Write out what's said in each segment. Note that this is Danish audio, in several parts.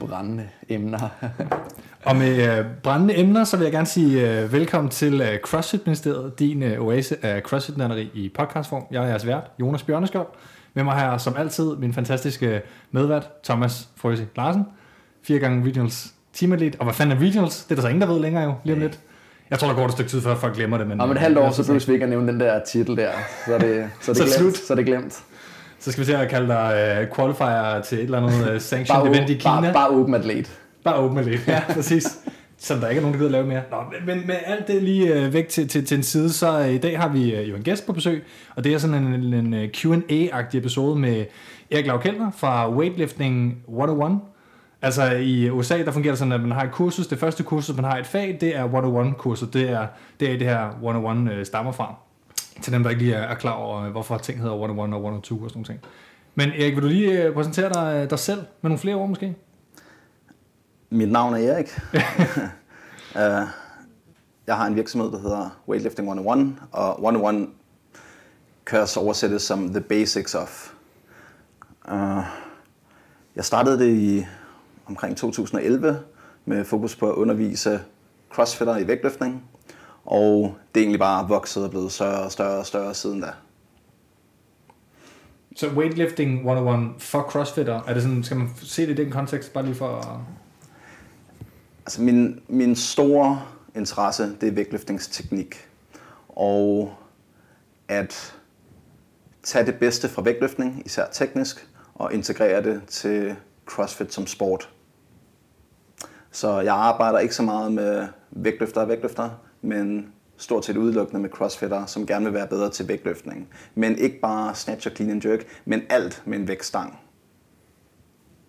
brændende emner. Og med brændende emner, så vil jeg gerne sige velkommen til CrossFit-ministeriet, din oase af CrossFit-nørneri i podcastform. Jeg er jeres vært, Jonas Bjørneskov. Med mig her, som altid, min fantastiske medvært, Thomas Frøse Larsen. 4 gange Regionals teamatlet. Og hvad fanden er Regionals? Det er der så ingen, der ved længere jo, lige om lidt. Jeg tror, der går et stykke tid før, folk glemmer det. Men om et halvt år, så pludselig vi ikke at nævne den der titel der. Så er det glemt. Så skal vi til at kalde dig qualifier til et eller andet sanctioned event i Kina. Bare open atlet. Bare open atlet, ja, præcis. Som der ikke er nogen, der gider lave mere. Nå, men med alt det lige væk til en side, så i dag har vi jo en gæst på besøg, og det er sådan en Q&A-agtig episode med Erik Lau Kelner fra Weightlifting 101. Altså i USA, der fungerer det sådan, at man har et kursus. Det første kursus, man har et fag, det er 101-kurset. Det er i det her 101 stammer fra. Til dem, der ikke lige er klar over, hvorfor ting hedder 101 og 102 og sådan nogle ting. Men Erik, vil du lige præsentere dig selv med nogle flere ord måske? Mit navn er Erik. Jeg har en virksomhed, der hedder Weightlifting 101, og 101 kan så oversættes som The Basics of. Jeg startede det i omkring 2011 med fokus på at undervise crossfitter i vægtløftning. Og det er egentlig bare vokset og blevet større og større og større siden da. Så Weightlifting 101 for crossfitter, er det sådan, skal man se det i den kontekst, bare lige for... Altså min store interesse, det er vægtløftningsteknik. Og at tage det bedste fra vægtløftning, især teknisk, og integrere det til CrossFit som sport. Så jeg arbejder ikke så meget med vægtløftere, men stort set udelukkende med crossfitter, som gerne vil være bedre til vægtløftning. Men ikke bare snatch og clean and jerk, men alt med en vægtstang.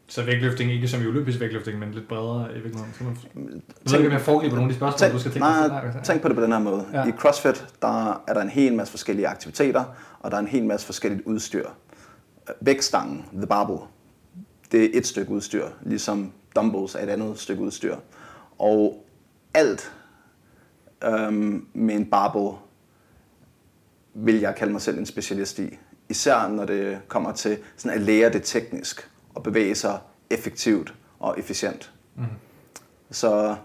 Så vægtløftning ikke som i olympisk vægtløftning, men lidt bredere i vægtløftning? Jeg ved ikke, om jeg foregriber nogle af de spørgsmål, du skal tænke på. Nej, tænk på det på den her måde. Ja. I CrossFit der er der en hel masse forskellige aktiviteter, og der er en hel masse forskelligt udstyr. Vægtstangen, the barbell, det er et stykke udstyr, ligesom dumbbells er et andet stykke udstyr. Og alt med en barbell vil jeg kalde mig selv en specialist i. Især når det kommer til sådan at lære det teknisk og bevæge sig effektivt og efficient. Mm. Så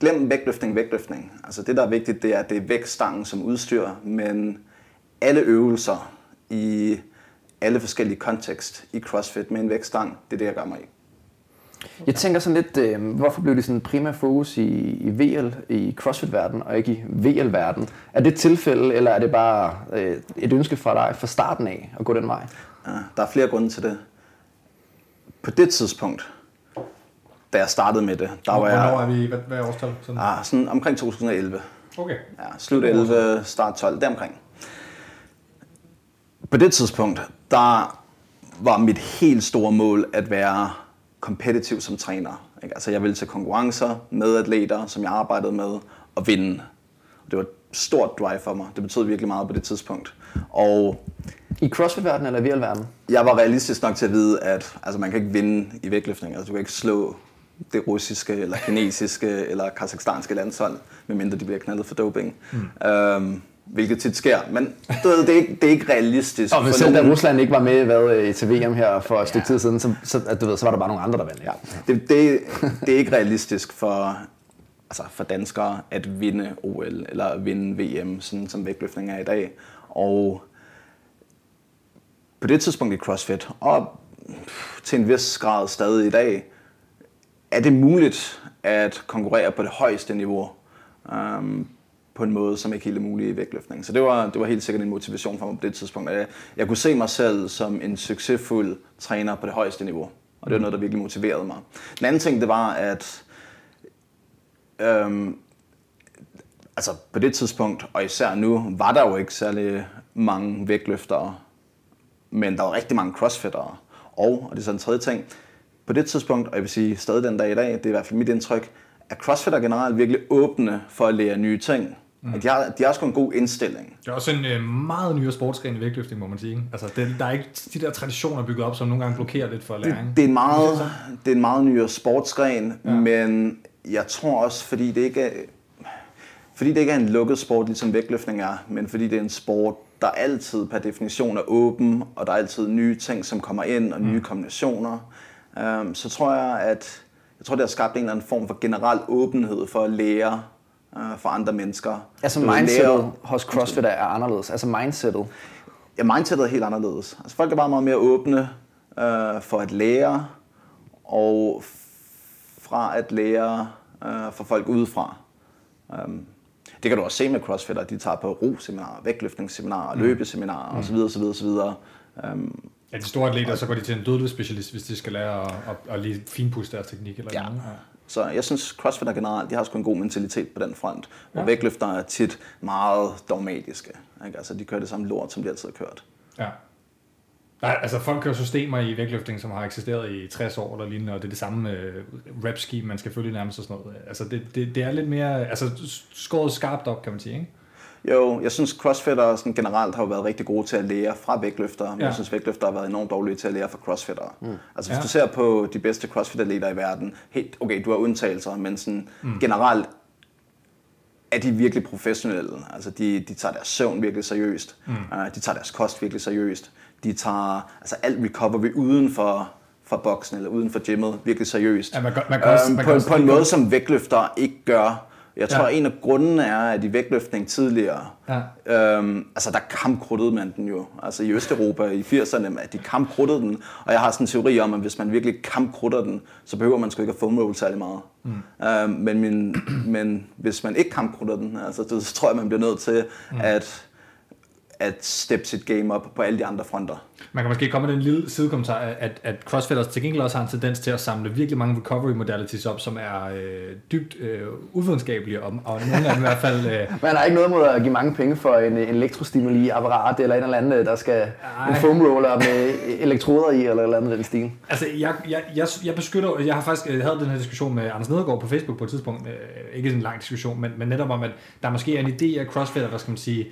glem vægtløftning. Altså det der er vigtigt, det er, at det er vægtstangen som udstyr, men alle øvelser i alle forskellige kontekst i CrossFit med en vægtstang, det er det, jeg gør mig i. Jeg tænker sådan lidt, hvorfor blev det sådan en primær fokus i VL, i CrossFit-verdenen, og ikke i VL-verdenen? Er det et tilfælde, eller er det bare et ønske fra dig fra starten af at gå den vej? Ja, der er flere grunde til det. På det tidspunkt, da jeg startede med det, der var jeg... Hvornår er vi? Hvad er årstallet? Sådan omkring 2011. Okay. Ja, slut 11, start 12, deromkring. På det tidspunkt, der var mit helt store mål at være kompetitiv som træner. Altså jeg ville til konkurrencer med atleter, som jeg arbejdede med, og vinde. Det var et stort drive for mig. Det betød virkelig meget på det tidspunkt. Og i CrossFit-verdenen eller i VL-verdenen? Jeg var realistisk nok til at vide, at man kan ikke vinde i vægtløftning. Altså du kan ikke slå det russiske, eller kinesiske, eller kazakstanske landshold, medmindre de bliver knaldet for doping. Mm. Hvilket tit sker, men det er ikke realistisk. Og hvis selv da Rusland ikke var med til VM her for et stykke tid siden, så var der bare nogle andre, der vandt. Ja. Det er ikke realistisk for danskere at vinde OL eller at vinde VM, sådan som vægtløftning er i dag. Og på det tidspunkt i CrossFit, og til en vis grad stadig i dag, er det muligt at konkurrere på det højeste niveau. På en måde, som ikke helt er mulig i vægtløftning. Så det var helt sikkert en motivation for mig på det tidspunkt. Jeg kunne se mig selv som en succesfuld træner på det højeste niveau. Og det var noget, der virkelig motiverede mig. Den anden ting, det var, at på det tidspunkt, og især nu, var der jo ikke særlig mange vægtløftere. Men der var rigtig mange crossfittere. Og det er sådan en tredje ting, på det tidspunkt, og jeg vil sige stadig den dag i dag, det er i hvert fald mit indtryk, at crossfitter generelt virkelig åbne for at lære nye ting. Mm. De har sgu en god indstilling. Det er også en meget nyere sportsgren i vægtløftning, må man sige. Altså, der er ikke de der traditioner bygget op, som nogle gange blokerer lidt for læring. Det er en meget nyere sportsgren, ja. Men jeg tror også, fordi det ikke er en lukket sport, ligesom vægtløftning er, men fordi det er en sport, der altid per definition er åben, og der er altid nye ting, som kommer ind, og nye kombinationer. så tror jeg, at det har skabt en eller anden form for generel åbenhed for at lære for andre mennesker. Altså mindsetet hos CrossFit er anderledes? Altså mindsetet? Ja, mindsetet er helt anderledes. Altså folk er bare meget mere åbne for at lære, og fra at lære for folk udefra. Det kan du også se med crossfitter, de tager på roseminarer, vægtløftningsseminarer, løbeseminarer osv. Ja, de store atleter, så går de til en dødløftspecialist, hvis de skal lære at lige finpuste deres teknik eller noget. Ja. Så jeg synes, crossfitter generelt, de har sgu en god mentalitet på den front, og vægtløfter er tit meget dogmatiske. Ikke? Altså, de kører det samme lort, som de altid har kørt. Ja. Nej, altså folk kører systemer i vægtløftning, som har eksisteret i 60 år eller lignende, og det er det samme rep-scheme, man skal følge nærmest og sådan noget. Altså det er lidt mere, altså skåret skarpt op, kan man sige, ikke? Jo, jeg synes crossfittere sådan generelt har jo været rigtig gode til at lære fra vægtløftere, men jeg synes vægtløftere har været enormt dårlige til at lære fra crossfittere. Altså hvis du ser på de bedste crossfit-atleter i verden, helt okay, du har undtagelser, men sådan generelt er de virkelig professionelle. Altså de tager deres søvn virkelig seriøst, de tager deres kost virkelig seriøst. De tager altså alt recovery uden for boksen eller uden for gymmet virkelig seriøst. Ja, på en måde, som vægtløftere ikke gør. Jeg tror, en af grundene er, at i vægtløftning tidligere, altså der kampkruttede man den jo. Altså i Østeuropa i 80'erne, at de kampkruttede den. Og jeg har sådan en teori om, at hvis man virkelig kampkrutter den, så behøver man sgu ikke at foam roll særlig meget. Men hvis man ikke kampkrutter den, altså, så tror jeg, man bliver nødt til at steppe sit game op på alle de andre fronter. Man kan måske komme med den lille sidekommentar, at crossfitters til gengæld også har en tendens til at samle virkelig mange recovery modalities op, som er dybt uvidenskabelige, og nogle af dem i hvert fald... Man har ikke noget mod at give mange penge for en elektrostimuli-apparat eller en eller anden, der skal en foam roller med elektroder i, eller et eller andet den stil. Altså, jeg beskytter... Jeg havde den her diskussion med Anders Nedergaard på Facebook på et tidspunkt, ikke en lang diskussion, men netop om, at der måske er en idé af crossfitter, der skal man sige,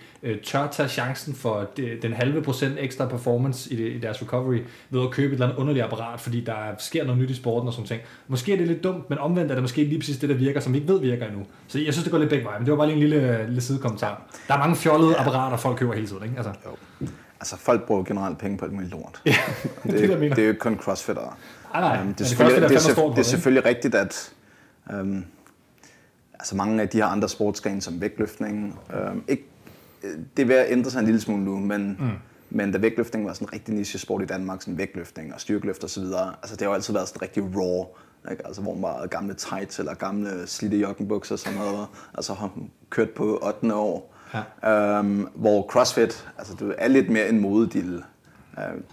tør tage chancen for den halve procent ekstra performance i deres recovery, ved at købe et eller andet underligt apparat, fordi der sker noget nyt i sporten og sådan ting. Måske er det lidt dumt, men omvendt er det måske lige præcis det, der virker, som vi ikke ved virker endnu. Så jeg synes, det går lidt begge veje, men det var bare lige en lille sidekommentar. Der er mange fjollede apparater, folk køber hele tiden, ikke? Altså, altså folk bruger generelt penge på et muligt lort. Ja, det er jo ikke kun crossfittere. Det er selvfølgelig rigtigt, at altså mange af de her andre sportsgrene, som vægtløftning, det er ved at ændre sig en lille smule nu, men men da vægtløftning var sådan en rigtig niche-sport i Danmark, sådan vægtløftning og styrkeløft og så videre, altså det har jo altid været sådan rigtig raw, ikke? Altså hvor man var gamle tights eller gamle slidte joggingbukser, som havde altså kørt på 8. år. Ja. Hvor CrossFit, altså det er lidt mere en modedille.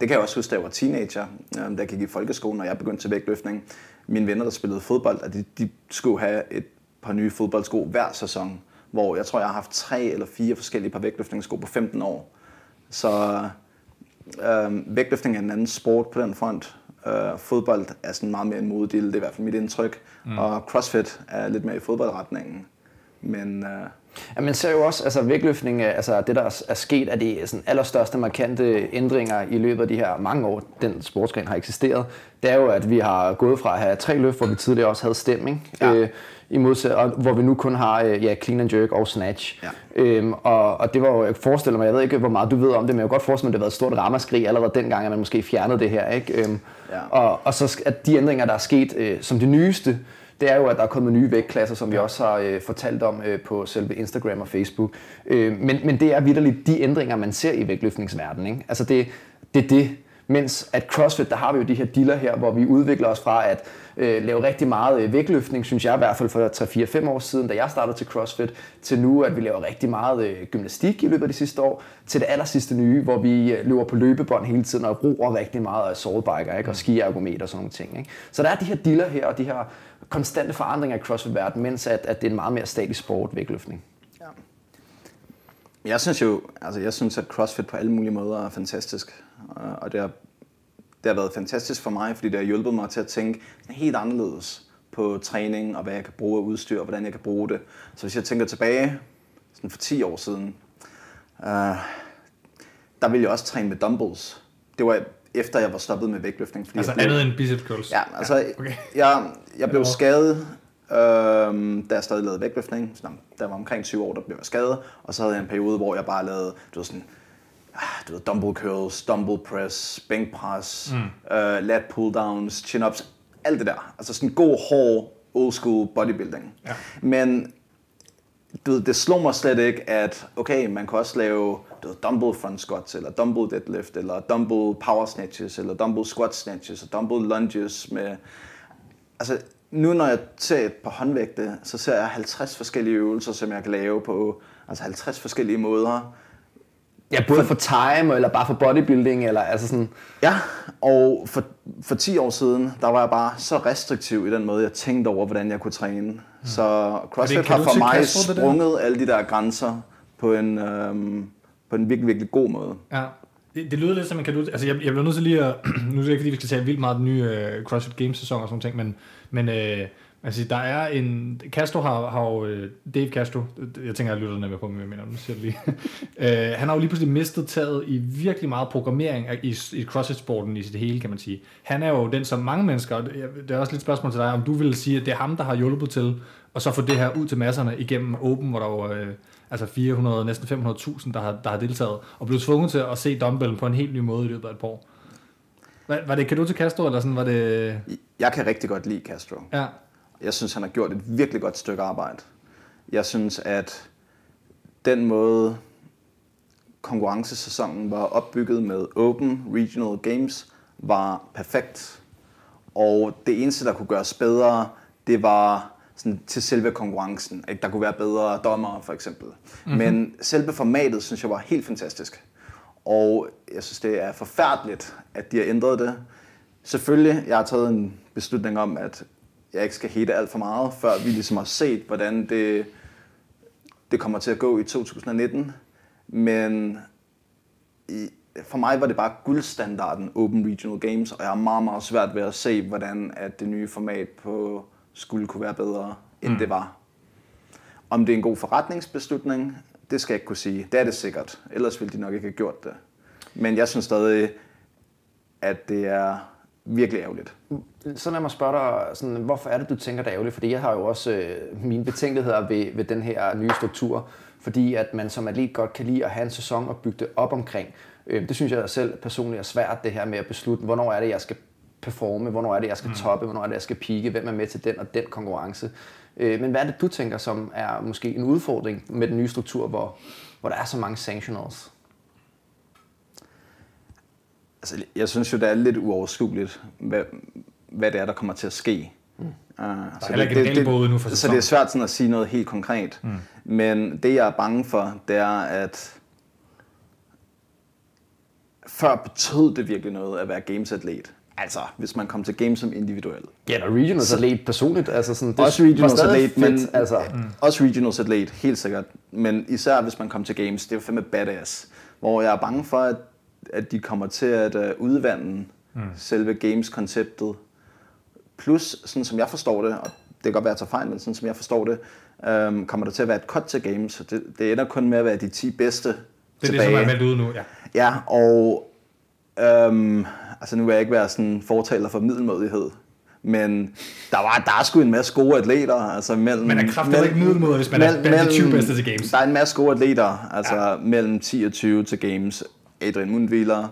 Det kan jeg også huske, da jeg var teenager, da jeg gik i folkeskolen, og jeg begyndte til vægtløftning. Mine venner, der spillede fodbold, at de skulle have et par nye fodboldsko hver sæson, hvor jeg tror, jeg har haft 3 eller 4 forskellige par vægtløftningssko på 15 år. Så vægtløftning er en anden sport på den front. Fodbold er sådan meget mere en modedel, det er i hvert fald mit indtryk. Og CrossFit er lidt mere i fodboldretningen. Men man ser jo også, altså vægtløftning, altså det der er sket, at det er sådan allerstørste markante ændringer i løbet af de her mange år, den sportsgren har eksisteret. Det er jo, at vi har gået fra at have 3 løft, hvor vi tidligere også havde stemming, hvor vi nu kun har clean and jerk og snatch. Ja. Og det var jo, jeg forestiller mig, jeg ved ikke, hvor meget du ved om det, men jeg kan godt forestille mig, at det har været et stort ramaskrig allerede dengang, at man måske fjernede det her, ikke? Og så at de ændringer, der er sket som det nyeste, det er jo, at der er kommet nye vægtklasser, som vi også har fortalt om på selve Instagram og Facebook. Men det er vitterligt de ændringer, man ser i vægtløftningsverdenen, ikke? Altså det er det. Mens at CrossFit, der har vi jo de her dealer her, hvor vi udvikler os fra at lave rigtig meget vægtløftning, synes jeg i hvert fald for 3-4-5 år siden, da jeg startede til CrossFit, til nu, at vi laver rigtig meget gymnastik i løbet af de sidste år, til det allersidste nye, hvor vi løber på løbebånd hele tiden og bruger rigtig meget assaultbiker, ikke? Og ski-ergometer og sådan nogle ting, ikke? Så der er de her dealer her, og de her konstante forandringer i CrossFit-verdenen, mens at det er en meget mere statisk sport, vægtløftning. Ja. Jeg synes, at CrossFit på alle mulige måder er fantastisk, og det har været fantastisk for mig, fordi det har hjulpet mig til at tænke helt anderledes på træning, og hvad jeg kan bruge af udstyr, og hvordan jeg kan bruge det. Så hvis jeg tænker tilbage, sådan for 10 år siden, der ville jeg også træne med dumbbells. Det var efter jeg var stoppet med vægtløftning. Fordi altså andet end biceps curls? Ja, altså jeg blev skadet, da jeg stadig lavede vægtløftning. Da jeg var omkring 20 år, der blev jeg skadet, og så havde jeg en periode, hvor jeg bare lavede, du ved, dumbbell curls, dumbbell press, bænk pres, lat pull downs, chin ups, alt det der. Altså sådan god, hård, old school bodybuilding. Ja. Men du ved, det slog mig slet ikke, at okay, man kan også lave du ved, dumbbell front squats, eller dumbbell deadlift, eller dumbbell power snatches, eller dumbbell squat snatches, og dumbbell lunges med... Altså, nu når jeg ser et par håndvægte, så ser jeg 50 forskellige øvelser, som jeg kan lave på altså 50 forskellige måder. Ja, både for time, eller bare for bodybuilding, eller altså sådan... Ja, og for 10 år siden, der var jeg bare så restriktiv i den måde, jeg tænkte over, hvordan jeg kunne træne. Så CrossFit har for mig sprunget alle de der grænser på en, på en virkelig, virkelig god måde. Ja. Det lyder lidt som en kaduce. Altså, jeg bliver nødt til lige at... Nu er det ikke, fordi vi skal tale vildt meget den nye CrossFit Games-sæson og sådan ting, men altså, der er en... Castro har jo... Dave Castro... Jeg tænker, jeg lytter nærmere på, men jeg mener, nu siger det lige. Han har jo lige pludselig mistet taget i virkelig meget programmering i CrossFit-sporten i sit hele, kan man sige. Han er jo den, som mange mennesker... Og det er også lidt spørgsmål til dig, om du vil sige, at det er ham, der har hjulpet til, og så få det her ud til masserne igennem Open, hvor der jo... altså 400, næsten 500.000, der har deltaget, og blev tvunget til at se dumbbellen på en helt ny måde i løbet af et par år. Var det cadeau til Castro, eller sådan var det... Jeg kan rigtig godt lide Castro. Ja. Jeg synes, han har gjort et virkelig godt stykke arbejde. Jeg synes, at den måde konkurrencesæsonen var opbygget med Open Regional Games, var perfekt. Og det eneste, der kunne gøres bedre, det var... Sådan til selve konkurrencen. Ikke? Der kunne være bedre dommere, for eksempel. Mm-hmm. Men selve formatet, synes jeg, var helt fantastisk. Og jeg synes, det er forfærdeligt, at de har ændret det. Selvfølgelig, jeg har taget en beslutning om, at jeg ikke skal hate alt for meget, før vi ligesom har set, hvordan det kommer til at gå i 2019. Men for mig var det bare guldstandarden Open Regional Games, og jeg har meget, meget svært ved at se, hvordan at det nye format på... skulle kunne være bedre, end det var. Om det er en god forretningsbeslutning, det skal jeg ikke kunne sige. Det er det sikkert. Ellers ville de nok ikke have gjort det. Men jeg synes stadig, at det er virkelig ærgerligt. Så lad mig spørge dig, sådan, hvorfor er det, du tænker, det er ærgerligt? Fordi jeg har jo også mine betænkeligheder ved den her nye struktur. Fordi at man som atlet godt kan lide at have en sæson og bygge det op omkring. Det synes jeg selv personligt er svært, det her med at beslutte, hvornår er det, jeg skal performe, hvornår er det, jeg skal toppe, hvornår er det, jeg skal peake, hvem er med til den og den konkurrence. Men hvad er det, du tænker, som er måske en udfordring med den nye struktur, hvor der er så mange sanctionals? Altså, jeg synes jo, det er lidt uoverskueligt, hvad det er, der kommer til at ske. Så det er svært sådan at sige noget helt konkret. Men det, jeg er bange for, det er, at før betød det virkelig noget at være gamesatlet. Altså, hvis man kom til games som individuel. Ja, og regionals atlet personligt. Altså sådan, det også regionals atlet, men altså. Også regionals atlet, helt sikkert. Men især hvis man kom til games, det er jo fandme badass. Hvor jeg er bange for, at de kommer til at udvande selve games-konceptet. Plus, sådan som jeg forstår det, og det kan godt være, at jeg tager fejl, men sådan som jeg forstår det, kommer der til at være et cut til games. Det ender kun med at være de 10 bedste tilbage. Det er det, som er meldt ud nu, ja. Ja, og... altså nu vil jeg ikke være sådan fortaler for middelmådighed, men der er sgu en masse gode atleter. Altså mellem, man er kraftigt ikke middelmådig, hvis man er blandt de 20 bedste til games. Der er en masse gode atleter, altså mellem 10 og 20 til games. Adrian Mundviler,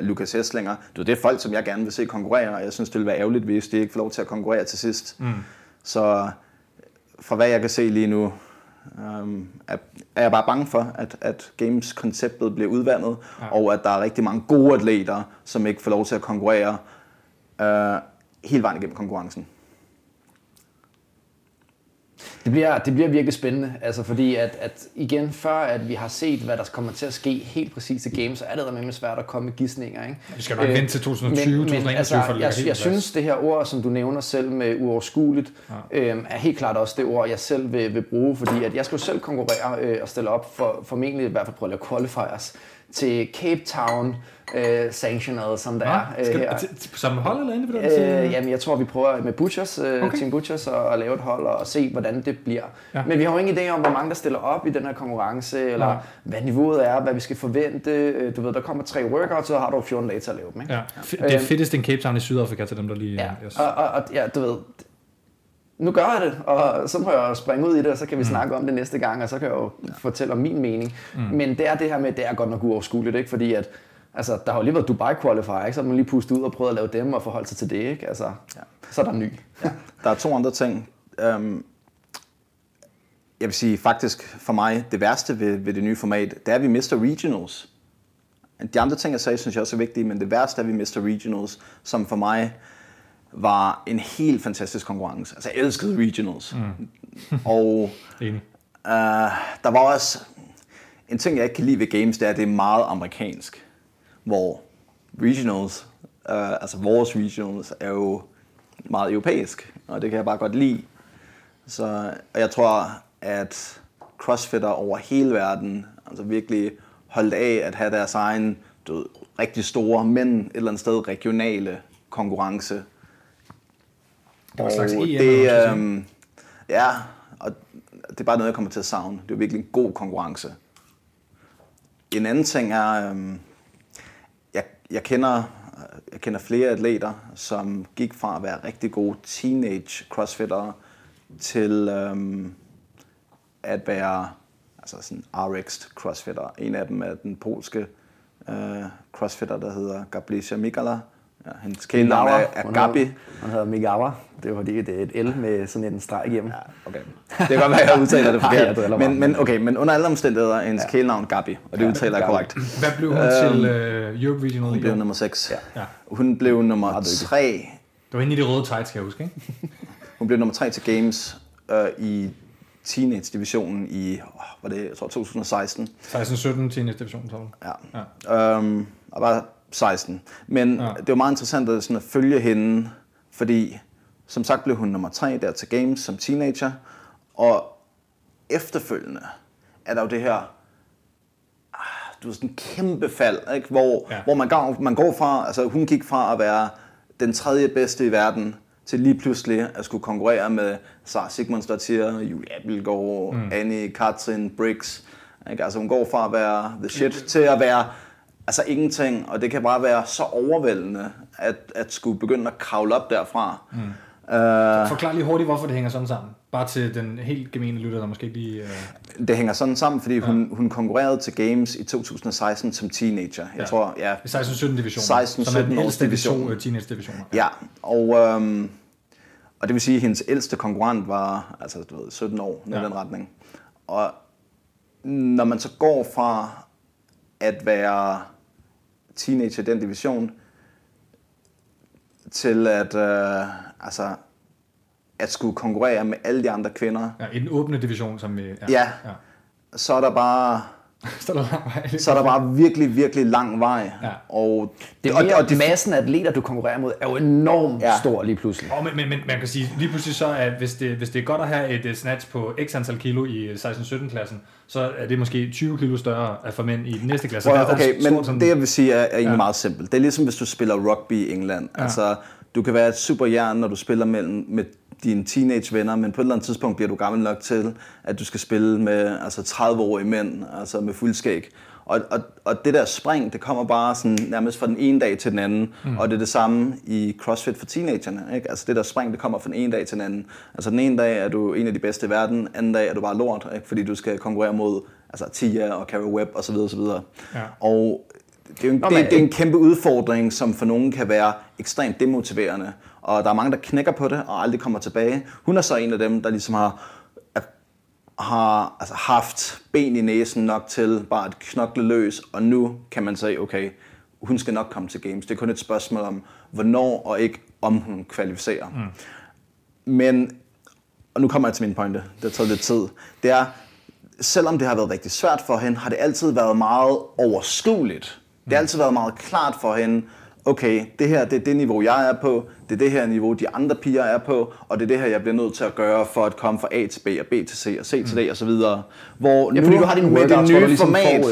Lukas Hesslinger. Det er folk, som jeg gerne vil se konkurrere, og jeg synes, det vil være ærgerligt, hvis de ikke får lov til at konkurrere til sidst. Så fra hvad jeg kan se lige nu, er jeg bare bange for, at games-konceptet bliver udvandet, og at der er rigtig mange gode atleter, som ikke får lov til at konkurrere hele vejen igennem konkurrencen. Det bliver virkelig spændende, altså fordi at igen, før at vi har set, hvad der kommer til at ske helt præcis til games, så er det der med svært at komme med gidsninger, ikke? Vi skal nok vente til 2020-2021 altså, for det. Jeg synes, det her ord, som du nævner selv med uoverskueligt, er helt klart også det ord, jeg selv vil bruge, fordi at jeg skal jo selv konkurrere og stille op for formentlig i hvert fald prøve at lave qualifiers til Cape Town sanctioned, som der er her. Som hold eller individuelt? Jamen, jeg tror, vi prøver med Butchers, Team Butchers, at lave et hold og se, hvordan det bliver. Ja. Men vi har jo ingen idé om, hvor mange der stiller op i den her konkurrence, eller hvad niveauet er, hvad vi skal forvente. Du ved, der kommer 3 workouts, og har du 14 dage til at lave dem. Ikke? Ja. Det er fittest en Cape Town i Sydafrika til dem, der lige... Ja, og ja, du ved... nu gør jeg det, og så må jeg springe ud i det, og så kan vi snakke om det næste gang, og så kan jeg jo fortælle om min mening. Men det er det her med, det er godt nok uoverskueligt, ikke? Fordi at, altså, der har jo lige været Dubai Qualifier, ikke? Så har man lige pustet ud og prøvet at lave dem og forholde sig til det, ikke? Altså, så er der ny. Ja. Der er to andre ting. Jeg vil sige, faktisk for mig, det værste ved det nye format, det er, at vi mister Regionals. De andre ting, jeg sagde, synes jeg også er vigtige, men det værste er, at vi mister Regionals, som for mig var en helt fantastisk konkurrence. Altså, jeg elskede Regionals. Og der var også en ting, jeg ikke kan lide ved Games, det er, at det er meget amerikansk. Hvor Regionals, altså vores Regionals, er jo meget europæisk, og det kan jeg bare godt lide. Så, og jeg tror, at crossfitter over hele verden altså virkelig holdt af at have deres egen rigtig store, men et eller andet sted regionale konkurrence. Der var en slags EM. Ja, og det er bare noget, jeg kommer til at savne. Det er virkelig en god konkurrence. En anden ting er, jeg kender flere atleter, som gik fra at være rigtig gode teenage crossfittere til at være altså sådan RX crossfitter. En af dem er den polske crossfitter, der hedder Gabriela Mięgała. Ja, hendes kælenavn er Gabi. Hun hedder Mięgała. Det er fordi, det er et L med sådan en streg igennem. Ja, okay. Det kan godt være, jeg udtaler det forkert. Ja, men under alle omstændigheder er hendes kælenavn Gabi, og det udtaler jeg korrekt. Hvad blev hun til Europe Regional? Hun blev nummer 6. Ja. Hun blev nummer 3. Det var hende i det røde tights, kan jeg huske, ikke? Hun blev nummer 3 til Games i teenage-divisionen i, var det, jeg tror, 2016. 16-17 teenage-divisionen. Ja. Og bare 16. Men det var meget interessant at, sådan, at følge hende, fordi som sagt blev hun nummer 3 der til Games som teenager, og efterfølgende er der jo det her sådan en kæmpe fald, ikke? Hvor man går fra, altså hun gik fra at være den 3. bedste i verden, til lige pludselig at skulle konkurrere med Sara Sigmundsdottir, Julie Appelgaard, Annie, Katrin, Briggs. Ikke? Altså hun går fra at være the shit til at være altså ingenting, og det kan bare være så overvældende at skulle begynde at kravle op derfra. Forklar lige hurtigt, hvorfor det hænger sådan sammen. Bare til den helt gemene lytter, der måske ikke lige... Det hænger sådan sammen, fordi hun konkurrerede til Games i 2016 som teenager. Jeg tror, 16-17 divisioner. 16-17 som er den ældste division, teenage-divisioner. Ja, og det vil sige, at hendes ældste konkurrent var altså, 17 år, i den retning. Og når man så går fra at være teenager i den division, til at... at skulle konkurrere med alle de andre kvinder. Ja, i den åbne division, som vi... Ja. Så er der bare... så er der bare virkelig, virkelig lang vej. Ja. Og det er mere, og massen af atleter, du konkurrerer mod, er jo enormt stor lige pludselig. Men man kan sige, lige pludselig så, at hvis det er godt at have et snatch på x antal kilo i 16-17-klassen, så er det måske 20 kilo større for mænd i den næste klasse. Det jeg vil sige er egentlig meget simpelt. Det er ligesom, hvis du spiller rugby i England. Ja. Altså, du kan være et superhjern, når du spiller med dine teenagevenner, men på et eller andet tidspunkt bliver du gammel nok til, at du skal spille med altså 30-årige mænd, altså med fuldskæg. Og det der spring, det kommer bare sådan nærmest fra den ene dag til den anden, og det er det samme i CrossFit for teenagerne, ikke? Altså det der spring, det kommer fra den ene dag til den anden. Altså den ene dag er du en af de bedste i verden, anden dag er du bare lort, ikke? Fordi du skal konkurrere mod altså Tia og Carrie Webb osv. Ja. Og det er jo det er en kæmpe udfordring, som for nogen kan være ekstremt demotiverende. Og der er mange, der knækker på det og aldrig kommer tilbage. Hun er så en af dem, der ligesom har altså haft ben i næsen nok til bare at knokle løs. Og nu kan man sige, okay, hun skal nok komme til Games. Det er kun et spørgsmål om, hvornår og ikke om hun kvalificerer. Men, og nu kommer jeg til min pointe, det har taget lidt tid, det er, selvom det har været rigtig svært for hende, har det altid været meget overskueligt. Det har altid været meget klart for hende, okay, det her det er det niveau, jeg er på, det er det her niveau, de andre piger er på, og det er det her, jeg bliver nødt til at gøre for at komme fra A til B, og B til C, og C til D, og så videre. Hvor nu du har din med det nye format,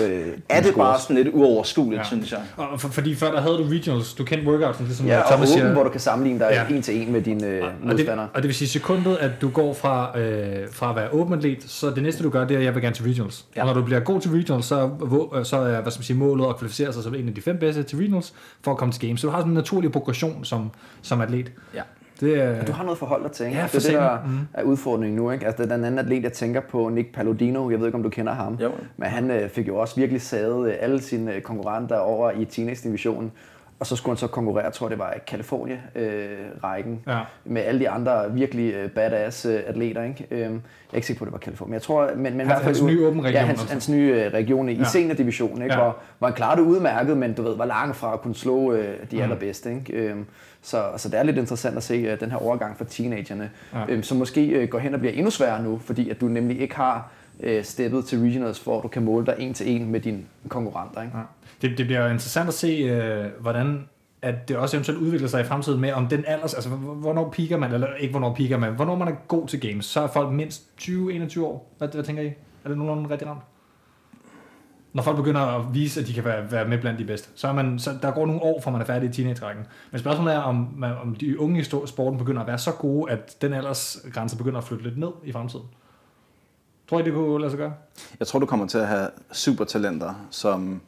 er det bare sådan lidt uoverskueligt, synes jeg. Og fordi før der havde du regionals, du kendte workoutsen, ligesom Thomas siger. Åben, hvor du kan sammenligne dig en til en med dine modstandere. Og det vil sige, sekundet, at du går fra at være åben atlet, så det næste, du gør, det er, at jeg vil gerne til regionals. Og når du bliver god til regionals, så er målet at kvalificere sig som en af de 5 bedste til regionals, for at komme til games. Så du har sådan en naturlig progression som atlet. Ja. Det er... Du har noget forhold at tænke. Ja, det er det, der er udfordringen nu, ikke? Altså, den anden atlet, jeg tænker på, Nick Palladino. Jeg ved ikke, om du kender ham. Jo. Men han fik jo også virkelig sadet alle sine konkurrenter over i teenage-divisionen. Og så skulle han så konkurrere, jeg tror det var i California-rækken, med alle de andre virkelig badass atleter. Ikke? Jeg er ikke sikker på, det var California. Jeg tror, men hans nye åben region. Ja, hans nye region i seniordivisionen, ikke? Ja. Hvor han klarede udmærket, men du ved, var langt fra at kunne slå de allerbedste. Ikke? Så det er lidt interessant at se den her overgang for teenagerne, som måske går hen og bliver endnu sværere nu, fordi at du nemlig ikke har steppet til regionals, hvor du kan måle dig en til en med dine konkurrenter. Ikke? Ja. Det bliver interessant at se, hvordan at det også eventuelt udvikler sig i fremtiden med, om den alders, altså hvornår piker man, eller ikke hvornår piker man, hvornår man er god til games, så er folk mindst 20-21 år. Hvad tænker I? Er det nogenlunde rigtig ramt? Når folk begynder at vise, at de kan være med blandt de bedste, så er man, så der går nogle år, før man er færdig i teenage-rækken. Men spørgsmålet er, om de unge i sporten begynder at være så gode, at den aldersgrænse begynder at flytte lidt ned i fremtiden. Tror I, det kunne lade sig gøre? Jeg tror, du kommer til at have supertalenter, som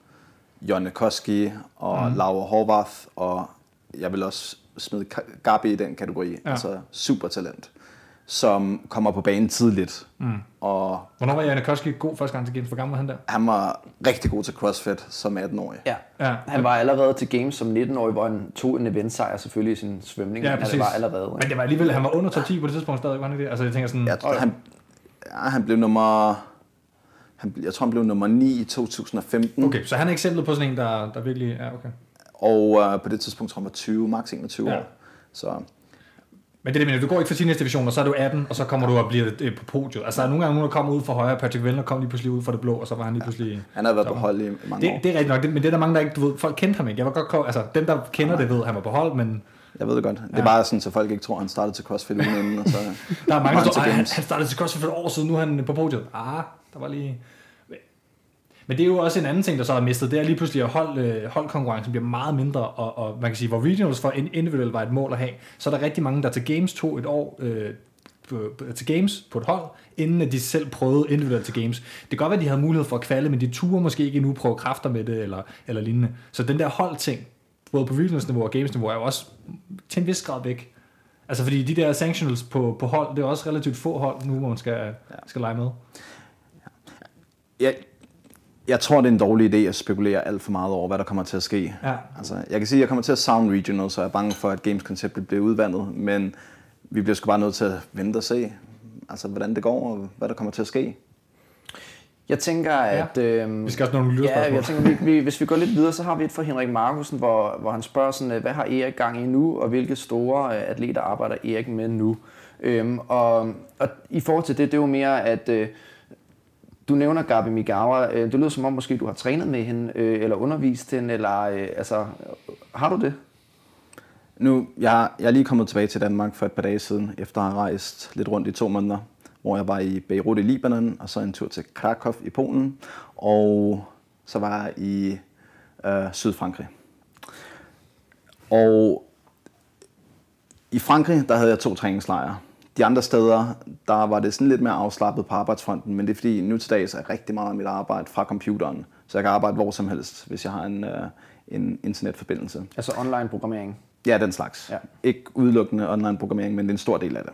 Jonne Koski og Laura Horvath, og jeg vil også smide Gabi i den kategori, altså supertalent, som kommer på banen tidligt. Og hvornår var Jonne Koski god første gang til Games? Hvor gammel var han der? Han var rigtig god til CrossFit som 18-årig. Ja. Han var allerede til Games som 19-årig, hvor han tog en eventsejr selvfølgelig i sin svømning. Ja, præcis. Han var allerede, men det var alligevel, han var under top 10 på det tidspunkt stadig, var han ikke det? Altså, jeg tænker sådan... Han blev nummer... Jeg tror, han blev nummer 9 i 2015. Okay, så han er eksemplet på sådan en, der virkelig er okay. Og på det tidspunkt tror jeg, han var 20, maks 21 år. Så. Men det mener du går ikke fra teenage-divisionen, og så er du 18, og så kommer du og bliver på podiet. Altså, der er nogle gange, der kommer ud fra højre, Patrick Vellner kom lige pludselig ud fra det blå, og så var han lige pludselig... Ja, han har været på hold i mange år. Det er rigtigt nok, men det er der mange, der ikke... Du ved, folk kendte ham ikke. Jeg var godt... Altså, dem, der kender det, ved, han var på hold, men... Jeg ved det godt. Det er bare sådan, så folk ikke tror, han startede til CrossFit uden inden, og så... Der er mange, der tror, han startede til CrossFit for et år siden, nu er han på podiet. Der var lige... Men det er jo også en anden ting, der så er mistet. Det er lige pludselig, at holdkonkurrencen bliver meget mindre, og man kan sige, hvor regionals for individuelt var et mål at have, så er der rigtig mange, der til Games tog et år til Games på et hold, inden at de selv prøvede individuelt til Games. Det kan godt være, at de havde mulighed for at kvalde, men de turde måske ikke endnu prøve kræfter med det, eller lignende. Så den der holdting, både på regionalsniveau og gamesniveau, er jo også til en vis grad væk. Altså fordi de der sanctionals på hold, det er også relativt få hold nu, hvor man skal lege med. Jeg tror, det er en dårlig idé at spekulere alt for meget over, hvad der kommer til at ske. Ja. Altså, jeg kan sige, at jeg kommer til at savne regional, så jeg er bange for, at games-konceptet bliver udvandet, men vi bliver sgu bare nødt til at vente og se, altså, hvordan det går, og hvad der kommer til at ske. Jeg tænker, at... Vi skal også nogle lyderspørgsmål. Ja, jeg tænker, hvis vi går lidt videre, så har vi et fra Henrik Markusen, hvor han spørger sådan, hvad har Erik gang i nu, og hvilke store atleter arbejder Erik med nu? Og i forhold til det, det er jo mere, at... Du nævner Gabi Mięgała. Det lyder som om, måske du har trænet med hende, eller undervist hende, eller altså, har du det? Nu, jeg er lige kommet tilbage til Danmark for et par dage siden, efter at have rejst lidt rundt i 2 måneder, hvor jeg var i Beirut i Libanon, og så en tur til Krakow i Polen, og så var jeg i Sydfrankrig. Og i Frankrig, der havde jeg 2 træningslejre. De andre steder, der var det sådan lidt mere afslappet på arbejdsfronten, men det er fordi nu til dags er rigtig meget af mit arbejde fra computeren, så jeg kan arbejde hvor som helst, hvis jeg har en internetforbindelse. Altså online programmering? Ja, den slags. Ja. Ikke udelukkende online programmering, men det er en stor del af det.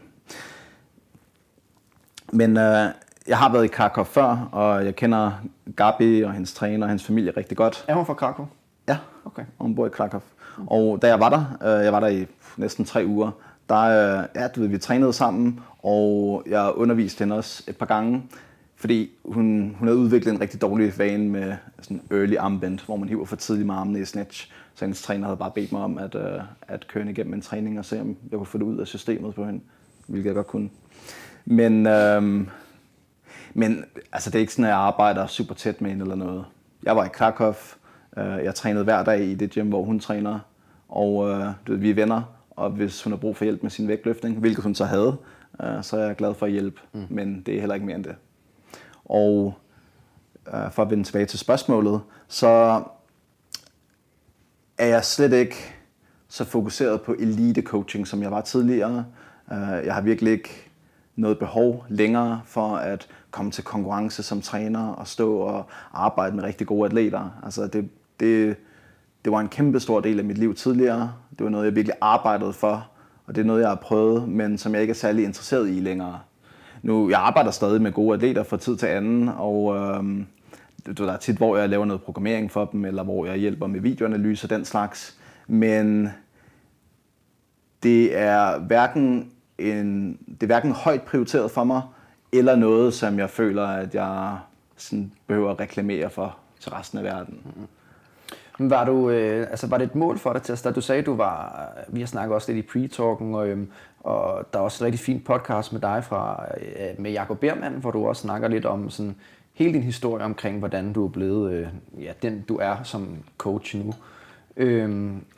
Men jeg har været i Krakow før, og jeg kender Gabi og hendes træner og hendes familie rigtig godt. Er hun fra Krakow? Ja, okay. Og hun bor i Krakow. Okay. Og da jeg var der i næsten 3 uger, vi trænede sammen, og jeg underviste hende også et par gange, fordi hun havde udviklet en rigtig dårlig vane med sådan early armbend, hvor man hiver for tidligt med armene i snatch. Så hendes træner havde bare bedt mig om at køre hende igennem en træning og se, om jeg kunne få det ud af systemet på hende, hvilket jeg godt kunne. Men altså, det er ikke sådan, at jeg arbejder super tæt med hende eller noget. Jeg var i Krakow, jeg trænede hver dag i det gym, hvor hun træner, og vi er venner. Og hvis hun har brug for hjælp med sin vægtløftning, hvilket hun så havde, så er jeg glad for at hjælpe, men det er heller ikke mere end det. Og for at vende tilbage til spørgsmålet, så er jeg slet ikke så fokuseret på elite coaching, som jeg var tidligere. Jeg har virkelig ikke noget behov længere for at komme til konkurrence som træner og stå og arbejde med rigtig gode atleter. Altså det var en kæmpe stor del af mit liv tidligere. Det var noget, jeg virkelig arbejdede for, Og det er noget, jeg har prøvet, men som jeg ikke er særlig interesseret i længere. Nu, jeg arbejder stadig med gode atleter fra tid til anden, og der er tit, hvor jeg laver noget programmering for dem, eller hvor jeg hjælper med videoanalyse og den slags. Men det er hverken højt prioriteret for mig, eller noget, som jeg føler, at jeg sådan behøver at reklamere for til resten af verden. Var det et mål for dig til at starte? Du sagde, vi har snakket også lidt i pre-talken, og der er også et rigtig fint podcast med dig med Jacob Bermann, hvor du også snakker lidt om sådan hele din historie omkring, hvordan du er blevet den, du er som coach nu.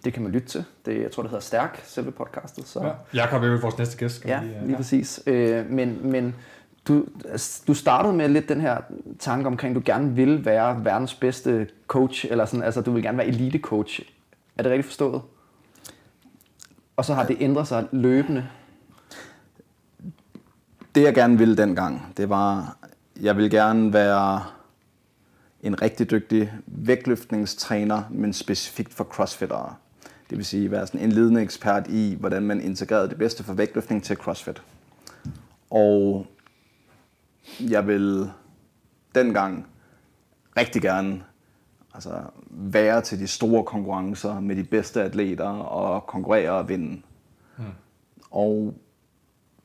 Det kan man lytte til. Det, jeg tror, det hedder Stærk, selve podcastet. Så. Ja. Jacob er jo vores næste gæst. Lige præcis. Du startede med lidt den her tanke omkring, at du gerne ville være verdens bedste coach, eller sådan, altså du vil gerne være elite coach. Er det rigtigt forstået? Og så har det ændret sig løbende. Det jeg gerne ville dengang, det var, jeg ville gerne være en rigtig dygtig vægtløftningstræner, men specifikt for crossfittere. Det vil sige, være sådan en ledende ekspert i, hvordan man integrerede det bedste for vægtløftning til crossfit. Og jeg ville dengang rigtig gerne være til de store konkurrencer med de bedste atleter og konkurrere og vinde. Mm. Og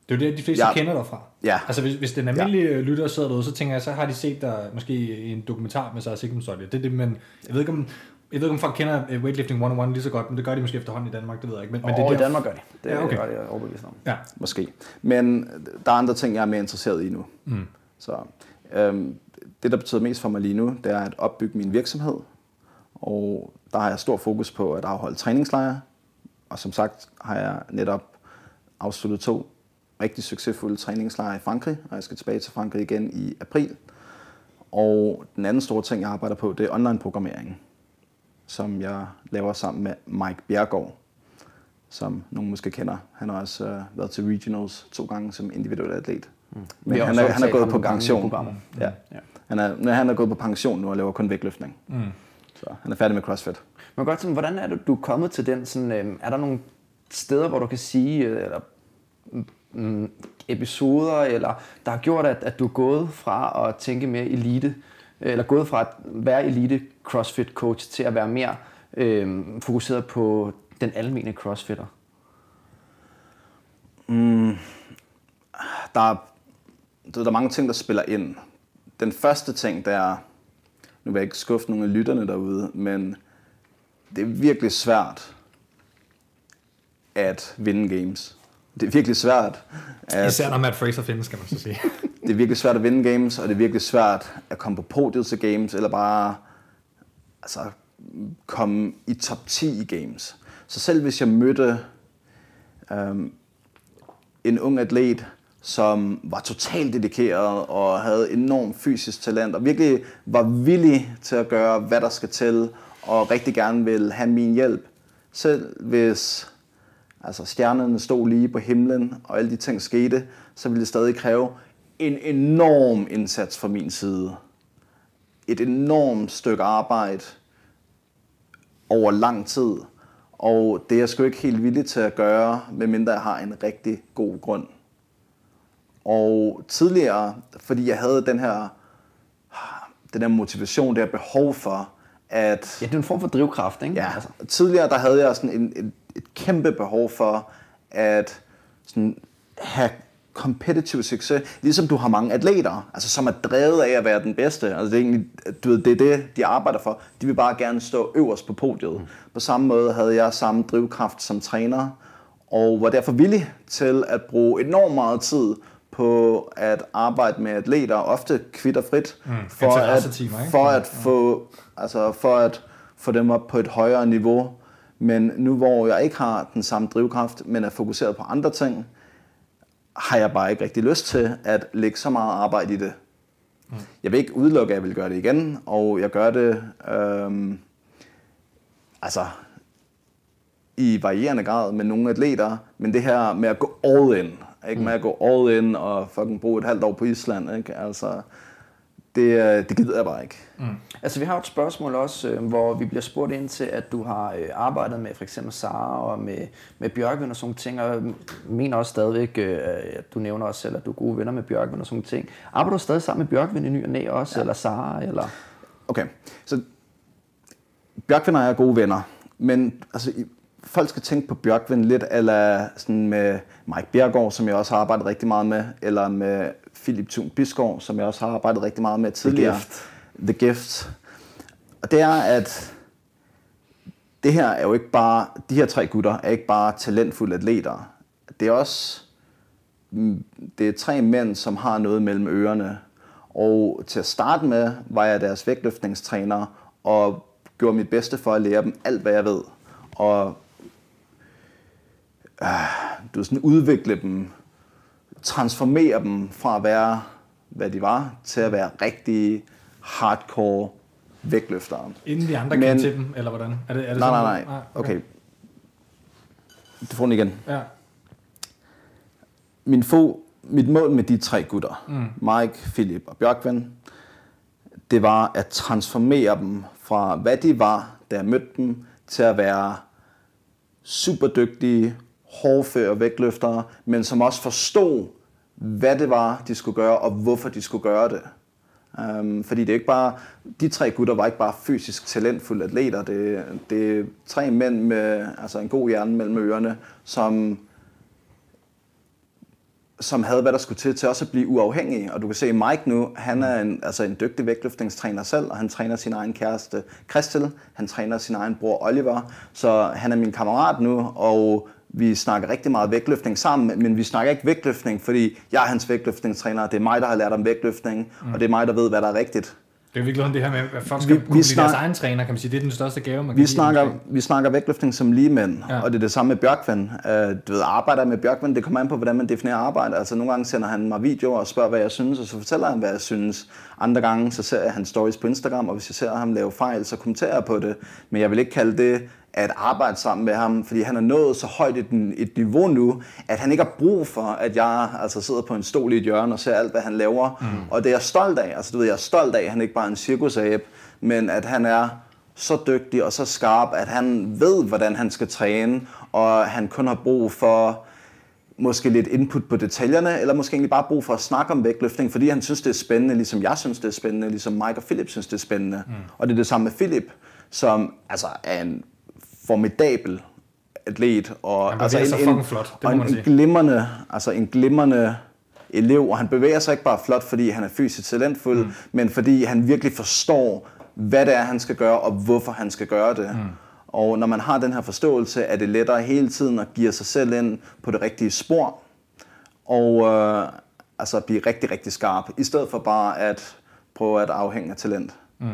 det er jo det, de fleste kender dig fra. Ja. Altså hvis den almindelige lytter sidder derude, så tænker jeg, så har de set dig måske en dokumentar med Sara Sigmundsdottir. Det er det, men jeg ved ikke om folk kender Weightlifting 101 lige så godt, men det gør de måske efterhånden i Danmark, det ved jeg ikke. Men det er i Danmark gør de. Det er okay. Jeg overbevist om. Ja, måske. Men der er andre ting, jeg er mere interesseret i nu. Mm. Så det, der betyder mest for mig lige nu, det er at opbygge min virksomhed. Og der har jeg stor fokus på at afholde træningslejre. Og som sagt har jeg netop afsluttet 2 rigtig succesfulde træningslejre i Frankrig, og jeg skal tilbage til Frankrig igen i april. Og den anden store ting, jeg arbejder på, det er online-programmering, som jeg laver sammen med Mike Bjergaard, som nogen måske kender. Han har også været til Regionals 2 gange som individuel atlet. Mm. Men han er gået på pension. Ja. Ja. Han er gået på pension nu og laver kun vægtløftning. Mm. Så han er færdig med CrossFit. Men godt, sådan, hvordan er du kommet til den? Sådan, er der nogle steder, hvor du kan sige, eller episoder, eller der har gjort, at du er gået fra at tænke mere elite, eller gået fra at være elite CrossFit coach til at være mere fokuseret på den almene crossfitter? Der er mange ting, der spiller ind. Den første ting, der er, nu vil jeg ikke skuffe nogle af lytterne derude, men det er virkelig svært at vinde games. Det er virkelig svært. Især når Matt Fraser findes, kan man så sige. Det er virkelig svært at vinde games, og det er virkelig svært at komme på podiet til games, eller bare komme i top 10 i games. Så selv hvis jeg mødte en ung atlet, som var totalt dedikeret og havde enormt fysisk talent, og virkelig var villig til at gøre, hvad der skal til, og rigtig gerne ville have min hjælp, selv hvis stjernerne stod lige på himlen, og alle de ting skete, så ville det stadig kræve en enorm indsats fra min side. Et enormt stykke arbejde over lang tid, og det er jeg sgu ikke helt villig til at gøre, medmindre jeg har en rigtig god grund. Og tidligere, fordi jeg havde den her motivation, det her behov for, at... Ja, det er en form for drivkraft, ikke? Ja, tidligere der havde jeg sådan et kæmpe behov for at sådan have competitive succes, ligesom du har mange atleter, som er drevet af at være den bedste. Det er egentlig, det er det, de arbejder for. De vil bare gerne stå øverst på podiet. På samme måde havde jeg samme drivkraft som træner, og var derfor villig til at bruge enormt meget tid på at arbejde med atleter, ofte kvitt og frit, for at få dem op på et højere niveau. Men nu hvor jeg ikke har den samme drivkraft, men er fokuseret på andre ting, har jeg bare ikke rigtig lyst til at lægge så meget arbejde i det. Mm. Jeg vil ikke udelukke, at jeg vil gøre det igen, og jeg gør det i varierende grad med nogle atleter, men det her med at gå all in, ikke? Med at gå all in og fucking bruge et halvt år på Island, ikke? Det gider jeg bare ikke. Mm. Altså vi har et spørgsmål også, hvor vi bliver spurgt ind til, at du har arbejdet med for eksempel Sara og med Björkvinur og sådan ting, og mener også stadigvæk, at du nævner også selv, at du er gode venner med Björkvinur og sådan ting. Arbejder du stadig sammen med Björkvinur i ny og næ også, ja, eller Sara? Eller? Okay, så Björkvinur og jeg er gode venner, men altså, folk skal tænke på Björkvinur lidt, eller sådan med Mike Bjergaard, som jeg også har arbejdet rigtig meget med, eller med Philip Thun Bisgaard, som jeg også har arbejdet rigtig meget med tidligere. The Gift. Og det er, at det her er jo ikke bare, de her tre gutter er ikke bare talentfulde atleter. Det er også, det er tre mænd, som har noget mellem ørerne. Og til at starte med, var jeg deres vægtløftningstræner, og gjorde mit bedste for at lære dem alt, hvad jeg ved. Og du sådan udvikle dem, transformere dem fra at være, hvad de var, til at være rigtige hardcore vægtløftere. Inden de andre kendte til dem, eller hvordan? Er det nej. Okay. Du får den igen. Ja. Mit mål med de tre gutter, Mike, Philip og Björkvinur, det var at transformere dem fra, hvad de var, da jeg mødte dem, til at være superdygtige, hårdføre vægtløftere, men som også forstod, hvad det var, de skulle gøre, og hvorfor de skulle gøre det. Fordi det er ikke bare, de tre gutter var ikke bare fysisk talentfulde atleter. Det er tre mænd med altså en god hjerne mellem ørerne, som havde, hvad der skulle til også at blive uafhængige. Og du kan se Mike nu, han er en dygtig vægtløftningstræner selv, og han træner sin egen kæreste Christel, han træner sin egen bror Oliver, så han er min kammerat nu, og vi snakker rigtig meget vægtløftning sammen, men vi snakker ikke vægtløftning, fordi jeg er hans vægtløftningstræner, det er mig, der har lært om vægtløftning, og det er mig, der ved, hvad der er rigtigt. Det er virkelig det her med, at folk skal blive deres egen træner, kan man sige, det er den største gave, man kan give. Vi snakker vægtløftning som ligemænd, ja, og det er det samme med Björkvinur. Du ved, arbejder med Björkvinur, det kommer an på, hvordan man definerer arbejde. Altså nogle gange sender han mig videoer og spørger, hvad jeg synes, og så fortæller han, hvad jeg synes. Andre gange, så ser jeg hans stories på Instagram, og hvis jeg ser ham lave fejl, så kommenterer jeg på det. Men jeg vil ikke kalde det at arbejde sammen med ham, fordi han er nået så højt et niveau nu, at han ikke har brug for, at jeg altså sidder på en stol i et hjørne og ser alt, hvad han laver. Mm. Og det er jeg stolt af. Altså, du ved, jeg er stolt af, at han ikke bare er en cirkusabe, men at han er så dygtig og så skarp, at han ved, hvordan han skal træne, og han kun har brug for måske lidt input på detaljerne, eller måske egentlig bare brug for at snakke om vægtløftning, fordi han synes, det er spændende, ligesom jeg synes, det er spændende, ligesom Mike og Philip synes, det er spændende. Mm. Og det er det samme med Philip, som altså er en formidabel atlet og han altså en glimrende elev, og han bevæger sig ikke bare flot, fordi han er fysisk talentfuld, men fordi han virkelig forstår, hvad det er, han skal gøre, og hvorfor han skal gøre det. Mm. Og når man har den her forståelse, er det lettere hele tiden at give sig selv ind på det rigtige spor, og altså blive rigtig, rigtig skarp, i stedet for bare at prøve at afhænge af talent. Mm.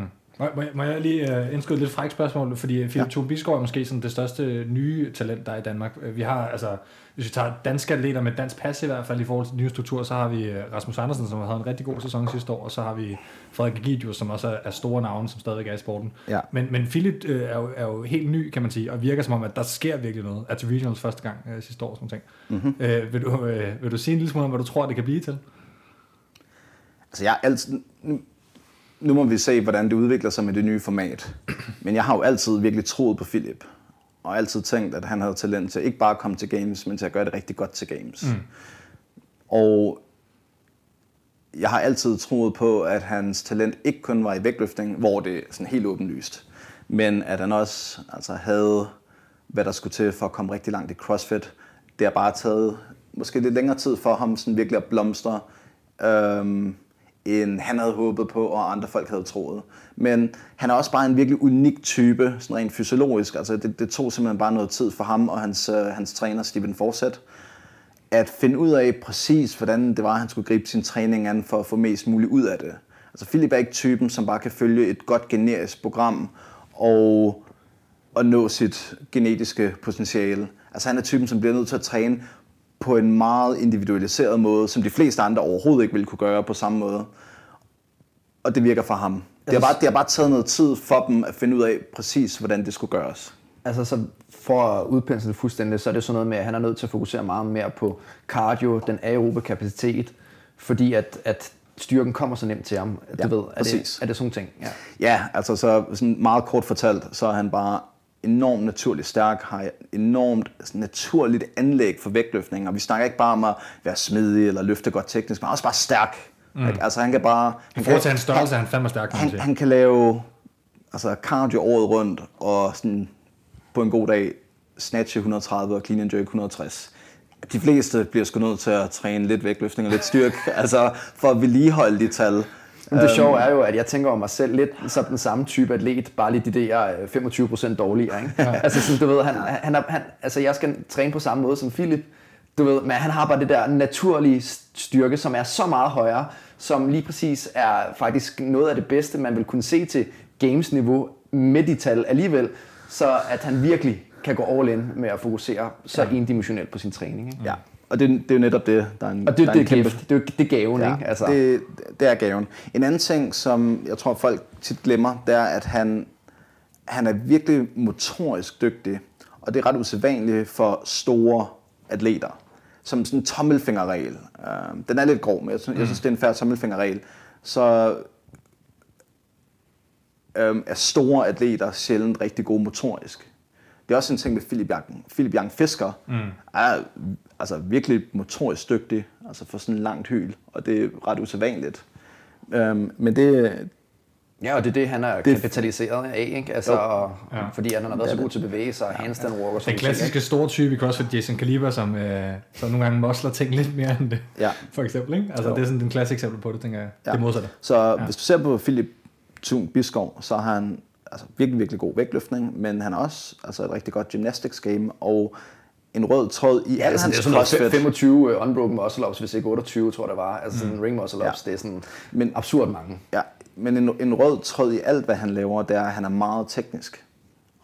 Må jeg lige indskyde lidt frækt spørgsmål, fordi Philip Thun Bisgaard er måske sådan det største nye talent, der er i Danmark. Vi har, altså, hvis vi tager danske atleter med dansk pas i hvert fald i forhold til nye struktur, så har vi Rasmus Andersen, som havde en rigtig god sæson sidste år, og så har vi Frederik Gidius, som også er store navne, som stadigvæk er i sporten. Ja. Men Philip er jo helt ny, kan man sige, og virker som om, at der sker virkelig noget. Er til Regionals første gang sidste år, sådan ting. Mm-hmm. Vil du sige en lille smule om, hvad du tror, det kan blive til? Altså, jeg er altid... Nu må vi se, hvordan det udvikler sig med det nye format. Men jeg har jo altid virkelig troet på Philip. Og altid tænkt, at han havde talent til ikke bare at komme til Games, men til at gøre det rigtig godt til Games. Mm. Og jeg har altid troet på, at hans talent ikke kun var i vægtløftning, hvor det er sådan helt åbenlyst. Men at han også altså, havde, hvad der skulle til for at komme rigtig langt i CrossFit. Det har bare taget måske lidt længere tid for ham sådan virkelig at blomstre. End han havde håbet på, og andre folk havde troet. Men han er også bare en virkelig unik type, sådan rent fysiologisk. Altså det tog simpelthen bare noget tid for ham og hans træner, Steven Forsett, at finde ud af præcis, hvordan det var, han skulle gribe sin træning an for at få mest muligt ud af det. Altså Philip er ikke typen, som bare kan følge et godt generisk program og nå sit genetiske potentiale. Altså han er typen, som bliver nødt til at træne på en meget individualiseret måde, som de fleste andre overhovedet ikke ville kunne gøre på samme måde. Og det virker for ham. Det har bare taget noget tid for dem at finde ud af præcis, hvordan det skulle gøres. Altså så for at udpensle det fuldstændig, så er det sådan noget med, at han er nødt til at fokusere meget mere på cardio, den aerobe kapacitet, fordi at styrken kommer så nemt til ham. Du ved, er det sådan ting? Ja, ja, altså så sådan meget kort fortalt, så er han bare enormt naturligt stærk, har enormt naturligt anlæg for vægtløftning, og vi snakker ikke bare om at være smidig eller løfte godt teknisk, men også bare stærk. Mm. Altså han kan bare... Han får til hans størrelse, han fandme stærk. Han kan lave altså cardio året rundt, og sådan, på en god dag snatch 130 og clean and jerk 160. De fleste bliver sgu nødt til at træne lidt vægtløftning og lidt styrke, altså for at vedligeholde de tal. Det sjove er jo, at jeg tænker om mig selv lidt som den samme type atlet, bare lige de der 25% dårligere. Ikke? Ja. Altså, sådan, du ved, han, altså, jeg skal træne på samme måde som Philip, du ved, men han har bare det der naturlige styrke, som er så meget højere, som lige præcis er faktisk noget af det bedste, man vil kunne se til Games-niveau med de tal alligevel, så at han virkelig kan gå all in med at fokusere så endimensionelt på sin træning. Ikke? Ja. Og det er jo netop det, der er en, og det er kæmpe... Det er gaven, ja, ikke? Altså. Det er gaven. En anden ting, som jeg tror, folk tit glemmer, det er, at han er virkelig motorisk dygtig. Og det er ret usædvanligt for store atleter. Som sådan en tommelfingerregel. Den er lidt grov, men jeg synes, det er en fair tommelfingerregel. Så er store atleter sjældent rigtig gode motorisk. Det er også en ting med Philip Young Fisker er altså virkelig motorisk dygtig, altså for sådan en langt hyl, og det er ret usædvanligt. Men det... Ja, og det er det, han er kapitaliseret af, ikke? Altså, fordi han har været så god til at bevæge sig, handstand walk og sådan. Den klassiske store type i CrossFit, Jason Kaliber, som nogle gange musler ting lidt mere end det, for eksempel, ikke? Altså, det er sådan den klassiske eksempel på det, tænker jeg. Det modsatte. Så hvis du ser på Philip Thun Bisgaard, så har han altså virkelig, virkelig god vægtløftning, men han har også altså et rigtig godt gymnastics game, og en rød tråd i alle hans CrossFit. Det er 25 unbroken muscle-ups, hvis ikke 28, tror der var. Altså sådan ring muscle-ups, det er sådan absurd mange. Ja, men en rød tråd i alt, hvad han laver, det er, at han er meget teknisk.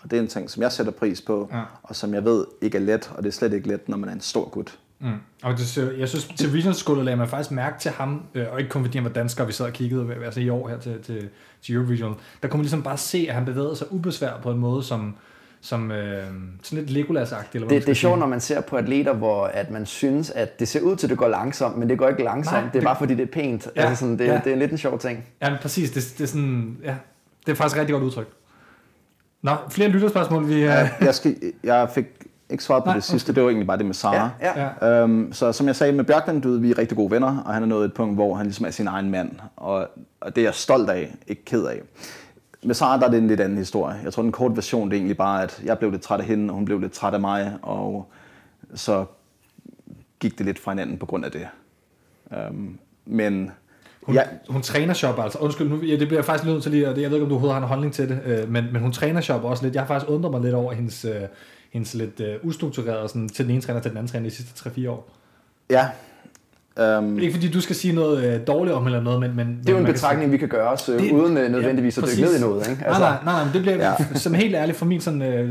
Og det er en ting, som jeg sætter pris på, og som jeg ved ikke er let, og det er slet ikke let, når man er en stor gut. Mm. Og jeg synes, til Regionals-skullet lagde man faktisk mærke til ham, og ikke kun fordi han var dansker, vi sad og kiggede altså i år her til Euro Regional, der kunne man ligesom bare se, at han bevægede sig ubesværet på en måde, som sådan lidt Legolas-agtigt. Eller det er sjovt, når man ser på atleter, hvor at man synes, at det ser ud til, at det går langsomt, men det går ikke langsomt. Nej, det er bare fordi, det er pænt. Ja, altså sådan, det er lidt en sjov ting. Ja, præcis. Det er sådan, det er faktisk rigtig godt udtryk. Nå, flere lytterspørgsmål. Jeg fik ikke svaret på det sidste. Det var egentlig bare det med Sara. Ja. Så som jeg sagde med Björkvinur, vi er rigtig gode venner, og han er nået et punkt, hvor han ligesom er sin egen mand. Og det er jeg stolt af, ikke ked af. Med Sara, der er det en lidt anden historie. Jeg tror, den korte version, det er egentlig bare, at jeg blev lidt træt af hende, og hun blev lidt træt af mig, og så gik det lidt fra hinanden på grund af det. Men... Hun træner shopper, altså. Undskyld, nu, det bliver faktisk nødt til lige, og jeg ved ikke, om du overhovedet har en holdning til det, men hun træner shopper også lidt. Jeg har faktisk undret mig lidt over hendes lidt ustrukturerede sådan, til den ene træner til den anden træner de sidste 3-4 år. Ja. Ikke fordi du skal sige noget dårligt om eller noget, men det er jo en betragtning, vi kan gøre os uden nødvendigvis at dykke ned i noget. Ikke? Altså. Nej, men det bliver som helt ærligt for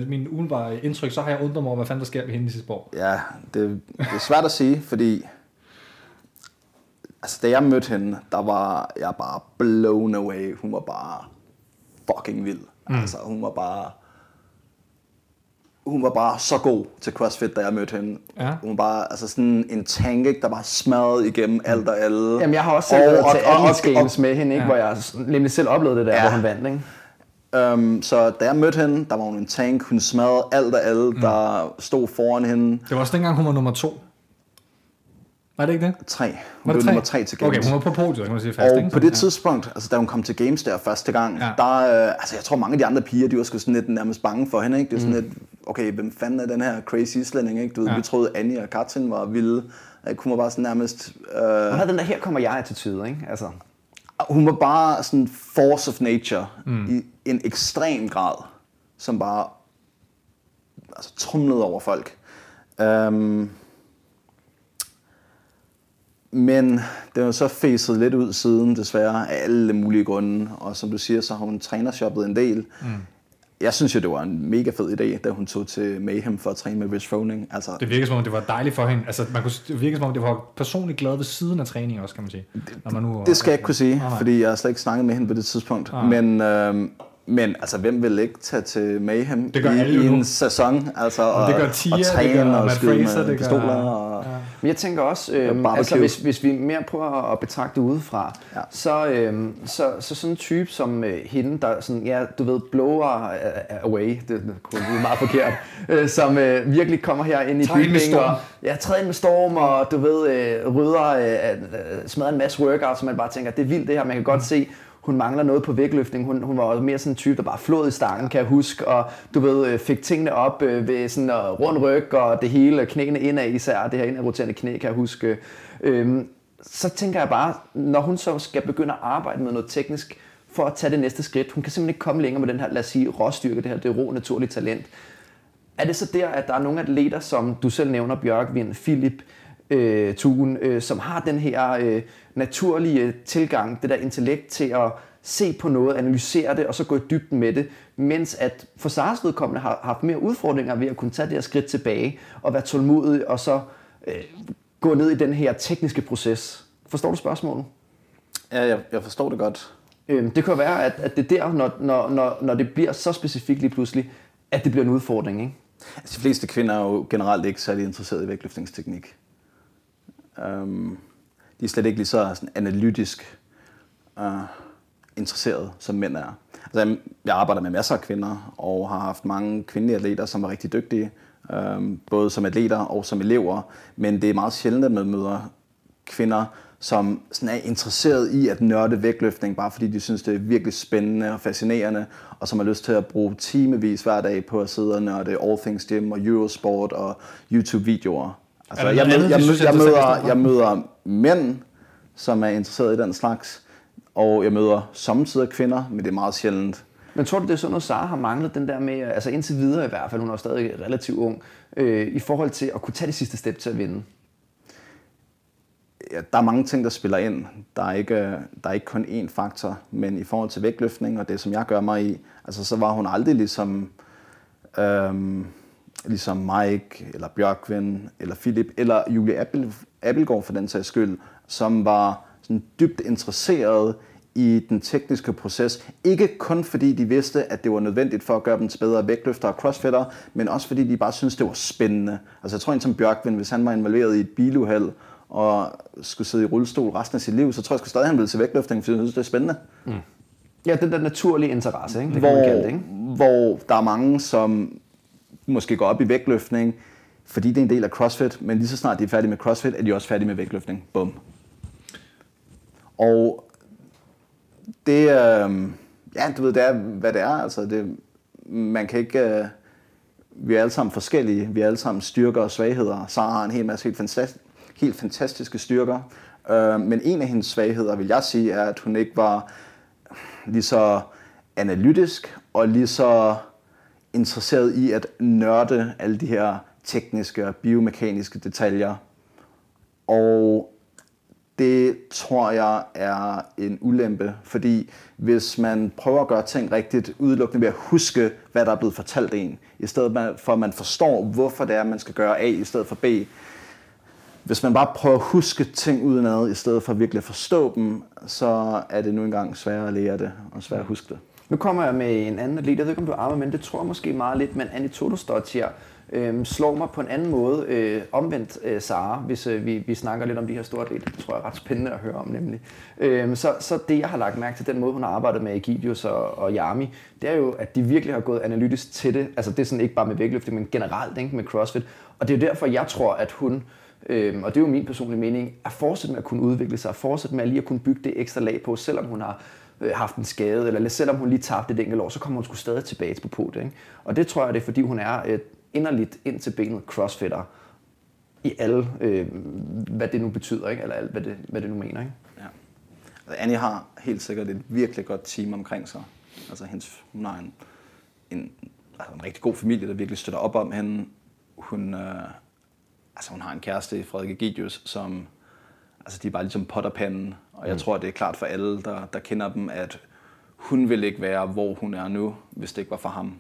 min udenbare indtryk, så har jeg undret mig over, hvad fanden der sker ved hende i sidste år. Ja, det er svært at sige, fordi altså, da jeg mødte hende, der var jeg bare blown away. Hun var bare fucking vild. Altså, hun var bare så god til CrossFit, da jeg mødte hende. Ja. Hun var bare altså sådan en tank, ikke, der bare smadrede igennem alt og alle. Jamen, jeg har også selv været til Annie's Games med hende, ikke, hvor jeg nemlig selv oplevede det der, hvor hun vandt. Ikke? Så da jeg mødte hende, der var hun en tank. Hun smadrede alt og alle, der stod foran hende. Det var også dengang, hun var nummer 2. Var det ikke det? 3. Hun blev nummer 3 til Games. Okay, hun var på podiet, kan man sige fast. Og ikke? På det tidspunkt, altså da hun kom til Games der første gang, der, altså jeg tror mange af de andre piger, de var sgu sådan lidt nærmest bange for hende, ikke? Det var sådan lidt, okay, hvem fanden er den her crazy islænding, ikke? Du ved, vi troede Annie og Katrin var vilde. Hun var bare sådan nærmest... Hun havde den der, her kommer jeg attitude, ikke? Altså. Hun var bare sådan force of nature i en ekstrem grad, som bare altså trumlede over folk. Men det var så fæset lidt ud siden, desværre, af alle mulige grunde. Og som du siger, så har hun trænershoppet en del. Jeg synes jo, det var en mega fed idé, da hun tog til Mayhem for at træne med Rich Froning. Altså, det virkede som om, det var dejligt for hende. Altså, det virkede som om, det var personligt glad ved siden af træning også, kan man sige. Det skal jeg ikke kunne sige, fordi jeg har slet ikke snakket med hende på det tidspunkt. Men Men altså, hvem vil ikke tage til Mayhem i en sæson? Altså, og det gør Tia, og træne, det gør, og skyde Fraser, med pistoler. Ja. Men jeg tænker også, altså, hvis vi mere prøver at betragte udefra, ja. så sådan en type som hende, der sådan, ja, du ved, blower away, det kunne blive meget forkert, som virkelig kommer her ind i bygningen og ja, træder ind med storm, og du ved, smadrer en masse workout, som man bare tænker, det er vildt det her, man kan godt se, hun mangler noget på vægtløftning. Hun var også mere sådan en type, der bare flod i stangen, kan jeg huske. Og du ved, fik tingene op ved sådan rund ryg og det hele. Knæene indad især, det her indadroterende knæ, kan jeg huske. Så tænker jeg bare, når hun så skal begynde at arbejde med noget teknisk for at tage det næste skridt. Hun kan simpelthen ikke komme længere med den her, lad os sige, råstyrke, det her det rå, naturlige talent. Er det så der, at der er nogle atleter, som du selv nævner, Björkvinur, Philip, Thun, som har den her naturlige tilgang, det der intellekt til at se på noget, analysere det og så gå i dybden med det, mens at for Saras vedkommende har haft mere udfordringer ved at kunne tage det her skridt tilbage og være tålmodig og så gå ned i den her tekniske proces. Forstår du spørgsmålet? Ja, jeg forstår det godt. Det kan være, at det der, når det bliver så specifikt lige pludselig, at det bliver en udfordring, ikke? Altså, de fleste kvinder er jo generelt ikke særlig interesseret i vægtløftningsteknik. De er slet ikke lige så sådan analytisk interesseret, som mænd er. Altså, jeg arbejder med masser af kvinder, og har haft mange kvindelige atleter, som var rigtig dygtige, både som atleter og som elever. Men det er meget sjældent, at man møder kvinder, som sådan er interesseret i at nørde vægtløftning, bare fordi de synes, det er virkelig spændende og fascinerende, og som har lyst til at bruge timevis hver dag på at sidde og nørde All Things Gym og Eurosport og YouTube-videoer. Altså, jeg møder mænd, som er interesseret i den slags, og jeg møder sommetider kvinder, men det er meget sjældent. Men tror du, det er sådan noget, Sara har manglet den der med, altså indtil videre i hvert fald, hun er stadig relativt ung, i forhold til at kunne tage det sidste step til at vinde? Ja, der er mange ting, der spiller ind. Der er ikke kun én faktor, men i forhold til vægtløftning og det, som jeg gør mig i, altså så var hun aldrig ligesom Mike, eller Björkvinur, eller Philip, eller Julie Appelgaard for den sags skyld, som var sådan dybt interesseret i den tekniske proces. Ikke kun fordi de vidste, at det var nødvendigt for at gøre dem til bedre vægtløfter og crossfitter, men også fordi de bare syntes, det var spændende. Altså jeg tror en som Björkvinur, hvis han var involveret i et biluheld og skulle sidde i rullestol resten af sit liv, så tror jeg stadig, han ville til vægtløftning, fordi han synes, det er spændende. Mm. Ja, den der naturlige interesse, ikke? Det kan man kalde det, ikke? Hvor der er mange, som måske går op i vægtløftning, fordi det er en del af CrossFit, men lige så snart de er færdige med CrossFit, er de også færdige med vægtløftning. Bum. Og det, ja, du ved, det er, hvad det er. Altså, det, man kan ikke, vi er alle sammen forskellige, vi er alle sammen styrker og svagheder. Sara har en hel masse helt fantastiske styrker, men en af hendes svagheder, vil jeg sige, er, at hun ikke var lige så analytisk og lige så interesseret i at nørde alle de her tekniske og biomekaniske detaljer. Og det tror jeg er en ulempe, fordi hvis man prøver at gøre ting rigtigt, udelukkende ved at huske, hvad der er blevet fortalt en, i stedet for at man forstår, hvorfor det er, man skal gøre A i stedet for B. Hvis man bare prøver at huske ting udenad, i stedet for virkelig at forstå dem, så er det nu engang sværere at lære det, og sværere at huske det. Nu kommer jeg med en anden atlet, jeg ved ikke om du arbejder med, men det tror jeg måske meget lidt, men Annie Thorisdottir slår mig på en anden måde, omvendt Sara, hvis vi snakker lidt om de her store atleter, det tror jeg er ret spændende at høre om nemlig. Så det jeg har lagt mærke til, den måde hun har arbejdet med Gidius og Jamie, det er jo, at de virkelig har gået analytisk til det, altså det er sådan ikke bare med vægtløftning, men generelt ikke med CrossFit, og det er jo derfor jeg tror, at hun, og det er jo min personlige mening, er fortsat med at kunne udvikle sig, fortsat med at lige at kunne bygge det ekstra lag på, selvom hun har haft en skade, eller selvom hun lige tabte et enkelt år, så kommer hun sgu stadig tilbage på podiet, ikke? Og det tror jeg, det er, fordi hun er inderligt ind til benet crossfitter i alle, hvad det nu betyder, ikke? Eller alt, hvad det nu mener. Ikke? Ja. Altså, Annie har helt sikkert et virkelig godt team omkring sig. Altså, hun har en rigtig god familie, der virkelig støtter op om hende. Hun har en kæreste, Frederik Gidius, som altså, de er bare ligesom pot og panden, og jeg tror, det er klart for alle, der kender dem, at hun ville ikke være, hvor hun er nu, hvis det ikke var for ham.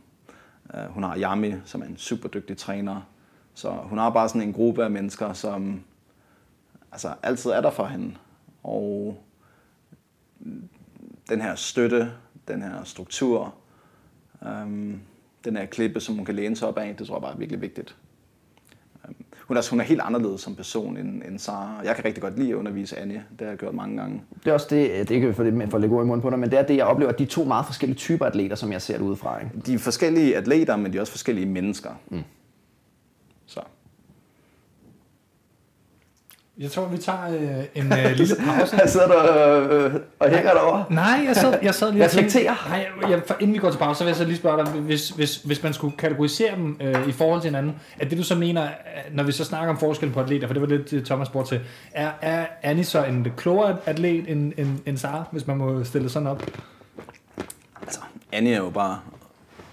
Hun har Jamie, som er en super dygtig træner, så hun har bare sådan en gruppe af mennesker, som altså, altid er der for hende. Og den her støtte, den her struktur, Den her klippe, som hun kan læne sig op af, det tror jeg bare er virkelig vigtigt. Hun er helt anderledes som person end Sara. Jeg kan rigtig godt lide at undervise Annie. Det har jeg gjort mange gange. Det er også det ikke for at lægge ord i munden på dig, men det er det, jeg oplever, at de to meget forskellige typer atleter, som jeg ser det udefra. Ikke? De er forskellige atleter, men de er også forskellige mennesker. Mm. Så. Jeg tror, vi tager en lille pause. Jeg sidder og hænger derovre. Nej, jeg sad lige og tænkte. Inden vi går til pause, så vil jeg så lige spørge dig, hvis man skulle kategorisere dem i forhold til hinanden, at det du så mener, når vi så snakker om forskellen på atleter, for det var lidt Thomas spurgte til, er Annie så en klogere atlet end Sara, hvis man må stille sådan op? Altså, Annie er jo bare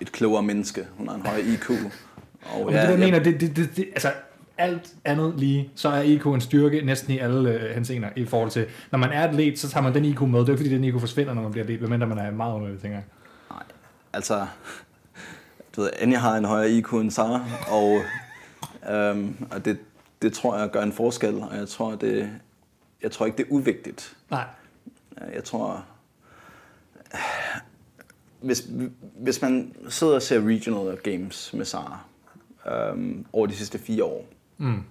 et klogere menneske. Hun har en høj IQ. Og det, jeg mener, det altså... Alt andet lige, så er IQ en styrke næsten i alle henseender i forhold til, når man er atlet, så tager man den IQ med. Det er fordi den IQ forsvinder, når man bliver atlet, medmindre man er meget underlig, tænker jeg. Nej, altså, du ved, Annie har en højere IQ end Sara, og det tror jeg gør en forskel, og jeg tror ikke, det er uvigtigt. Nej. Jeg tror, hvis man sidder og ser Regional Games med Sara over de sidste 4 år, mm.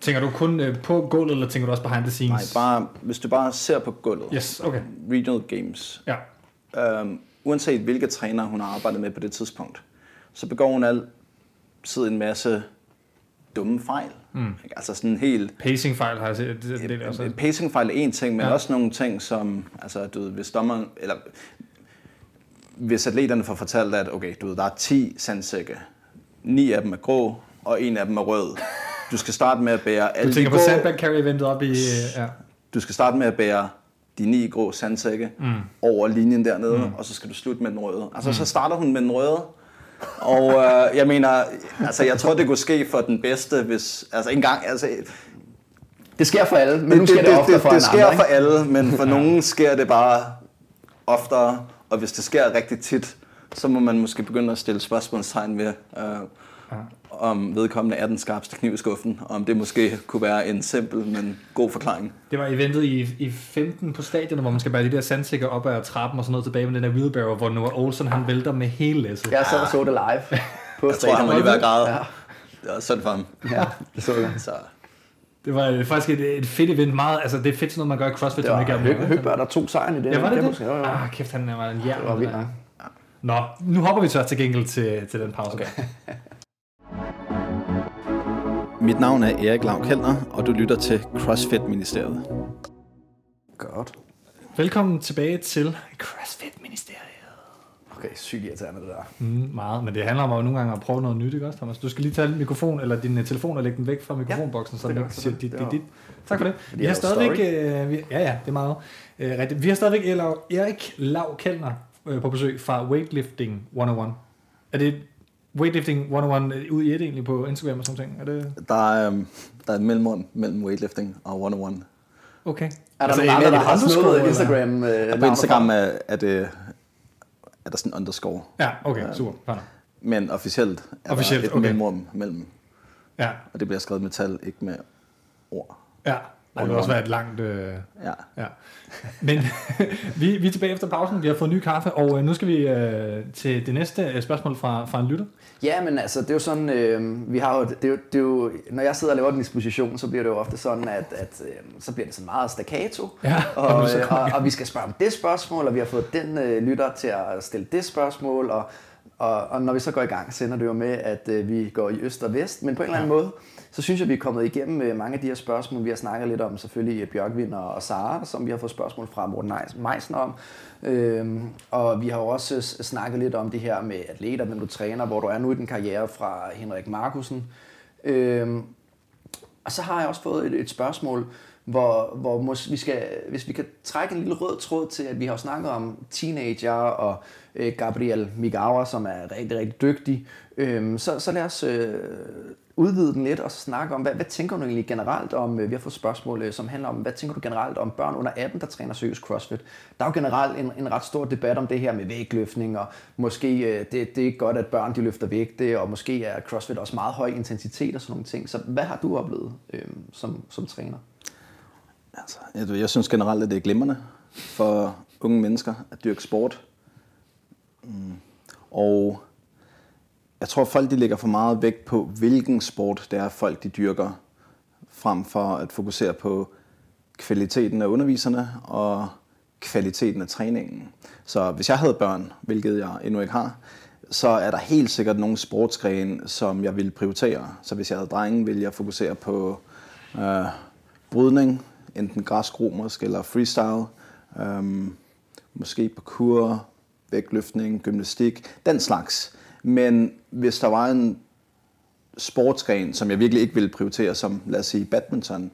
Tænker du kun på gulvet, eller tænker du også behind the scenes? Nej, hvis du bare ser på gulvet. Yes, okay. Regional Games. Ja. Uanset hvilke træner hun har arbejdet med på det tidspunkt, så begår hun altid en masse dumme fejl. Mm. Altså sådan helt... Pacing-fejl har jeg set. Det også. Pacing-fejl er en ting, men også nogle ting, som... Altså, du ved, hvis dommeren... Eller, hvis atleterne får fortalt, at okay, du ved, der er 10 sandsække, 9 af dem er grå, og 1 af dem er rød. Du skal starte med at bære alle de grå... Du tænker på sandbag-carry-eventet op i... Ja. Du skal starte med at bære de 9 grå sandsække over linjen dernede, og så skal du slutte med den røde. Altså, så starter hun med den røde, og jeg mener... Altså, jeg tror, det kunne ske for den bedste, hvis... Altså, en gang... Altså, det sker for alle, men nu sker det oftere for en anden. Det sker for alle, men for nogen sker det bare oftere, og hvis det sker rigtig tit... så må man måske begynde at stille spørgsmålstegn ved, om vedkommende er den skarpeste kniv i skuffen, og om det måske kunne være en simpel, men god forklaring. Det var eventet i 15 på stadionet, hvor man skal bære de der sandsækker op ad trappen og sådan noget tilbage med den der wheelbarrow, hvor Noah Olsen han vælter med hele læsset. Jeg sad og så det live på stadion. Jeg tror, han må lige være grædet. Det var sådan for ham. Ja, det så jeg. Så. Det var faktisk et fedt event, meget, altså det er fedt sådan noget, man gør i CrossFit. Det var Høgbørn, der tog sejren i det. Ja, var det det? Kæft, han var en jern. Det var Nå, nu hopper vi så til gengæld til den pause. Okay. Mit navn er Erik Lau Kelner, og du lytter til CrossFit-ministeriet. Godt. Velkommen tilbage til CrossFit-ministeriet. Okay, sygt irriterende det der. Meget, men det handler om at nogle gange at prøve noget nyt, ikke også, Thomas? Du skal lige tage din mikrofon, eller din telefon og lægge den væk fra mikrofonboksen, så den ikke siger dit. Tak for det. Vi har stadigvæk... det er meget rigtigt. Vi har stadigvæk Erik Lau Kelner på besøg fra Weightlifting 101. Er det Weightlifting 101 ud i et egentlig på Instagram og sådan noget? Der er et mellemrum mellem Weightlifting og 101. Okay. Er der nogle andre, der har snødet Instagram? På Instagram er der sådan en underscore. Ja, okay, super. Fanden. Men officielt er der et mellemrum mellem. Ja. Og det bliver skrevet med tal, ikke med ord. Ja. Og det har også været et langt... Ja. Men vi er tilbage efter pausen, vi har fået ny kaffe, og nu skal vi til det næste spørgsmål fra en lytter. Ja, men altså, det er jo sådan, vi har jo, det er jo, når jeg sidder og laver en disposition, så bliver det jo ofte sådan, at så bliver det sådan meget staccato, og vi skal spørge om det spørgsmål, og vi har fået den lytter til at stille det spørgsmål, og når vi så går i gang, så ender det jo med, at vi går i øst og vest, men på en eller anden måde, så synes jeg, vi er kommet igennem mange af de her spørgsmål. Vi har snakket lidt om selvfølgelig Björkvinur og Sara, som vi har fået spørgsmål fra Morten Meisner om. Og vi har også snakket lidt om det her med atleter, hvem du træner, hvor du er nu i din karriere fra Henrik Markusen. Og så har jeg også fået et spørgsmål, hvor vi skal, hvis vi kan trække en lille rød tråd til, at vi har snakket om teenager og Gabriela Mięgała, som er rigtig, rigtig dygtig. Så lad os udvide den lidt og så snakke om, hvad tænker du egentlig generelt om, vi har fået spørgsmål, som handler om, hvad tænker du generelt om børn under 18, der træner seriøst CrossFit? Der er jo generelt en ret stor debat om det her med vægtløftning, og måske det er ikke godt, at børn de løfter vægte, og måske er CrossFit også meget høj intensitet og sådan nogle ting. Så hvad har du oplevet som træner? Altså, jeg synes generelt, at det er glimrende for unge mennesker at dyrke sport. Og jeg tror, folk de lægger for meget vægt på, hvilken sport det er, folk de dyrker, frem for at fokusere på kvaliteten af underviserne og kvaliteten af træningen. Så hvis jeg havde børn, hvilket jeg endnu ikke har, så er der helt sikkert nogle sportsgrene, som jeg ville prioritere. Så hvis jeg havde drenge, ville jeg fokusere på brydning, enten græsk, romersk eller freestyle, måske parkour, vægtløftning, gymnastik, den slags. Men hvis der var en sportsgren, som jeg virkelig ikke ville prioritere, som lad os sige badminton,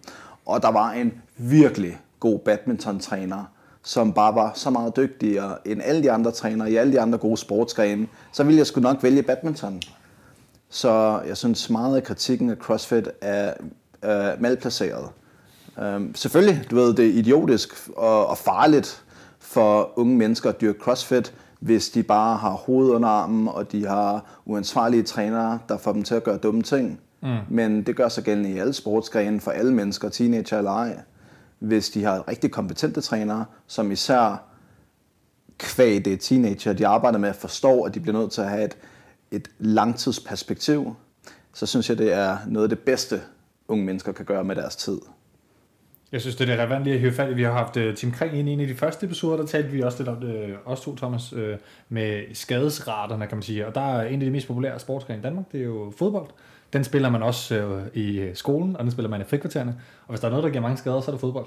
og der var en virkelig god badmintontræner, som bare var så meget dygtigere end alle de andre trænere i alle de andre gode sportsgrene, så ville jeg sgu nok vælge badminton. Så jeg synes meget, at kritikken af CrossFit er malplaceret. Selvfølgelig, du ved, det er idiotisk og farligt for unge mennesker at dyrke CrossFit, hvis de bare har hovedet under armen, og de har uansvarlige trænere, der får dem til at gøre dumme ting. Mm. Men det gør sig gældende i alle sportsgrene for alle mennesker, teenager eller ej. Hvis de har rigtig kompetente trænere, som især kvad det teenager, de arbejder med, forstår, at de bliver nødt til at have et langtidsperspektiv, så synes jeg, det er noget af det bedste, unge mennesker kan gøre med deres tid. Jeg synes, det er relevant lige at hive fat i. Vi har haft Tim Kring ind i en af de første episoder, der talte vi også lidt om det, os to, Thomas, med skadesraterne, kan man sige. Og der er en af de mest populære sportsgrene i Danmark, det er jo fodbold. Den spiller man også i skolen, og den spiller man i frikvartererne. Og hvis der er noget, der giver mange skader, så er det fodbold.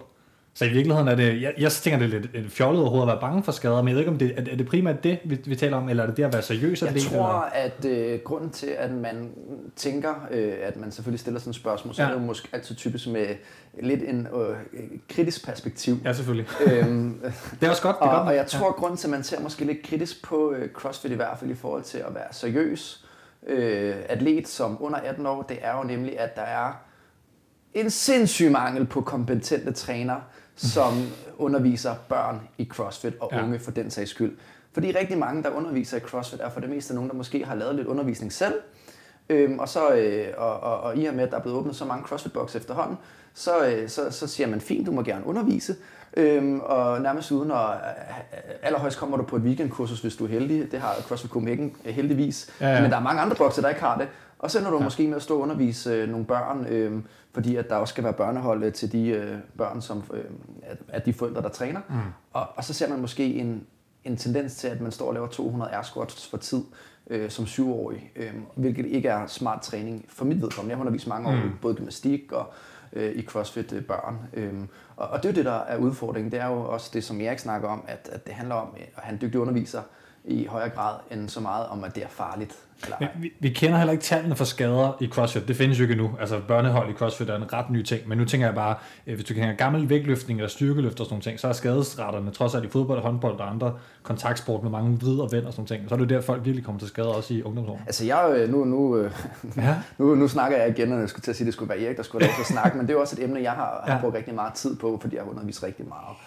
Så i virkeligheden er det, jeg tænker, det er lidt fjollet overhovedet at være bange for skader, men jeg ved ikke, om det er det primært det, vi taler om, eller er det det at være seriøs? Jeg tror, at grunden til, at man tænker, at man selvfølgelig stiller sådan et spørgsmål, så er det jo måske altid typisk med lidt en kritisk perspektiv. Ja, selvfølgelig. Det er også godt. Og jeg tror, grunden til, at man ser måske lidt kritisk på CrossFit, i hvert fald i forhold til at være seriøs atlet som under 18 år, det er jo nemlig, at der er en sindssyg mangel på kompetente trænere, som underviser børn i CrossFit og unge for den sags skyld. Fordi rigtig mange, der underviser i CrossFit, er for det meste nogen, der måske har lavet lidt undervisning selv. Og i og med, at der er blevet åbnet så mange CrossFit-boks efterhånden, så siger man, fint, du må gerne undervise. Og nærmest uden at allerhøjst kommer du på et weekendkursus, hvis du er heldig. Det har CrossFit Copenhagen heldigvis. Ja. Men der er mange andre bokser, der ikke har det. Og så når du måske med at stå og undervise nogle børn, fordi at der også skal være børnehold til de børn, som er de forældre, der træner. Mm. Og så ser man måske en tendens til, at man står og laver 200 air-squats for tid som 7-årig, hvilket ikke er smart træning for mit vedkommende. Jeg har undervist mange år i både gymnastik og i CrossFit børn. Og det er jo det, der er udfordringen. Det er jo også det, som Erik snakker om, at det handler om at have en dygtig underviser, i højere grad end så meget om, at det er farligt. Vi kender heller ikke tallene for skader i CrossFit. Det findes jo ikke endnu. Altså børnehold i CrossFit er en ret ny ting. Men nu tænker jeg bare, hvis du kender gammel vægtløftning eller styrkeløft og sådan nogle ting, så er skadesraterne trods alt i fodbold, håndbold og andre kontaktsport med mange vrid og vend og sådan ting. Så er det jo der, folk virkelig kommer til skade også i ungdomsårene. Altså jeg, nu snakker jeg igen, og jeg skulle til at sige, at det skulle være Erik, der skulle have snakke, men det er jo også et emne, jeg har brugt rigtig meget tid på, fordi jeg har undervist rigtig meget.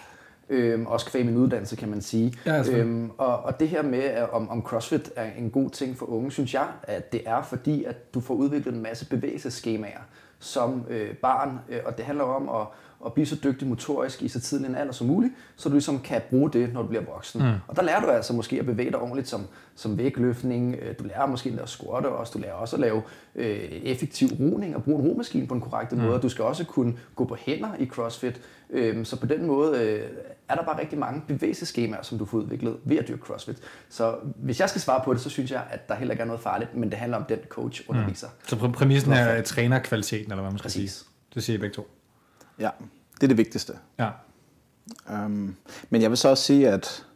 Også kvæg min uddannelse, kan man sige. Ja, og det her med, om CrossFit er en god ting for unge, synes jeg, at det er, fordi at du får udviklet en masse bevægelsesskemaer som barn, og det handler om at blive så dygtig motorisk i så tidlig en alder som muligt, så du ligesom kan bruge det, når du bliver voksen. Mm. Og der lærer du altså måske at bevæge dig ordentligt som vægtløftning, du lærer måske at lave squat, og du lærer også at lave effektiv roning og bruge en romaskine på en korrekt måde. Du skal også kunne gå på hænder i CrossFit, så på den måde er der bare rigtig mange bevægelsesskemaer, som du får udviklet ved at dyrke CrossFit. Så hvis jeg skal svare på det, så synes jeg, at der heller ikke er noget farligt, men det handler om den coach underviser. Så præmissen er trænerkvaliteten, eller hvad man skal sige. Det siger I begge to. Ja, det er det vigtigste. Ja. Men jeg vil så også sige, at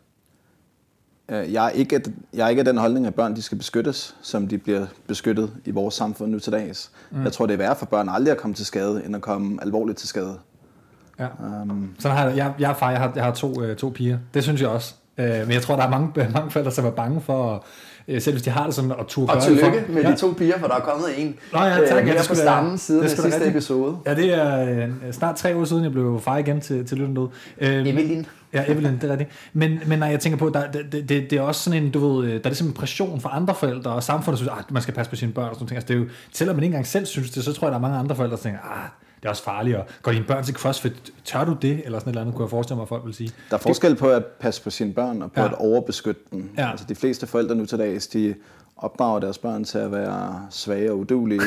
jeg er ikke af den holdning, at børn de skal beskyttes, som de bliver beskyttet i vores samfund nu til dags. Mm. Jeg tror, det er værre for børn aldrig at komme til skade, end at komme alvorligt til skade. Ja. Så har jeg er far, jeg har to piger. Det synes jeg også. Men jeg tror, der er mange forældre, som er bange for, selv hvis de har det sådan, at turde gøre det. Og tillykke med de to piger, for der er kommet en. Nå ja, tak. Mere på stammen siden af sidste episode. Ja, det er snart 3 uger siden, jeg blev far igen til lyttende ud. Evelyn. Ja, Evelyn, det er rigtigt. Men når jeg tænker på, det er også sådan en, du ved, der er det sådan en pression fra andre forældre, og samfundet synes, at man skal passe på sine børn og sådan noget. Altså, det er jo, selvom man ikke engang selv synes det, så tror jeg, der er mange andre forældre, der tænker, det er også farligt. Går dine børn til CrossFit? Tør du det? Eller sådan et eller andet, kunne jeg forestille mig, at folk vil sige. Der er forskel på at passe på sine børn, og på at overbeskytte dem. Ja. Altså de fleste forældre nu til dags, de opdrager deres børn til at være svage og uduelige.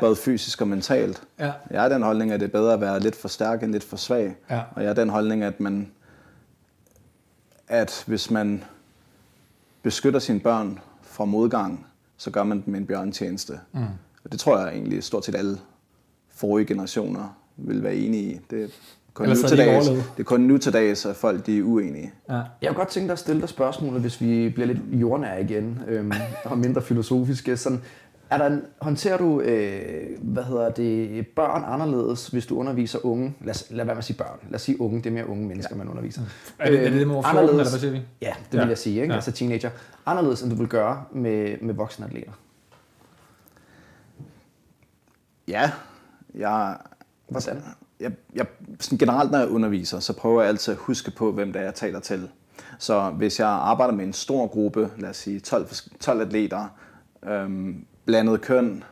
Både fysisk og mentalt. Ja. Jeg er den holdning, at det er bedre at være lidt for stærk end lidt for svag. Ja. Og jeg er den holdning, at man, at hvis man beskytter sine børn fra modgang, så gør man dem en bjørnetjeneste. Mm. Og det tror jeg egentlig stort set alle forrige generationer vil være enige i. Det er kun, nu til dags, at folk de er uenige. Ja. Jeg har godt tænkt dig at stille dig spørgsmålet, hvis vi bliver lidt jordnære igen, og mindre filosofiske. Sådan, håndterer du børn anderledes, hvis du underviser unge? Lad være med at sige børn. Lad os sige unge. Det er mere unge mennesker, man underviser. Er det med over 14, eller hvad siger vi? Ja, det vil jeg sige. Ikke? Ja. Altså teenager. Anderledes, end du vil gøre med voksne atleter. Ja. Hvordan? Jeg, sådan generelt, når jeg underviser, så prøver jeg altid at huske på, hvem det er, jeg taler til. Så hvis jeg arbejder med en stor gruppe, lad os sige 12 atleter, blandet køn,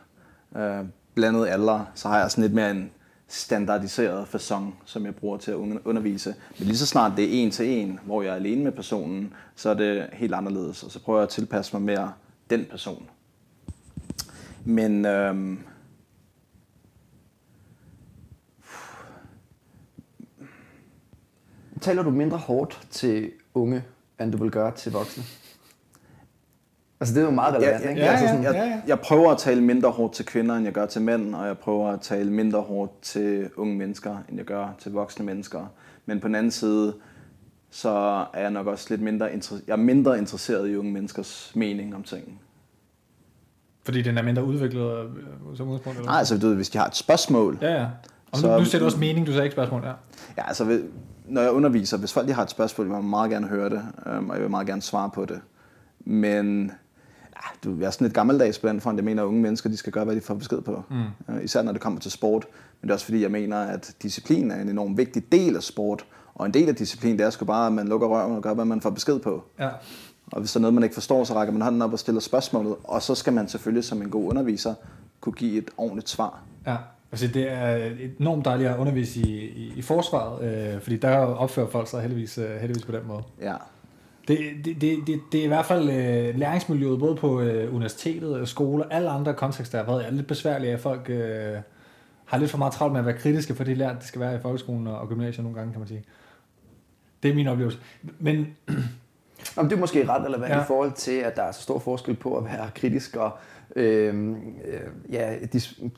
blandet alder, så har jeg sådan lidt mere en standardiseret facon, som jeg bruger til at undervise. Men lige så snart det er en til en, hvor jeg er alene med personen, så er det helt anderledes, og så prøver jeg at tilpasse mig mere den person. Men taler du mindre hårdt til unge, end du vil gøre til voksne? Altså det er jo meget relevant, ikke? Jeg prøver at tale mindre hårdt til kvinder, end jeg gør til mænd, og jeg prøver at tale mindre hårdt til unge mennesker, end jeg gør til voksne mennesker. Men på den anden side, så er jeg nok også lidt mindre interesseret i unge menneskers mening om ting. Fordi den er mindre udviklet som udgangspunkt? Nej, altså du ved, hvis de har et spørgsmål... Ja, ja. Og så, nu sætter du også mening, du sagde ikke spørgsmål der. Ja, altså når jeg underviser, hvis folk har et spørgsmål, vil jeg meget gerne høre det, og jeg vil meget gerne svare på det. Men... jeg er sådan et gammeldags blandt for, at jeg mener, at unge mennesker de skal gøre, hvad de får besked på. Mm. Især når det kommer til sport. Men det er også fordi, jeg mener, at disciplin er en enormt vigtig del af sport. Og en del af disciplin, det er sgu bare, at man lukker røven og gør, hvad man får besked på. Ja. Og hvis der er noget, man ikke forstår, så rækker man hånden op og stiller spørgsmålet. Og så skal man selvfølgelig som en god underviser kunne give et ordentligt svar. Ja. Altså, det er enormt dejligt at undervise i forsvaret, fordi der opfører folk sig heldigvis på den måde. Ja. Det er i hvert fald læringsmiljøet, både på universitetet og skoler, alle andre kontekster, der er lidt besværligt, at folk har lidt for meget travlt med at være kritiske for det, det skal være i folkeskolen og gymnasiet nogle gange, kan man sige. Det er min oplevelse. Men det er måske ret relevant i forhold til, at der er så stor forskel på at være kritisk og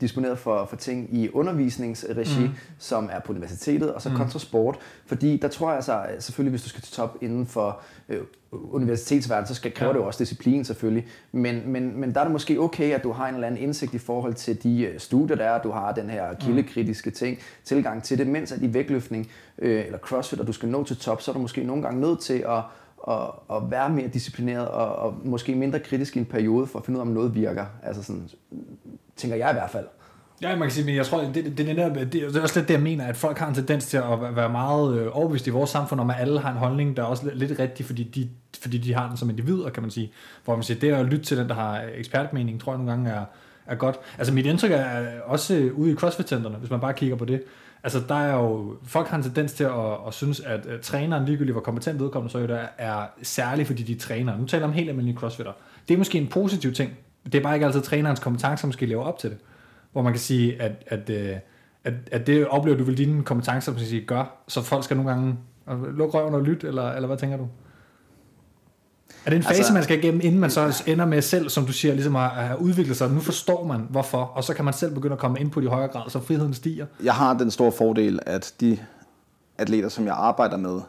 disponeret for ting i undervisningsregi, som er på universitetet, og så kontra sport. Fordi der tror jeg så, selvfølgelig hvis du skal til top inden for universitetsverden, så kræver det jo også disciplin selvfølgelig. Men der er det måske okay, at du har en eller anden indsigt i forhold til de studier, der er. Du har den her kildekritiske tilgang til det, mens at i vægtløftning eller CrossFit, og du skal nå til top, så er du måske nogle gange nødt til at være mere disciplineret og måske mindre kritisk i en periode for at finde ud af, om noget virker. Altså sådan, tænker jeg i hvert fald. Ja, man kan sige, men jeg tror, det er også lidt det, jeg mener, at folk har en tendens til at være meget overbevist i vores samfund, om at alle har en holdning, der er også lidt rigtig, fordi de har den som individer, kan man sige. Hvor man siger, det at lytte til den, der har ekspertmening, tror jeg nogle gange er godt. Altså mit indtryk er også ude i CrossFit-centrene, hvis man bare kigger på det. Altså der er jo, folk har en tendens til at synes, at træneren ligegyldigt hvor kompetent vedkommende så der er særlig, fordi de træner. Nu taler jeg om helt almindelige crossfitter. Det er måske en positiv ting. Det er bare ikke altid trænerens kompetencer, som skal leve op til det. Hvor man kan sige, at det oplever du vel dine kompetencer, som skal gøre, så folk skal nogle gange lukke røven og lytte, eller hvad tænker du? Er det en fase, man skal igennem, inden man så ender med selv, som du siger, ligesom at have udviklet sig? Nu forstår man, hvorfor, og så kan man selv begynde at komme ind på de højere grad, så friheden stiger. Jeg har den store fordel, at de atleter, som jeg arbejder med,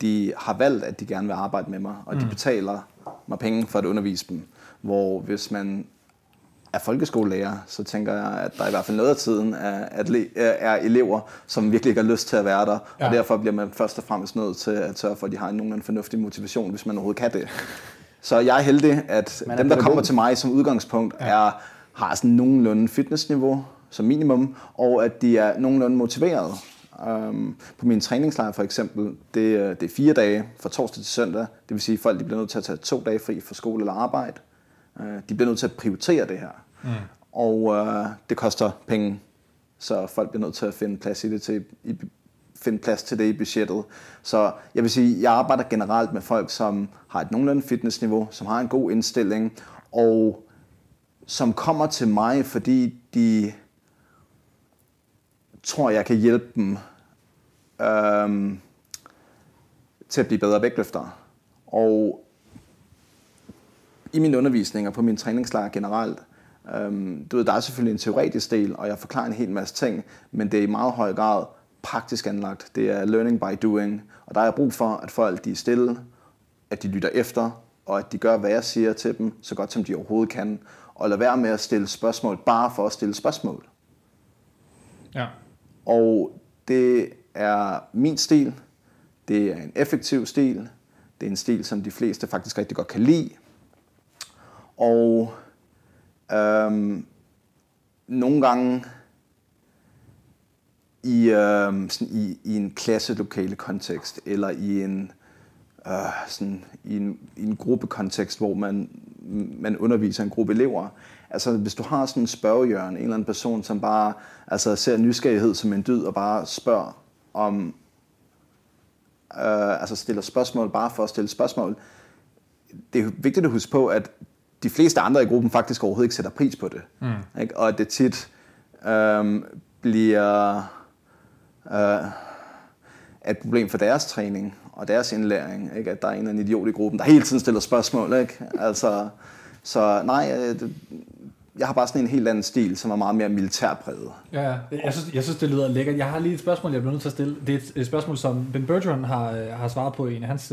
de har valgt, at de gerne vil arbejde med mig, og de betaler mig penge for at undervise dem. Hvor hvis man er folkeskolelærer, så tænker jeg, at der i hvert fald noget af tiden er elever, som virkelig ikke har lyst til at være der, og derfor bliver man først og fremmest nødt til at sørge for, at de har nogen fornuftig motivation, hvis man overhovedet kan det. Så jeg er heldig, at dem, der kommer til mig som udgangspunkt, har sådan nogenlunde fitnessniveau som minimum, og at de er nogenlunde motiverede. På min træningslejr for eksempel, det er 4 dage fra torsdag til søndag, det vil sige, at folk de bliver nødt til at tage 2 dage fri fra skole eller arbejde. De bliver nødt til at prioritere det her. Og det koster penge. så folk bliver nødt til at finde plads i det i budgettet. Så jeg vil sige, jeg arbejder generelt med folk, som har et nogenlunde fitnessniveau, som har en god indstilling, og som kommer til mig, fordi de tror, jeg kan hjælpe dem til at blive bedre vægtløftere. Og i mine undervisninger på mine træningslejre generelt, du ved, der er selvfølgelig en teoretisk del, og jeg forklarer en hel masse ting, men det er i meget høj grad praktisk anlagt. Det er learning by doing, og der er brug for, at folk de er stille, at de lytter efter, og at de gør, hvad jeg siger til dem, så godt som de overhovedet kan, og lad være med at stille spørgsmål, bare for at stille spørgsmål. Ja. Og det er min stil, det er en effektiv stil, det er en stil, som de fleste faktisk rigtig godt kan lide, og nogle gange i en klasselokale kontekst, eller i en i en gruppekontekst, hvor man underviser en gruppe elever. Altså hvis du har sådan en spørgehjørne, en eller anden person, som bare altså ser nysgerrighed som en dyd og bare spørger om altså stiller spørgsmål bare for at stille spørgsmål. Det er vigtigt at huske på, at de fleste andre i gruppen faktisk overhovedet ikke sætter pris på det. Mm. Ikke? Og at det tit bliver et problem for deres træning og deres indlæring. Ikke? At der er en eller anden idiot i gruppen, der hele tiden stiller spørgsmål. Ikke? Altså, så nej, jeg har bare sådan en helt anden stil, som er meget mere militærpræget. Ja, jeg synes, det lyder lækkert. Jeg har lige et spørgsmål, jeg bliver nødt til at stille. Det er et spørgsmål, som Ben Bergeron har svaret på i en af hans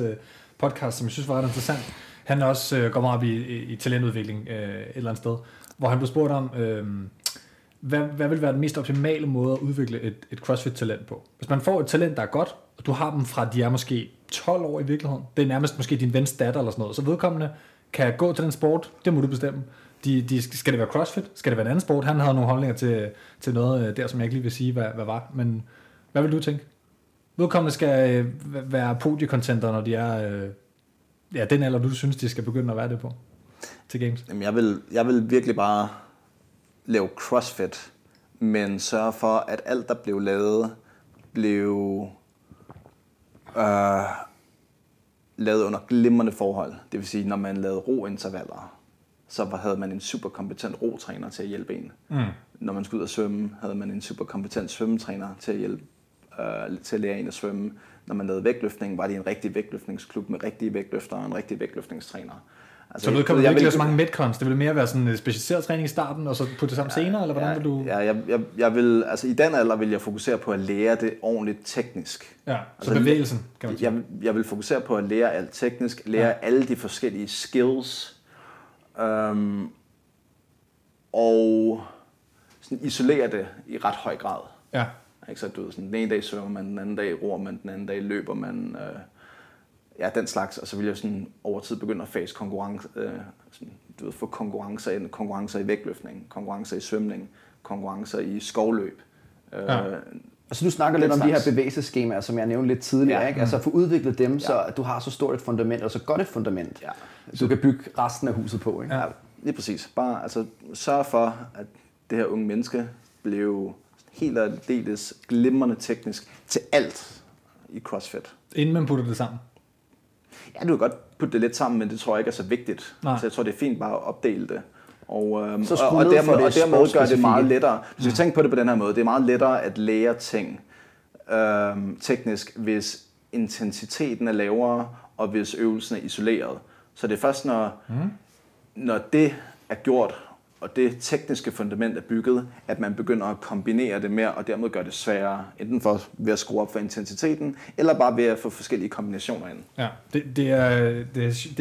podcasts, som jeg synes var ret interessant. Han også går meget op i talentudvikling et eller andet sted, hvor han blev spurgt om, hvad vil være den mest optimale måde at udvikle et CrossFit-talent på? Hvis man får et talent, der er godt, og du har dem fra, de er måske 12 år i virkeligheden, det er nærmest måske din vens datter eller sådan noget, så vedkommende kan gå til den sport, det må du bestemme. Skal det være CrossFit? Skal det være en anden sport? Han havde nogle holdninger til noget der, som jeg ikke lige vil sige, hvad var. Men hvad vil du tænke? Vedkommende skal være podiekontenter, når de er... Ja, den alder, du synes, de skal begynde at være det på til Games? Jamen, jeg vil virkelig bare lave CrossFit, men sørge for, at alt, der blev lavet, blev lavet under glimrende forhold. Det vil sige, når man lavede rointervaller, så havde man en superkompetent rotræner til at hjælpe en. Mm. Når man skulle ud og svømme, havde man en superkompetent svømmetræner til at hjælpe til at lære en at svømme. Når man lavede vægtløftning, var det en rigtig vægtløftningsklub med rigtige vægtløftere og en rigtig vægtløftningstræner. Altså, så vedkommende ikke lave så mange metcons? Det ville mere være sådan en specialiseret træning i starten, og så putte det sammen senere, eller hvordan vil du...? Ja, jeg vil... Altså i den alder vil jeg fokusere på at lære det ordentligt teknisk. Ja, så altså, bevægelsen, kan man sige. Jeg vil fokusere på at lære alt teknisk, lære alle de forskellige skills, og sådan isolere det i ret høj grad. Ja. Så du ved, sådan, den ene dag svømmer man, den anden dag roer man, den anden dag løber man, den slags. Og så vil jeg sådan, over tid begynde at face konkurrence, få konkurrencer ind, konkurrencer i vægtløftning, konkurrencer i svømning, konkurrencer i skovløb. Altså du snakker lidt om slags. De her bevægelsesskemaer, som jeg nævnte lidt tidligere, ikke? Altså få udviklet dem, så du har så stort et fundament, og så godt et fundament, du kan bygge resten af huset på, ikke? Ja, lige præcis. Bare altså, sørg for, at det her unge menneske blev... helt og aldeles glimrende teknisk til alt i CrossFit. Inden man putter det sammen? Ja, du kan godt putte det lidt sammen, men det tror jeg ikke er så vigtigt. Nej. Så jeg tror, det er fint bare at opdele det. Og dermed gør det meget lettere. Du skal tænke på det på den her måde. Det er meget lettere at lære ting teknisk, hvis intensiteten er lavere, og hvis øvelsen er isoleret. Så det er først, når det er gjort, og det tekniske fundament er bygget, at man begynder at kombinere det mere, og dermed gør det sværere, enten for ved at skrue op for intensiteten, eller bare ved at få forskellige kombinationer ind. Ja, det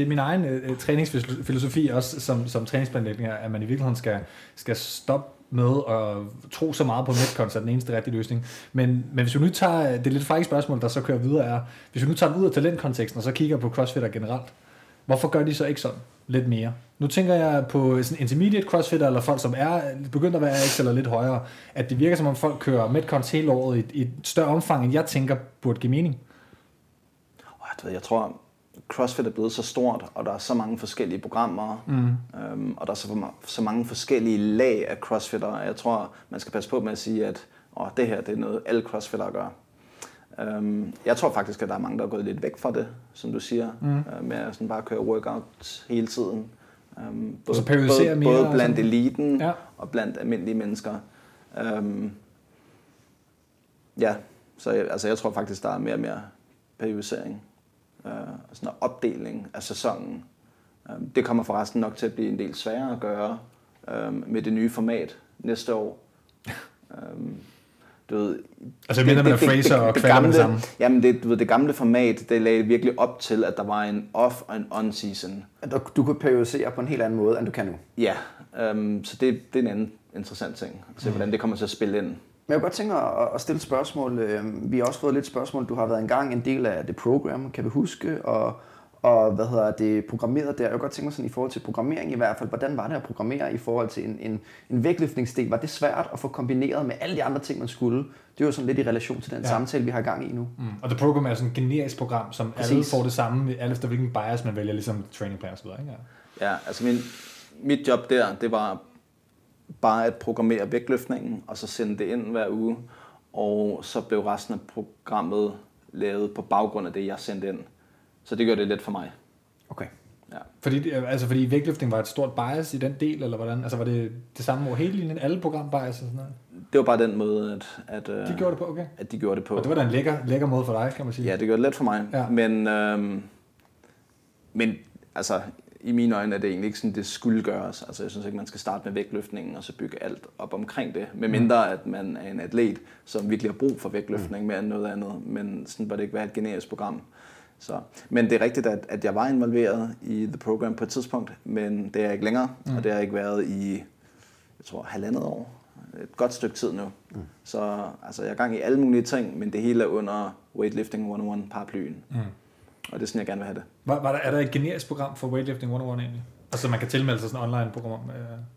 er min egen træningsfilosofi også, som træningsplanlægninger, at man i virkeligheden skal stoppe med at tro så meget på metcons er den eneste rigtige løsning. Men hvis vi nu tager, det er lidt frække spørgsmål, der så kører videre, er, hvis vi nu tager det ud af talentkonteksten, og så kigger på CrossFitter generelt, hvorfor gør de så ikke sådan lidt mere? Nu tænker jeg på sådan intermediate crossfitter, eller folk, som er begyndt at være AX eller lidt højere, at det virker, som om folk kører metcons hele året i et større omfang, end jeg tænker burde give mening. Jeg tror, CrossFit er blevet så stort, og der er så mange forskellige programmer, og der er så mange forskellige lag af crossfitter. Jeg tror, man skal passe på med at sige, at og det her, det er noget, alle crossfittere gør. Jeg tror faktisk, at der er mange, der er gået lidt væk fra det, som du siger, med at sådan bare køre workouts hele tiden. Både blandt eliten og blandt almindelige mennesker. Så jeg tror faktisk, der er mere og mere periodisering og sådan en opdeling af sæsonen. Det kommer forresten nok til at blive en del sværere at gøre med det nye format næste år. Du ved, altså jeg mener med Fraser og kvalder med det samme. Jamen det gamle format, det lagde virkelig op til, at der var en off og en on season. Du kunne periodisere på en helt anden måde, end du kan nu. Ja, så det er en anden interessant ting. At se hvordan det kommer til at spille ind. Men jeg kunne godt tænke at stille spørgsmål. Vi har også fået lidt spørgsmål. Du har været engang en del af det program, kan vi huske, og hvad hedder det, programmeret der. Jeg kunne godt tænke mig sådan i forhold til programmering i hvert fald, hvordan var det at programmere i forhold til en vægtløftningsdel? Var det svært at få kombineret med alle de andre ting, man skulle? Det er jo sådan lidt i relation til den samtale, vi har gang i nu. Og det program er sådan et generisk program, som alle får det samme, alt efter hvilken bias man vælger, ligesom training plan og så videre, ikke? Ja, altså mit job der, det var bare at programmere vægtløftningen, og så sende det ind hver uge, og så blev resten af programmet lavet på baggrund af det, jeg sendte ind. Så det gør det let for mig. Okay. Ja. Fordi vægtløftning var et stort bias i den del, eller hvordan? Altså var det det samme over hele linjen? Alle programbias og sådan noget? Det var bare den måde, at de gjorde det på, okay? At de gjorde det på. Og det var da en lækker måde for dig, kan man sige. Ja, det gjorde det let for mig. Ja. Men altså, i mine øjne er det egentlig ikke sådan, det skulle gøres. Altså jeg synes ikke, man skal starte med vægtløftningen og så bygge alt op omkring det. Med mindre, at man er en atlet, som virkelig har brug for vægtløftning mere end noget andet. Men sådan var det ikke være et generisk program. Så. Men det er rigtigt, at jeg var involveret i The Program på et tidspunkt, men det er jeg ikke længere, og det har jeg ikke været i, jeg tror, 1,5 år. Et godt stykke tid nu. Så altså, jeg er gang i alle mulige ting, men det hele er under Weightlifting 101-paraplyen. Og det er sådan, jeg gerne vil have det. Er der et generisk program for Weightlifting 101 egentlig? Altså man kan tilmelde sig sådan et online-program?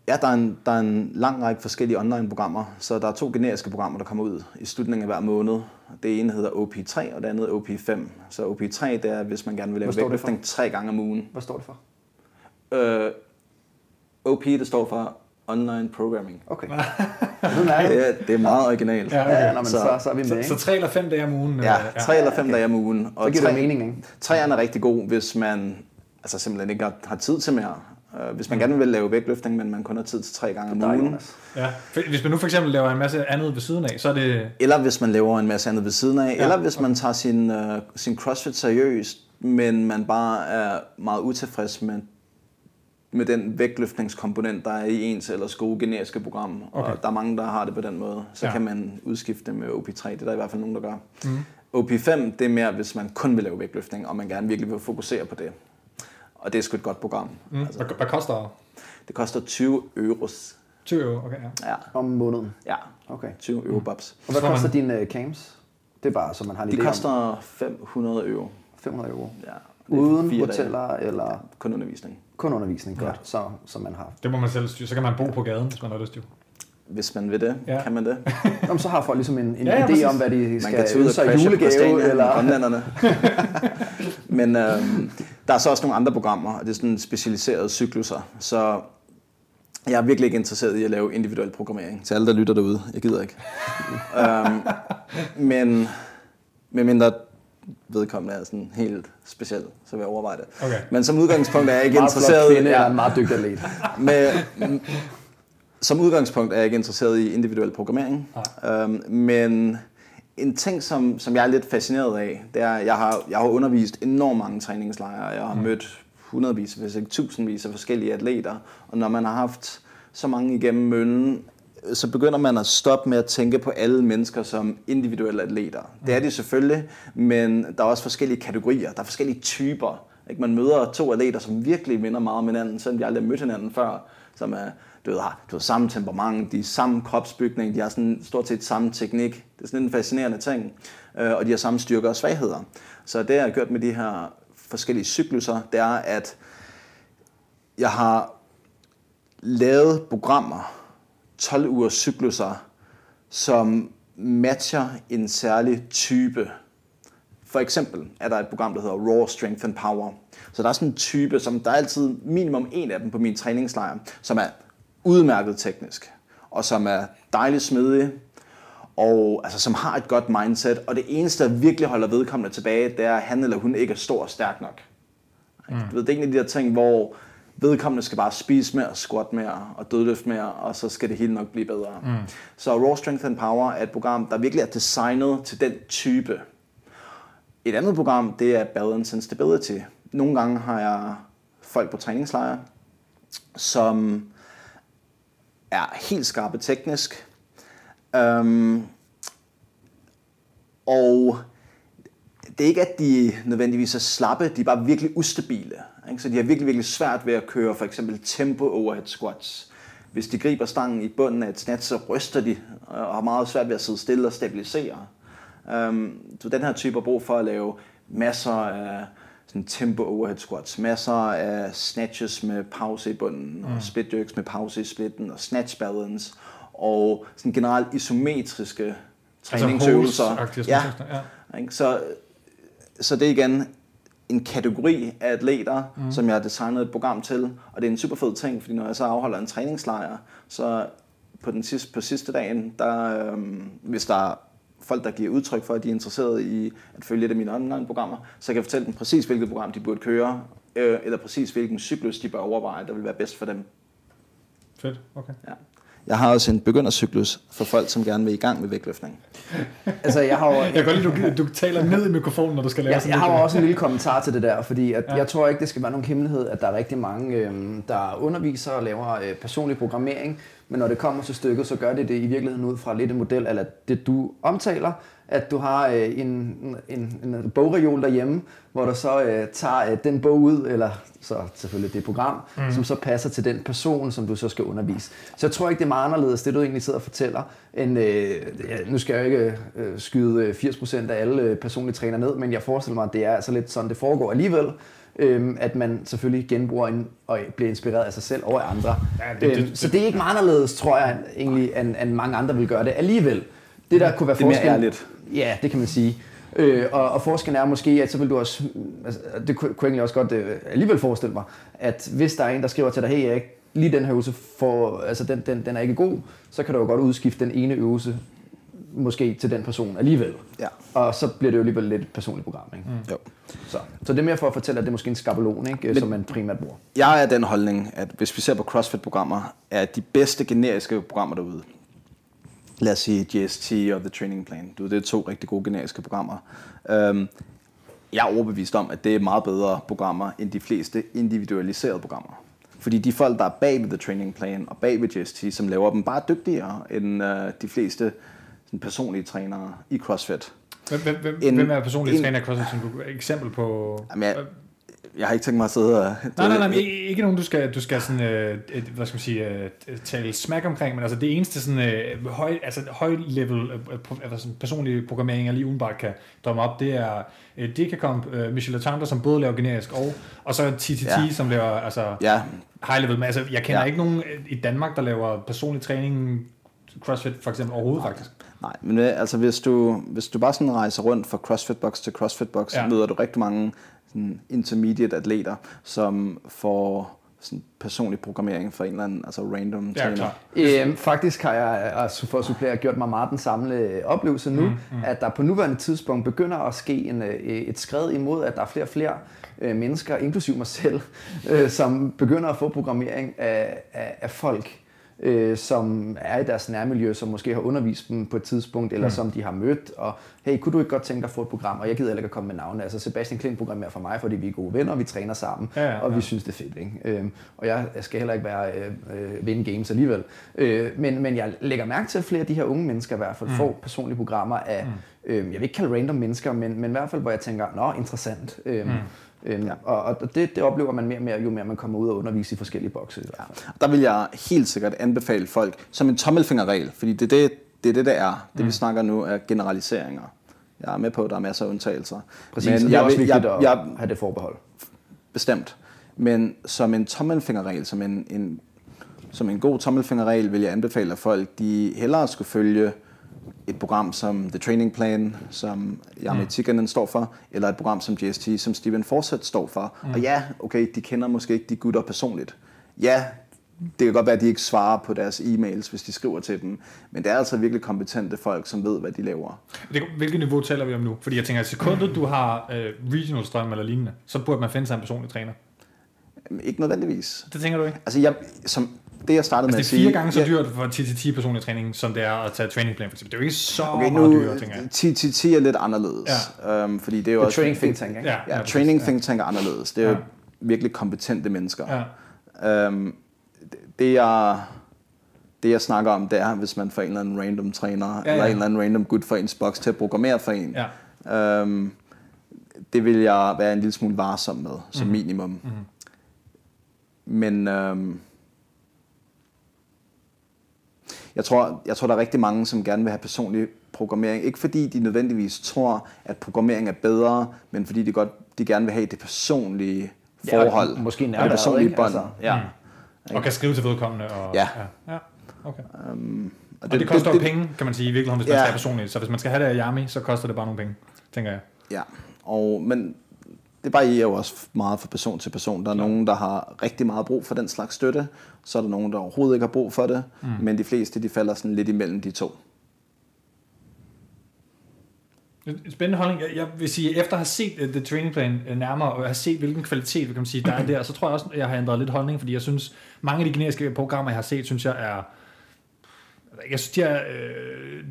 Ja, der er en lang række forskellige online-programmer. Så der er 2 generiske programmer, der kommer ud i slutningen af hver måned. Det ene hedder OP3, og det andet OP5. Så OP3, det er, hvis man gerne vil lave vægtløftning 3 gange om ugen. Hvad står det for? OP, det står for Online Programming. Okay. Det er meget originalt. Ja, okay. Så er vi med. Så 3 eller 5 dage om ugen? Ja, 3 eller 5 dage om ugen. Og det giver mening, ikke? 3'eren er rigtig god, hvis man simpelthen ikke har tid til mere. Hvis man gerne vil lave vægtløftning, men man kun har tid til 3 gange om ugen. Ja. Hvis man nu for eksempel laver en masse andet ved siden af, så er det... Eller hvis man laver en masse andet ved siden af, eller hvis man tager sin CrossFit seriøst, men man bare er meget utilfreds med den vægtløftningskomponent, der er i ens ellers gode generiske program. Okay. Og der er mange, der har det på den måde. Så kan man udskifte med OP3. Det er der i hvert fald nogen, der gør. OP5, det er mere, hvis man kun vil lave vægtløftning, og man gerne virkelig vil fokusere på det. Og det er sgu et godt program. Altså, hvad koster det? Det koster 20 euros. 20 euro, okay. Ja. Om måneden? Ja, okay. 20 euro babs. Og hvad koster dine camps? Det er bare, så man har en idé om. De koster 500 euro. 500 euro? Ja. Uden hoteller eller? Ja, kun undervisning. Kun undervisning, godt. Så man har. Det må man selv styre. Så kan man bo på gaden, hvis man har lyst til. Hvis man vil det, kan man det. Jamen, så har folk ligesom en idé om, hvad de skal øve sig i julegave eller grønlanderne. Men der er så også nogle andre programmer, og det er sådan specialiserede cykluser. Så jeg er virkelig ikke interesseret i at lave individuel programmering til alle, der lytter derude. Jeg gider ikke. Men medmindre vedkommende er sådan helt speciel, så vil jeg overveje det. Okay. Men som udgangspunkt er jeg ikke interesseret i... Jeg er en meget dygtig atlet. Som udgangspunkt er jeg ikke interesseret i individuel programmering, men en ting, som jeg er lidt fascineret af, det er, at jeg har undervist enormt mange træningslejre, jeg har mødt hundredvis, hvis ikke tusindvis af forskellige atleter, og når man har haft så mange igennem møllen, så begynder man at stoppe med at tænke på alle mennesker som individuelle atleter. Det er de selvfølgelig, men der er også forskellige kategorier, der er forskellige typer. Ikke? Man møder 2 atleter, som virkelig minder meget om hinanden, selvom de aldrig har mødt hinanden før, som er... Du ved, samme temperament, de samme kropsbygning, de har sådan stort set samme teknik. Det er sådan en fascinerende ting. Og de har samme styrker og svagheder. Så det, jeg har gjort med de her forskellige cykluser, det er, at jeg har lavet programmer, 12 ugers cykluser, som matcher en særlig type. For eksempel er der et program, der hedder Raw Strength and Power. Så der er sådan en type, som der er altid minimum 1 af dem på min træningslejr, som er udmærket teknisk, og som er dejligt smidig, og altså, som har et godt mindset, og det eneste, der virkelig holder vedkommende tilbage, det er, at han eller hun ikke er stor og stærk nok. Mm. Du ved, det er egentlig de der ting, hvor vedkommende skal bare spise mere, squat mere og dødløft mere, og så skal det hele nok blive bedre. Mm. Så Raw Strength and Power er et program, der virkelig er designet til den type. Et andet program, det er Balance and Stability. Nogle gange har jeg folk på træningslejre, som er helt skarpe teknisk. Og det er ikke, at de nødvendigvis er slappe, de er bare virkelig ustabile. Ikke? Så de har virkelig, virkelig svært ved at køre for eksempel tempo overhead squats. Hvis de griber stangen i bunden af et snatch, så ryster de og har meget svært ved at sidde stille og stabilisere. Så den her type er brug for at lave masser af sådan tempo overhead squats, masser af snatches med pause i bunden, og split jerks med pause i splitten, og snatch balance, og sådan generelt isometriske træningsøvelser. Altså ja. Så det er igen en kategori af atleter, som jeg har designet et program til, og det er en super fed ting, fordi når jeg så afholder en træningslejr, så på sidste dagen, der, hvis der er folk, der giver udtryk for, at de er interesserede i at følge et af mine online-programmer, så kan jeg fortælle dem præcis, hvilket program de burde køre, eller præcis, hvilken cyklus de bør overveje, der vil være bedst for dem. Fedt, okay. Ja. Jeg har også en begyndercyklus for folk, som gerne vil i gang med vægtløftning. Altså, jeg har jo... Jeg kan godt lide, at du taler ned i mikrofonen, når du skal lave sådan noget. Jeg har jo også en lille kommentar til det der, fordi at jeg tror ikke, det skal være nogen hemmelighed, at der er rigtig mange, der underviser og laver personlig programmering, men når det kommer til stykket, så gør det i virkeligheden ud fra lidt en model, eller det du omtaler, at du har en bogreol derhjemme, hvor du så tager den bog ud, eller så selvfølgelig det program, som så passer til den person, som du så skal undervise. Så jeg tror ikke, det er meget anderledes, det du egentlig sidder og fortæller, end, nu skal jeg ikke skyde 80% af alle personlige trænere ned, men jeg forestiller mig, at det er altså lidt sådan, det foregår alligevel, at man selvfølgelig genbruger og bliver inspireret af sig selv og af andre. Ja, så det er ikke meget anderledes, tror jeg, egentlig, end mange andre vil gøre det alligevel. Det der kunne være forskellen. Ja, det kan man sige. Og forskellen er måske, at så vil du også, altså, det kunne jeg egentlig også godt alligevel forestille mig, at hvis der er en, der skriver til dig, hey Erik, lige den her øvelse, altså den er ikke god, så kan du jo godt udskifte den ene øvelse, måske til den person alligevel. Ja. Og så bliver det jo alligevel lidt et personligt program, ikke? Mm. Jo. Så det er mere for at fortælle, at det er måske en skabelon, ikke? Som man primært bruger. Jeg er den holdning, at hvis vi ser på CrossFit-programmer, er de bedste generiske programmer derude. Lad os sige GST og The Training Plan. Det er to rigtig gode generiske programmer. Jeg er overbevist om, at det er meget bedre programmer end de fleste individualiserede programmer. Fordi de folk, der er bag ved The Training Plan og bag ved GST, som laver dem, bare er dygtigere end de fleste personlige trænere i CrossFit. Hvem er personlige træner i CrossFit, som du eksempel på? Jeg har ikke tænkt mig at sidde og... Nej, ikke nogen, du skal sådan, hvad skal man sige, tale smack omkring, men altså det eneste sådan høj-level personlig programmering, jeg lige udenbart kan drømme op, det er Decacomp, Michel Latender, som både laver generisk og så TTT, som laver altså high-level. Men altså, jeg kender ikke nogen i Danmark, der laver personlig træning CrossFit for eksempel overhovedet, faktisk. Nej, men altså hvis du bare sådan rejser rundt fra CrossFit Box til CrossFit Box, så møder du rigtig mange intermediate atleter, som får sådan personlig programmering for en eller anden, altså random træner. Faktisk har jeg, altså for at supplere, gjort mig meget den samme oplevelse nu, at der på nuværende tidspunkt begynder at ske et skred imod, at der er flere og flere mennesker, inklusive mig selv, som begynder at få programmering af folk, som er i deres nærmiljø, som måske har undervist dem på et tidspunkt, eller som de har mødt, og hey, kunne du ikke godt tænke dig at få et program, og jeg gider heller ikke at komme med navne, altså Sebastian Klint programmerer for mig, fordi vi er gode venner, vi træner sammen, og vi synes det er fedt, ikke? Og jeg skal heller ikke være vinde games alligevel, men jeg lægger mærke til, at flere af de her unge mennesker i hvert fald får personlige programmer af, jeg vil ikke kalde random mennesker, men i hvert fald, hvor jeg tænker, nå, interessant, og det oplever man mere og mere, jo mere man kommer ud og underviser i forskellige bokse. Der vil jeg helt sikkert anbefale folk som en tommelfingerregel, fordi det er det, der er. Det vi snakker nu er generaliseringer. Jeg er med på, at der er masser af undtagelser. Præcis, men det er også vigtigt at have det forbehold. Bestemt. Men som en tommelfingerregel, som en god tommelfingerregel, vil jeg anbefale at folk, de hellere skulle følge et program som The Training Plan, som Jamie Tikkanen står for, eller et program som GST, som Steven Forsett står for. Og de kender måske ikke de gutter personligt. Ja, Det kan godt være, at de ikke svarer på deres e-mails, hvis de skriver til dem. Men det er altså virkelig kompetente folk, som ved, hvad de laver. Hvilket niveau taler vi om nu? Fordi jeg tænker, at sekundet du har regional strøm eller lignende, så burde man finde sig en personlig træner. Ikke nødvendigvis. Det tænker du ikke? Altså, jeg startede med at sige... det er 4 gange så dyrt for 10-10 personlig træning, som det er at tage training plan, for eksempel. Det er jo ikke så meget dyrt, tænker jeg. 10-10 er lidt anderledes. Ja. Fordi det er jo også... training think tank, ikke? Ja, training think tank er anderledes. Det er jo virkelig kompetente mennesker. Ja. Det jeg snakker om, det er, hvis man får en eller anden random træner, eller en eller anden random gut for ens boks til at programmere for en. Ja. Det vil jeg være en lille smule varsom med, som minimum. Mm-hmm. Men jeg tror, der er rigtig mange, som gerne vil have personlig programmering. Ikke fordi de nødvendigvis tror, at programmering er bedre, men fordi de gerne vil have det personlige forhold. Ja, måske nærmere, og det personlige bånd. Altså, ja. Og kan skrive til vedkommende. Og, ja. Okay. Og det koster jo penge, kan man sige, i virkeligheden, hvis man skal have personligt. Så hvis man skal have det af Jamie, så koster det bare nogle penge, tænker jeg. Ja, men det varierer jo også meget fra person til person. Der er nogen, der har rigtig meget brug for den slags støtte. Så er der nogen, der overhovedet ikke har brug for det. Mm. Men de fleste, de falder sådan lidt imellem de to. Spændende holdning. Jeg vil sige, efter at have set The Training Plan nærmere, og have set, hvilken kvalitet kan man sige, der er der, så tror jeg også, at jeg har ændret lidt holdning, fordi jeg synes, mange af de generiske programmer, jeg har set, jeg synes, de er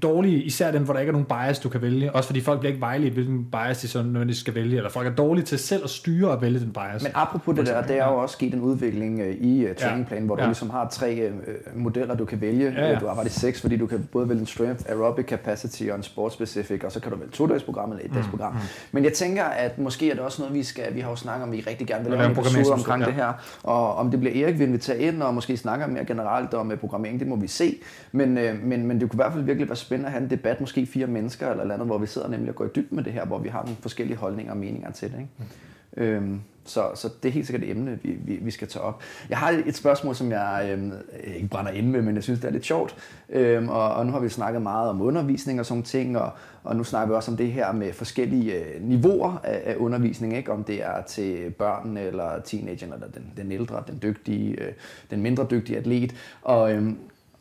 dårlige, især dem, hvor der ikke er nogen bias, du kan vælge. Også fordi folk bliver ikke vejledt, hvilken bias de så nødvendigvis skal vælge, eller folk er dårlige til selv at styre og vælge den bias. Men apropos det der, det er jo også sket en udvikling i trainingplanen, hvor du ligesom har 3 modeller, du kan vælge. Ja. Du har faktisk 6, fordi du kan både vælge en strength, aerobic capacity og en sportsspecifik, og så kan du vælge 2-dagsprogram eller 1-dagsprogram. Men jeg tænker, at måske er det også noget, vi har jo snakket om, vi rigtig gerne vil lave en episode omkring det her, og om det bliver Erik, vi inviterer ind, og måske snakker mere generelt om programmering, det må vi se. Men det kunne i hvert fald virkelig være spændende at have en debat, måske 4 mennesker eller andet, hvor vi sidder nemlig og går i dybden med det her, hvor vi har nogle forskellige holdninger og meninger til det. Ikke? Så det er helt sikkert et emne, vi skal tage op. Jeg har et spørgsmål, som jeg ikke brænder ind med, men jeg synes, det er lidt sjovt. Og nu har vi snakket meget om undervisning og sådan ting, og nu snakker vi også om det her med forskellige niveauer af undervisning. Ikke? Om det er til børn eller teenageren, eller den ældre, den dygtige, den mindre dygtige atlet. Og...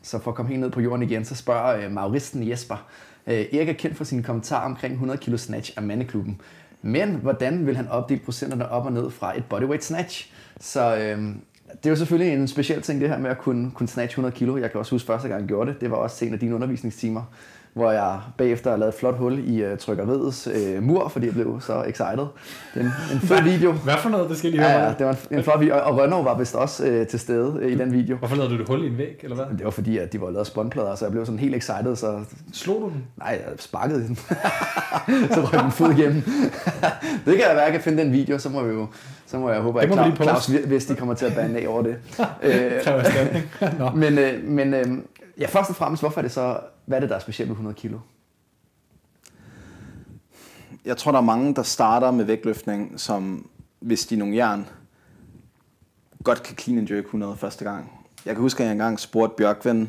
så for at komme helt ned på jorden igen, så spørger Mauristen Jesper. Erik er kendt for sine kommentarer omkring 100 kilo snatch af mandeklubben. Men hvordan vil han opdele procenterne op og ned fra et bodyweight snatch? Så det er jo selvfølgelig en speciel ting, det her med at kunne snatch 100 kilo. Jeg kan også huske første gang, jeg gjorde det. Det var også en af dine undervisningstimer, hvor jeg bagefter lavede et flot hul i trykkeriets mur, fordi jeg blev så excited. En fed video. Hvad for noget, det skal lige høre? Ja, det var en flot video, og Rønnow var vist også til stede i den video. Hvorfor lavede du det hul i en væg, eller hvad? Det var fordi, at de var lavet af spåndplader, så jeg blev sådan helt excited. Så... slog du den? Nej, jeg sparkede den. Så røg min fod igennem. Det kan jeg være, at jeg kan finde den video, så må jeg håbe, at Claus, hvis de kommer til at bande af over det. Men først og fremmest, hvorfor er det så... hvad er det, der er specielt med 100 kilo? Jeg tror, der er mange, der starter med vægtløftning, som, hvis de er nogle jern, godt kan clean and jerk 100 første gang. Jeg kan huske, at jeg engang spurgte Björkvinur,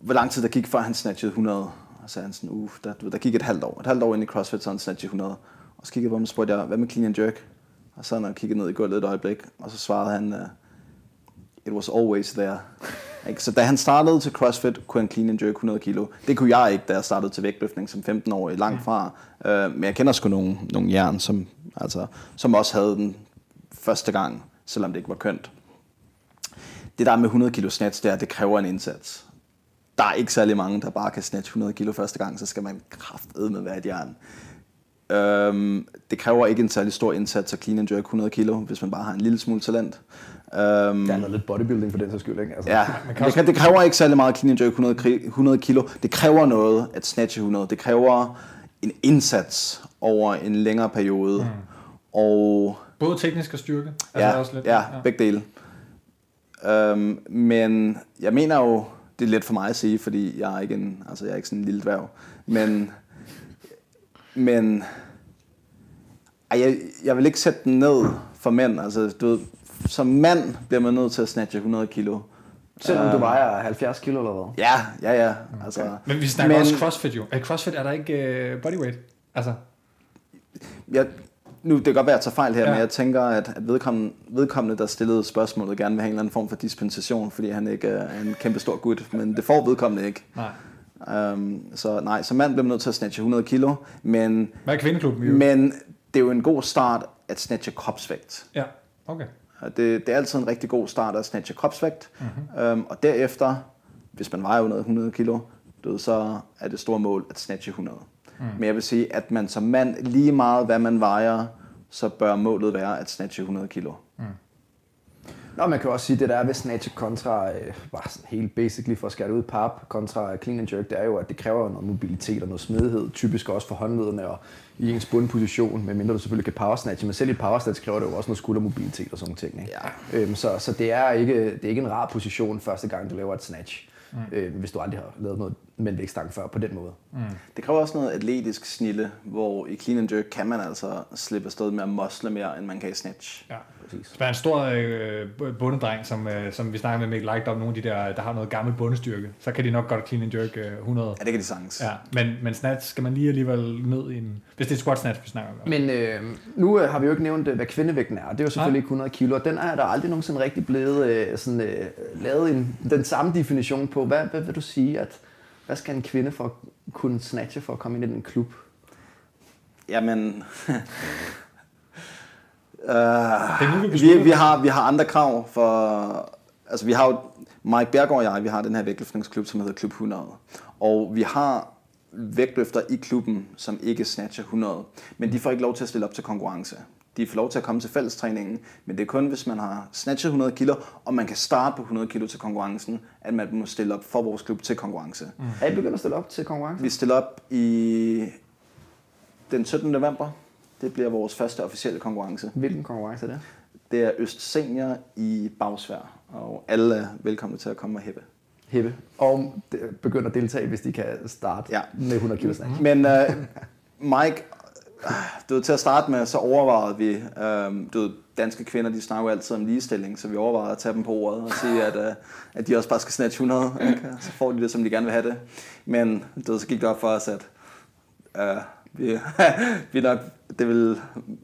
hvor lang tid der gik, før han snatchede 100. Og så han sådan, der gik et halvt år. Et halvt år ind i CrossFit, så han snatchede 100. Og så kiggede jeg på ham og spurgte jeg, hvad med clean and jerk? Og så han kiggede ned i gulvet et øjeblik, og så svarede han... it was always there. Så da han startede til CrossFit, kunne han clean and jerk 100 kilo. Det kunne jeg ikke, da jeg startede til vægtløftning som 15-årig, langt fra. Men jeg kender sgu nogle jern, som også havde den første gang, selvom det ikke var kønt. Det der med 100 kilo snatch, det kræver en indsats. Der er ikke særlig mange, der bare kan snatch 100 kilo første gang, så skal man kraftedme være et jern. Det kræver ikke en særlig stor indsats at clean and jerk 100 kilo, hvis man bare har en lille smule talent. Der er noget lidt bodybuilding for den sags skyld, ikke? Altså. Ja, det kræver ikke særlig meget clean and jerk 100 kilo. Det kræver noget at snatche 100. Det kræver en indsats over en længere periode. Mm. Og både teknisk og styrke. Altså ja, også lidt. Ja, begge dele. Men jeg mener jo, det er let for mig at sige, fordi jeg er ikke sådan en lille dværg. Men jeg vil ikke sætte den ned for mænd. Altså, du ved, som mand bliver man nødt til at snatche 100 kilo. Selvom du vejer 70 kilo eller hvad? Ja. Altså, okay. Men vi snakker også CrossFit jo. CrossFit er der ikke bodyweight? Altså. Jeg Nu det kan godt være at tage fejl her, men jeg tænker, at vedkommende, der stillede spørgsmålet, gerne vil have en eller anden form for dispensation, fordi han ikke er en kæmpe stor gut, men det får vedkommende ikke. Nej. Så nej, som mand bliver man nødt til at snatche 100 kilo, men hvad er kvindeklubben jo? Men det er jo en god start at snatche kropsvægt. Ja, okay. Det er altid en rigtig god start at snatche kropsvægt, og derefter, hvis man vejer under 100 kilo, så er det store mål at snatche 100. Men jeg vil sige, at man som mand, lige meget hvad man vejer, så bør målet være at snatche 100 kilo. Nå, man kan også sige, at det der er ved snatch kontra, bare helt basically for at skære ud pap, kontra clean and jerk, det er jo, at det kræver noget mobilitet og noget smidighed, typisk også for håndledene og i ens bundposition, medmindre du selvfølgelig kan power snatche, men selv i power snatch kræver det jo også noget skuldermobilitet og sådan ting. Ja. Så det er ikke en rar position første gang, du laver et snatch. Hvis du aldrig har lavet noget med en vægtstang før på den måde. Det kræver også noget atletisk snille, hvor i clean and jerk kan man altså slippe afsted med at muscle mere, end man kan i snatch. Ja, præcis. Der er en stor bundedreng, som vi snakker med Mikkel Leigt om, nogle af de der har noget gammel bundestyrke, så kan de nok godt clean and jerk 100. Ja, det kan de sagtens. Ja, men snatch skal man lige alligevel ned i en, hvis det er squat snatch, vi snakker om. Men nu har vi jo ikke nævnt, hvad kvindevægten er, det er jo selvfølgelig ikke 100 kilo, og den er der aldrig nogensinde rigtig blevet lavet den samme definition på. Hvad vil du sige, at hvad skal en kvinde for at kunne snatche for at komme ind i den klub? Jamen, vi har andre krav for. Altså vi har jo, Mike Bjergaard og jeg, vi har den her vægtløftningsklub, som hedder Klub 100. Og vi har vægtløfter i klubben, som ikke snatcher 100. Men de får ikke lov til at stille op til konkurrence. De får lov til at komme til fællestræningen, men det er kun, hvis man har snatchet 100 kilo, og man kan starte på 100 kilo til konkurrencen, at man må stille op for vores klub til konkurrence. Er I begyndt at stille op til konkurrence? Vi stiller op i den 17. november. Det bliver vores første officielle konkurrence. Hvilken konkurrence er det? Det er Øst Senior i Bagsvær, og alle er velkomne til at komme og hæppe. Og begynder at deltage, hvis de kan starte med 100 kilo snatch. Men Mike, til at starte med, så overvejede vi, danske kvinder, de snakker altid om ligestilling, så vi overvejede at tage dem på ordet og sige, at de også bare skal snatche 100, ikke? Så får de det, som de gerne vil have det. Men så gik det op for os, at vi nok, det ville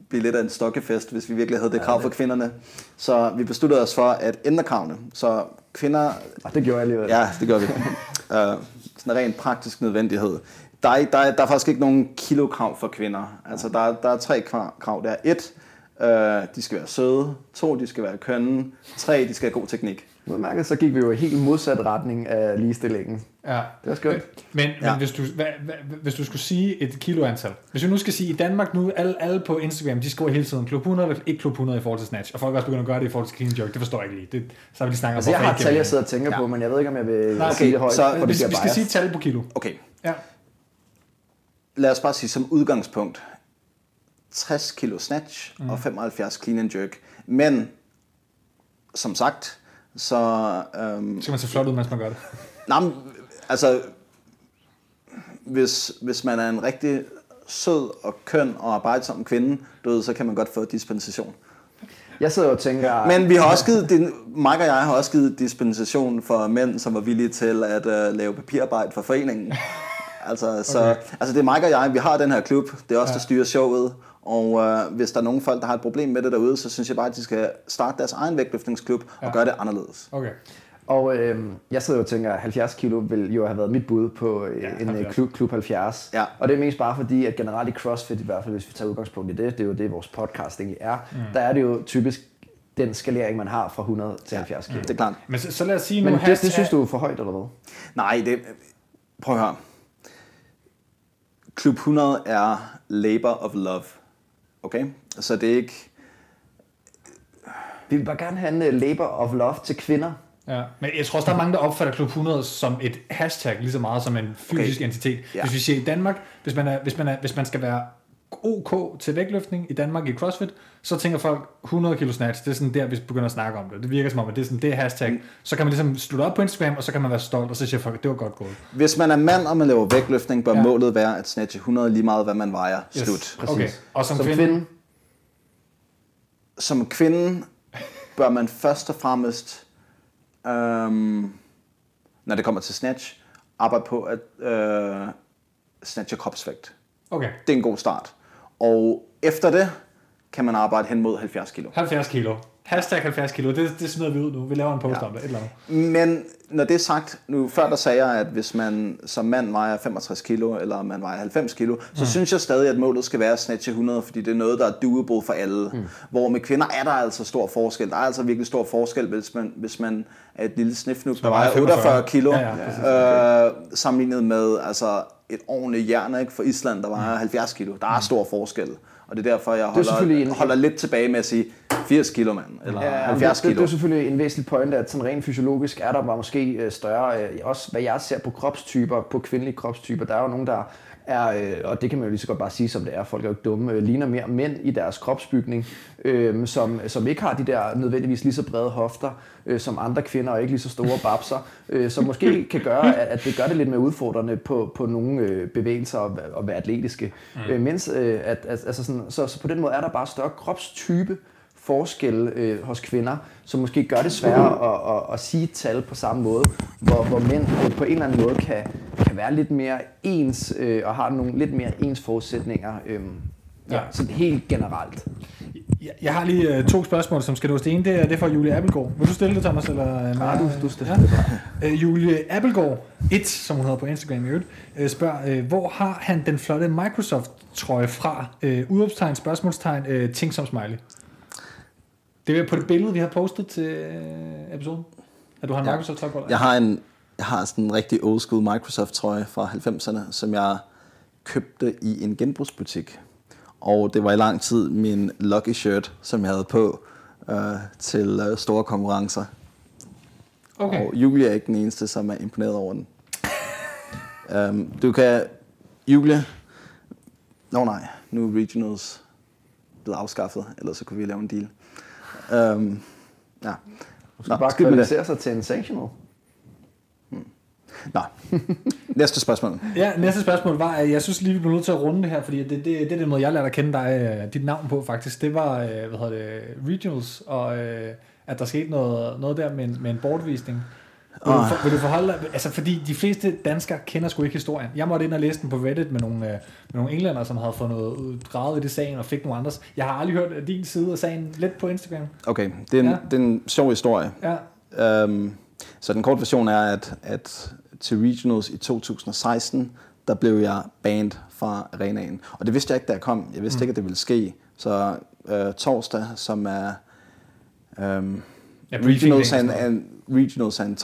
blive lidt af en stokkefest, hvis vi virkelig havde det krav for kvinderne. Så vi besluttede os for at ændre kravene. Så kvinder... Det gjorde jeg alligevel. Ja, det gjorde vi. Sådan en ren praktisk nødvendighed. Der er faktisk ikke nogen kilokrav for kvinder. Altså, der er tre krav. Der er 1, de skal være søde. 2, de skal være kønne. 3, de skal have god teknik. Udmærket, så gik vi jo i helt modsat retning af ligestillingen. Ja. Det var skønt. Men hvis du skulle sige et kiloantal. Hvis vi nu skal sige, i Danmark nu, alle på Instagram, de skriver hele tiden klub 100, ikke klub 100 i forhold til snatch. Og folk også begynder at gøre det i forhold til clean jerk. Det forstår jeg ikke lige. Så vil de snakke om, hvorfor jeg ikke. Jeg har et tal, jeg sidder og tænker på, men jeg ved ikke, om jeg vil sige det højt. Så vi skal sige tal på kilo. Okay. Ja. Lad os bare sige som udgangspunkt 60 kilo snatch og 75 clean and jerk. Men som sagt, så skal man se flot ud, mens man gør det? Nej, altså hvis man er en rigtig sød og køn og arbejdsom kvinde, så kan man godt få dispensation. Jeg sidder og tænker... Men vi har også givet, Mike og jeg har også givet dispensation for mænd, som var villige til at lave papirarbejde for foreningen. Altså, så, okay. Altså det er Mike og jeg, vi har den her klub, det er os, der styrer showet, og hvis der er nogen folk, der har et problem med det derude, så synes jeg bare, at de skal starte deres egen vægtløftningsklub og gøre det anderledes. Okay. Og jeg sidder jo og tænker, at 70 kilo ville jo have været mit bud på en klub 70. Ja. Og det er mest bare fordi, at generelt i CrossFit, i hvert fald hvis vi tager udgangspunkt i det, det er jo det, vores podcast egentlig er, der er det jo typisk den skalering, man har fra 100 til 70 kilo. Det er klart. Men så lad os sige nu... Men det synes du er for højt, eller hvad? Nej, det... Prøv at høre. Klub 100 er labor of love, okay? Så det er ikke... Vi vil bare gerne have en labor of love til kvinder. Ja, men jeg tror også, der er mange, der opfatter Klub 100 som et hashtag, lige så meget som en fysisk entitet. Ja. Hvis vi siger i Danmark, hvis man skal være OK til vægtløftning i Danmark i CrossFit, så tænker folk 100 kilo snatch, det er sådan der, vi begynder at snakke om det. Det virker som om, at det er sådan det hashtag. Så kan man ligesom slutte op på Instagram, og så kan man være stolt, og så siger folk, det var godt gået. Hvis man er mand, og man laver vægtløftning, bør målet være at snatche 100 lige meget, hvad man vejer. Yes. Slut. Okay. Og som kvinde? Som kvinde bør man først og fremmest, når det kommer til snatch, arbejde på at snatche kropsvægt. Okay. Det er en god start. Og efter det kan man arbejde hen mod 70 kilo. 70 kilo. Hashtag 70 kilo. Det smider vi ud nu. Vi laver en post om det. Et eller andet. Men når det er sagt, nu før der sagde jeg, at hvis man som mand vejer 65 kilo, eller man vejer 90 kilo, så synes jeg stadig, at målet skal være at snatche 100, fordi det er noget, der er doable for alle. Mm. Hvor med kvinder er der altså stor forskel. Der er altså virkelig stor forskel, hvis man er et lille snifnuk, der vejer 48 kilo, sammenlignet med altså et ordentligt jern, ikke, for Island, der vejer 70 kilo. Der er stor forskel. Og det er derfor, jeg holder lidt tilbage med at sige 80 kilo, mand, eller 70 kilo. Det er selvfølgelig en væsentlig pointe, at sådan rent fysiologisk er der bare måske større, også hvad jeg ser på kropstyper, på kvindelige kropstyper. Der er jo nogen, der er, og det kan man jo lige så godt bare sige, som det er, folk er jo dumme, ligner mere mænd i deres kropsbygning, som ikke har de der nødvendigvis lige så brede hofter, som andre kvinder, og ikke lige så store babser, som måske kan gøre, at det gør det lidt mere udfordrende på nogle bevægelser og være atletiske. Så på den måde er der bare større kropstype forskelle hos kvinder, som måske gør det sværere at sige tal på samme måde, hvor mænd på en eller anden måde kan være lidt mere ens og har nogle lidt mere ens forudsætninger, sådan helt generelt. Jeg har lige to spørgsmål, som skal nås. Det ene, det er fra Julie Appelgaard. Vil du stille det, Thomas? Eller, du stiller det bare. Julie Appelgaard 1, som hun hedder på Instagram i øvrigt, spørger, hvor har han den flotte Microsoft-trøje fra? Udopstegn, spørgsmålstegn, ting som smiley. Det er på det billede, vi har postet til episoden, at du har en Microsoft-trøje på. Jeg har sådan en rigtig old school Microsoft-trøje fra 90'erne, som jeg købte i en genbrugsbutik. Og det var i lang tid min lucky shirt, som jeg havde på til store konkurrencer. Okay. Og Julie er ikke den eneste, som er imponeret over den. Julie... nej. Nu er Regionals blevet afskaffet, ellers så kunne vi lave en deal. Du skal bare kvalificere sig til en sanctional. Nej. Næste spørgsmål. Ja, næste spørgsmål var, at jeg synes lige, vi blev nødt til at runde det her, fordi det er den måde, jeg lærte at kende dig, dit navn på faktisk. Det var, Regionals, og at der skete noget der med en bortvisning. Vil du forholde dig? Altså, fordi de fleste danskere kender sgu ikke historien. Jeg måtte ind og læse den på Reddit med nogle englænder, som havde fået noget gravet i det sagen og fik nogle andres. Jeg har aldrig hørt din side af sagen lidt på Instagram. Okay, det er en sjov historie. Ja. Så den korte version er, at til Regionals i 2016, der blev jeg banned fra arenaen. Og det vidste jeg ikke, da jeg kom. Jeg vidste ikke, at det ville ske. Så torsdag, som er... Regionals er en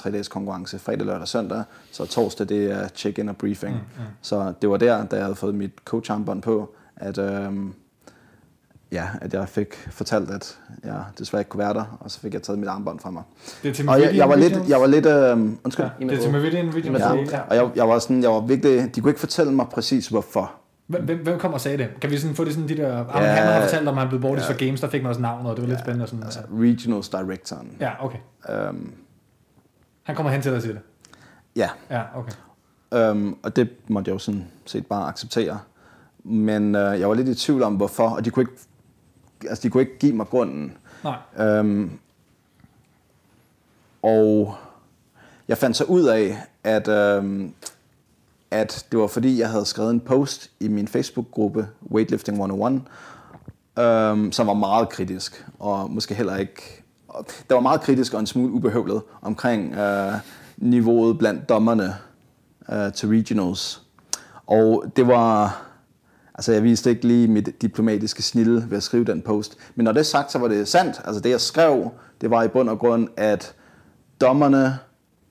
3-dages konkurrence, fredag, lørdag og søndag. Så torsdag, det er check-in og briefing. Så det var der, da jeg havde fået mit coach-armbånd på, at jeg fik fortalt, at jeg desværre ikke kunne være der, og så fik jeg taget mit armbånd fra mig. Og jeg var lidt undskyld. Ja, det er til Meridian. Ja. Og jeg var virkelig, de kunne ikke fortælle mig præcis hvorfor. Hvem kom og sagde det? Kan vi sådan få det sådan, de der... han havde fortalt, om han blev bortis for Games, der fik man også navn, og det var lidt spændende. Sådan, altså, Regionals Directoren. Ja, okay. Han kommer hen til dig og siger det? Ja. Ja, okay. Og det måtte jeg jo sådan set bare acceptere. Men jeg var lidt i tvivl om, hvorfor, og de kunne ikke give mig grunden. Nej. Og jeg fandt så ud af, at det var fordi, jeg havde skrevet en post i min Facebook-gruppe, Weightlifting 101, som var meget kritisk, og måske heller ikke... Der var meget kritisk og en smule ubehøvlet omkring niveauet blandt dommerne til Regionals. Og det var... Altså, jeg viste ikke lige mit diplomatiske snille ved at skrive den post. Men når det er sagt, så var det sandt. Altså, det jeg skrev, det var i bund og grund, at dommerne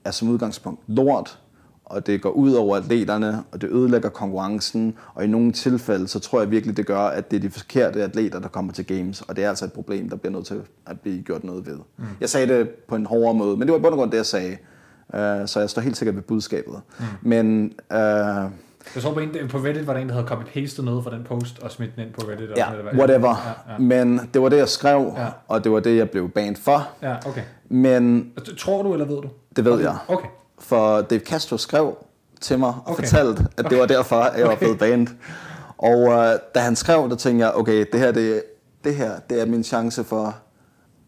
er som udgangspunkt lort, og det går ud over atleterne, og det ødelægger konkurrencen, og i nogle tilfælde, så tror jeg virkelig, det gør, at det er de forkerte atleter, der kommer til Games, og det er altså et problem, der bliver nødt til at blive gjort noget ved. Mm. Jeg sagde det på en hårdere måde, men det var i bund og grund det, jeg sagde, så jeg står helt sikkert ved budskabet. Mm. Men... jeg tror på Reddit var der en, der havde copy-pastet noget fra den post og smidt den ind på Reddit. Og whatever. Ja. Men det var det, jeg skrev, og det var det, jeg blev banned for. Ja, okay. Men... Tror du, eller ved du? Det ved jeg. Okay. For Dave Castro skrev til mig og fortalte, at det var derfor, at jeg var blevet banned. Og da han skrev, der tænkte jeg, okay, det her, det er min chance for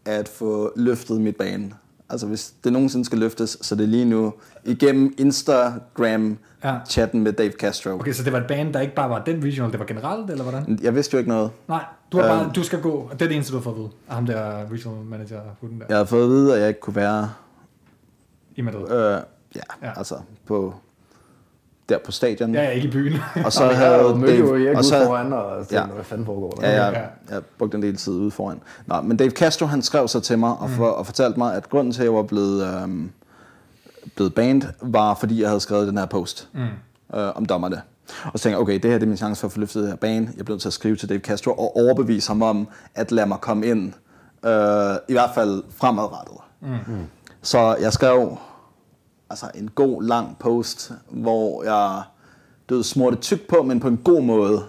at få løftet mit ban. Altså hvis det nogensinde skal løftes, så det er lige nu igennem Instagram chatten med Dave Castro. Okay, så det var et band, der ikke bare var den regional, det var generelt, eller hvordan? Jeg vidste jo ikke noget. Nej, du har bare, du skal gå, og det er det eneste, du har fået at vide, af ham der regional manager. Der. Jeg har fået at vide, at jeg ikke kunne være i Madrid. Altså der på stadion. Ja, ikke i byen. Og så havde Dave, og så foran og tænkte, hvad fanden foregår der? Jeg brugte en del tid ude foran. Nå, men Dave Castro, han skrev så til mig og fortalte mig, at grunden til, at jeg var blevet banned, var fordi jeg havde skrevet den her post om dommerne. Og så tænkte jeg, okay, det her er min chance for at få løftet det her ban. Jeg blev nødt til at skrive til Dave Castro og overbevise ham om at lade mig komme ind. I hvert fald fremadrettet. Mm. Så jeg skrev altså en god, lang post, hvor jeg smurte tyk på, men på en god måde,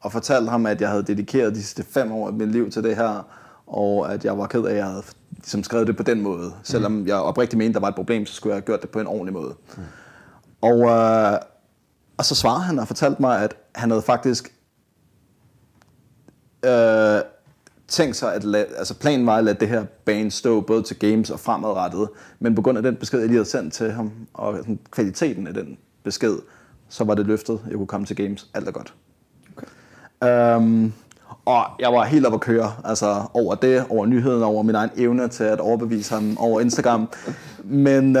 og fortalte ham, at jeg havde dedikeret de sidste 5 år af mit liv til det her, og at jeg var ked af, at jeg havde ligesom skrevet det på den måde. Selvom jeg oprigtigt mente, der var et problem, så skulle jeg have gjort det på en ordentlig måde. Mm. Og så svarede han og fortalte mig, at han havde faktisk tænkt sig, at planen var at lade det her bane stå både til games og fremadrettet, men på grund af den besked, jeg lige havde sendt til ham, og kvaliteten af den besked, så var det løftet, jeg kunne komme til games, alt er godt. Okay. Og jeg var helt op at køre, altså over det, over nyheden, over min egen evne til at overbevise ham over Instagram, men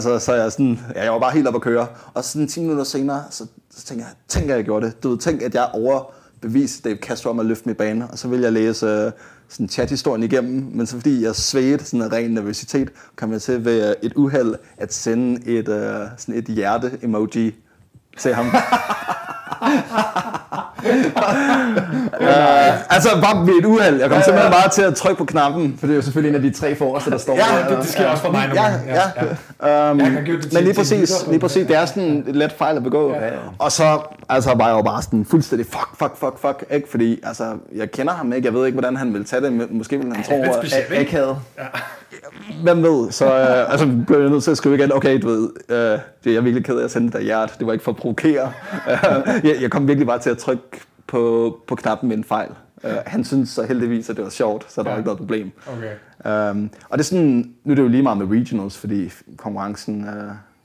så jeg sådan, jeg var bare helt op at køre, og sådan 10 minutter senere, så tænker jeg gjorde det, tænk at jeg bevis Dave Castro om at løfte min bane, og så ville jeg læse sådan chathistorien igennem, men så fordi jeg svedte sådan af ren nervøsitet, kom jeg til ved et uheld at sende et hjerte-emoji til ham. Bare ved et uheld. Jeg kom simpelthen bare til at trykke på knappen. For det er jo selvfølgelig en af de 3 forreste, der står der. Det sker også for mig nogle gange. Men lige præcis, det er sådan et let fejl at begå. Ja. Og så var jeg jo bare sådan fuldstændig fuck, ikke? Fordi jeg kender ham ikke, jeg ved ikke, hvordan han ville tage det. Måske ville han tro, at jeg ikke havde. Hvem ved? Så blev jeg nødt til at skrive igen, okay, du ved, det er jeg virkelig ked af at sende dig hjert. Det var ikke for at provokere. Jeg kom virkelig bare til at trykke på knappen med en fejl. Han synes så heldigvis, at det var sjovt, så der var ikke noget problem. Okay. Og det er sådan, nu er det jo lige meget med regionals, fordi konkurrencen...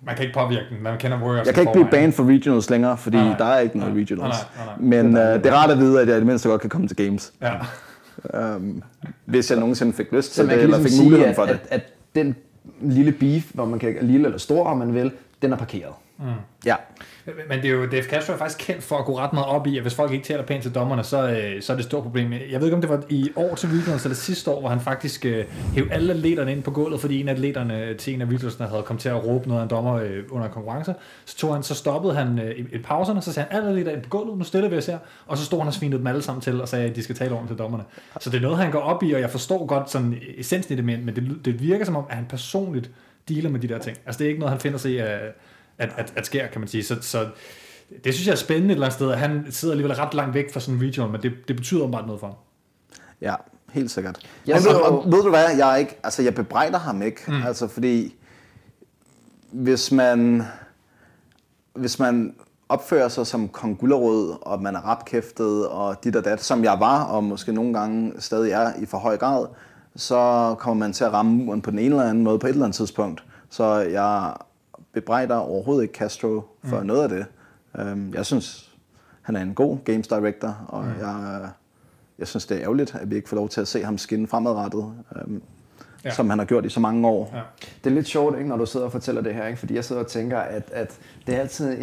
Man kan ikke påvirke den, man kender warriors. Jeg kan ikke blive banned for regionals længere, fordi der er ikke noget regionals. Nej. Men det er rart at vide, at jeg i det mindste godt kan komme til games. Ja. Hvis jeg nogensinde fik lyst til det, ligesom eller fik muligheden for det. At den lille beef, hvor man kan lille eller stor, om man vil, den er parkeret. Mm. Ja. Men det er jo, Dave Castro er faktisk kendt for at gå ret meget op i, at hvis folk ikke taler pænt til dommerne, så er det et stort problem. Jeg ved ikke, om det var i år til Regionals, eller sidste år, hvor han faktisk hævde alle atleterne ind på gulvet, fordi en af atleterne til en af Regionals'erne havde kommet til at råbe noget af en dommer under konkurrencer. Så stoppede han i pauserne, så sagde han alle atleterne ind på gulvet, nu stille ved os her, og så stod han og svinede dem alle sammen til og sagde, at de skal tale ordentligt til dommerne. Så det er noget, han går op i, og jeg forstår godt sådan essensen i det, men det virker som om, at han personligt dealer med de der ting. Altså det er ikke noget, han finder sig i, at sker, kan man sige. Så det synes jeg er spændende et eller andet sted, at han sidder alligevel ret langt væk fra sådan en regional, men det betyder åbenbart noget for ham. Ja, helt sikkert. Ved du hvad, jeg er ikke, jeg bebrejder ham ikke, fordi hvis man opfører sig som kong Gullerød, og man er rapkæftet og dit og dat, som jeg var, og måske nogle gange stadig er i for høj grad, så kommer man til at ramme muren på den ene eller anden måde på et eller andet tidspunkt. Så jeg bebrejder overhovedet ikke Castro for noget af det. Jeg synes, han er en god games director, og jeg synes, det er ærgerligt, at vi ikke får lov til at se ham skinne fremadrettet, som han har gjort i så mange år. Ja. Det er lidt sjovt, ikke, når du sidder og fortæller det her, ikke? Fordi jeg sidder og tænker, at det er altid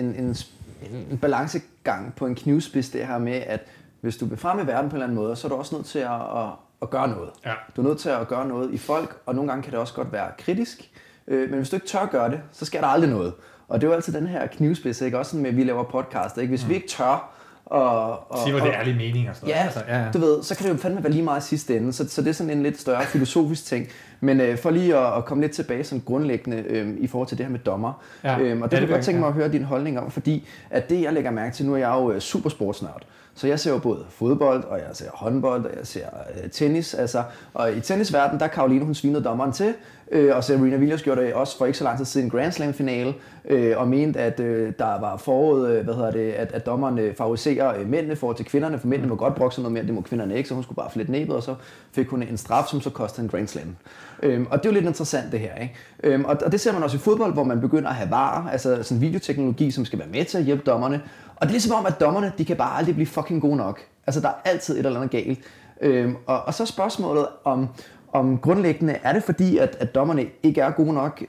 en balancegang på en knivspids, det her med, at hvis du vil frem i verden på en eller anden måde, så er du også nødt til at gøre noget. Ja. Du er nødt til at gøre noget i folk, og nogle gange kan det også godt være kritisk, men hvis du ikke tør gøre det, så sker der aldrig noget. Og det er jo altid den her knivspids, ikke? Også sådan med, at vi laver podcast, ikke? Hvis vi ikke tør... Sige, hvor det er ærlige meninger. Ja, du ved, så kan det jo fandme være lige meget i sidste ende. Så det er sådan en lidt større filosofisk ting. Men for lige at komme lidt tilbage sådan grundlæggende i forhold til det her med dommer. Ja. Og det kunne jeg godt tænke mig at høre din holdning om, fordi at det, jeg lægger mærke til, nu er jeg jo supersportsnørd. Så jeg ser jo både fodbold, og jeg ser håndbold, og jeg ser tennis. Og i tennisverdenen, der Caroline, hun svinede dommeren til. Og Serena Williams gjorde det også for ikke så lang tid siden en Grand Slam-finale, og mente, at der var foråret, at dommerne favoriserer mændene forhold til kvinderne, for mændene må godt brokse noget mere, det må kvinderne ikke, så hun skulle bare flette næbet, og så fik hun en straf, som så kostede en Grand Slam. Og det er jo lidt interessant det her, ikke? Og det ser man også i fodbold, hvor man begynder at have VAR, altså sådan videoteknologi, som skal være med til at hjælpe dommerne. Og det er ligesom om, at dommerne, de kan bare aldrig blive fucking gode nok. Altså der er altid et eller andet galt. Og så spørgsmålet om grundlæggende, er det fordi, at dommerne ikke er gode nok,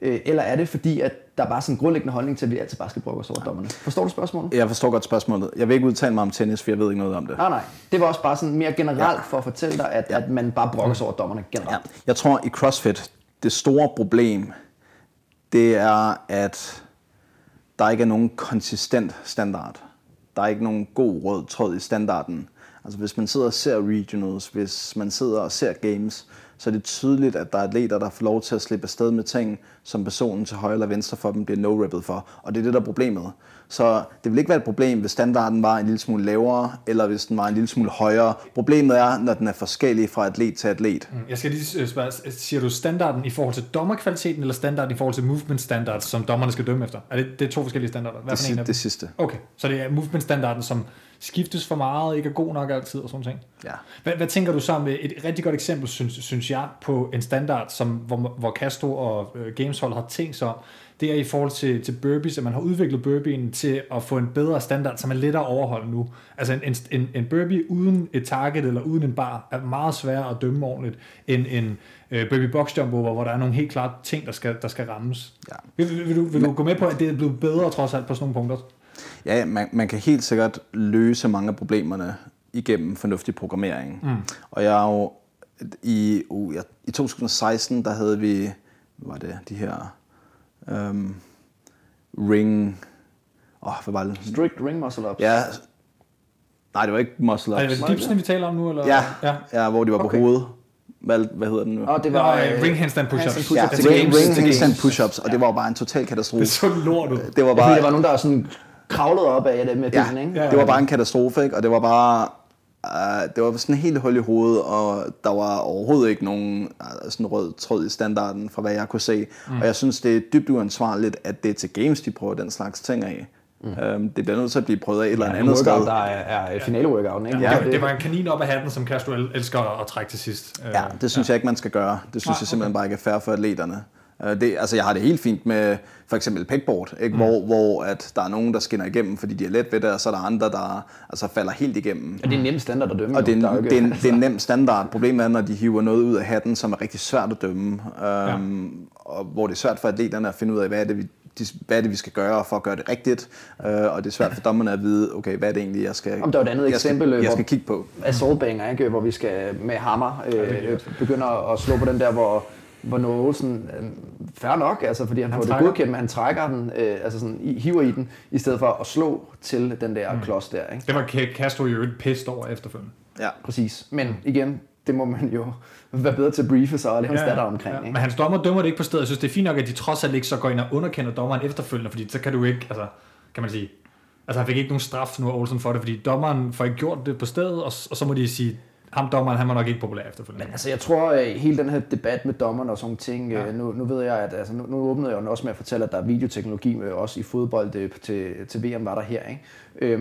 eller er det fordi, at der er bare sådan en grundlæggende holdning til, at vi altid bare skal brokke os over dommerne? Forstår du spørgsmålet? Jeg forstår godt spørgsmålet. Jeg vil ikke udtale mig om tennis, for jeg ved ikke noget om det. Nej. Det var også bare sådan mere generelt for at fortælle dig, at man bare brokker sig over dommerne generelt. Ja. Jeg tror i CrossFit, det store problem, det er, at der ikke er nogen konsistent standard. Der er ikke nogen god rød tråd i standarden. Altså hvis man sidder og ser Regionals, hvis man sidder og ser Games, så er det tydeligt, at der er atleter, der får lov til at slippe afsted med ting, som personen til højre eller venstre for dem bliver no-rappet for. Og det er det, der er problemet. Så det vil ikke være et problem, hvis standarden var en lille smule lavere, eller hvis den var en lille smule højere. Problemet er, når den er forskellig fra atlet til atlet. Jeg skal lige spørge, siger du standarden i forhold til dommerkvaliteten, eller standarden i forhold til movement standards, som dommerne skal dømme efter? Er det to forskellige standarder? Hvad er det sidste. Okay, så det er movement standarden, som skiftes for meget, ikke er god nok altid og sådan ting. Ja. Hvad tænker du så med et rigtig godt eksempel, synes jeg, på en standard, som, hvor Castro og Gameshold har tænkt sig om, det er i forhold til burpees, at man har udviklet burpeen til at få en bedre standard, som er lettere at overholde nu. Altså en burpee uden et target eller uden en bar er meget sværere at dømme ordentligt end en burpee box jump over, hvor der er nogle helt klare ting, der skal rammes. Ja. Vil du gå med på, at det er blevet bedre trods alt på sådan nogle punkter? Ja, man kan helt sikkert løse mange af problemerne igennem fornuftig programmering. Mm. Og jeg er jo i 2016, der havde vi, hvad var det, de her strict ring muscle ups. Ja. Nej, det var ikke muscle ups. Er det dipsen, vi taler om nu, eller? Ja, hvor de var på hovedet. Hvad hedder den nu? Det var ring handstand push-ups. Ja, ring handstand push-ups, og det var jo bare en total katastrofe. Det så lort ud. Det var bare fordi der var nogen, der sådan kravlede op af det med bilen, ikke? Det var bare en katastrofe, ikke? Og det var bare det var sådan helt hul i hovedet, og der var overhovedet ikke nogen sådan rød tråd i standarden, fra hvad jeg kunne se. Mm. Og jeg synes, det er dybt uansvarligt, at det er til Games, de prøver den slags ting af. Mm. Det bliver nødt til at blive prøvet af et eller andet sted. Der er finale-workouten, ikke? Ja, det var en kanin op af hatten, som Castro elsker at trække til sidst. Ja, det synes jeg ikke, man skal gøre. Det synes jeg simpelthen bare ikke er fair for atleterne. Jeg har det helt fint med for eksempel pegboard, ikke? Hvor at der er nogen, der skinner igennem, fordi de er let ved det, og så er der andre, der altså falder helt igennem. Og det er en nem standard at dømme. Og det er en nem standard. Problemet er, når de hiver noget ud af hatten, som er rigtig svært at dømme, og hvor det er svært for atleterne at finde ud af, hvad er det, vi skal gøre for at gøre det rigtigt, og det er svært for dommerne at vide, okay, hvad er det egentlig, jeg skal, om der er et andet eksempel, jeg skal kigge på. Assaultbanger, ikke? Hvor vi skal med hammer begynder at slå på den der, hvor Noah Olsen, fair nok, altså, fordi han får det godkendt, men han trækker den, hiver i den, i stedet for at slå til den der klods der. Ikke? Det var Castro jo ikke pissed over efterfølgende. Ja, præcis. Men igen, det må man jo være bedre til at briefe sig og lave hans datter omkring. Ikke? Men hans dommer dømmer det ikke på stedet. Jeg synes, det er fint nok, at de trods alt ikke så går ind og underkender dommeren efterfølgende, fordi så kan du ikke, altså, kan man sige, altså han fik ikke nogen straf nu af Olsen for det, fordi dommeren får ikke gjort det på stedet, og så må de sige, ham dommeren, han var nok ikke populær efterfølgende. Men altså, jeg tror, at hele den her debat med dommerne og sådan ting, nu ved jeg, at altså, nu åbnede jeg jo også med at fortælle, at der er videoteknologi med også i fodbold til VM var der her, ikke?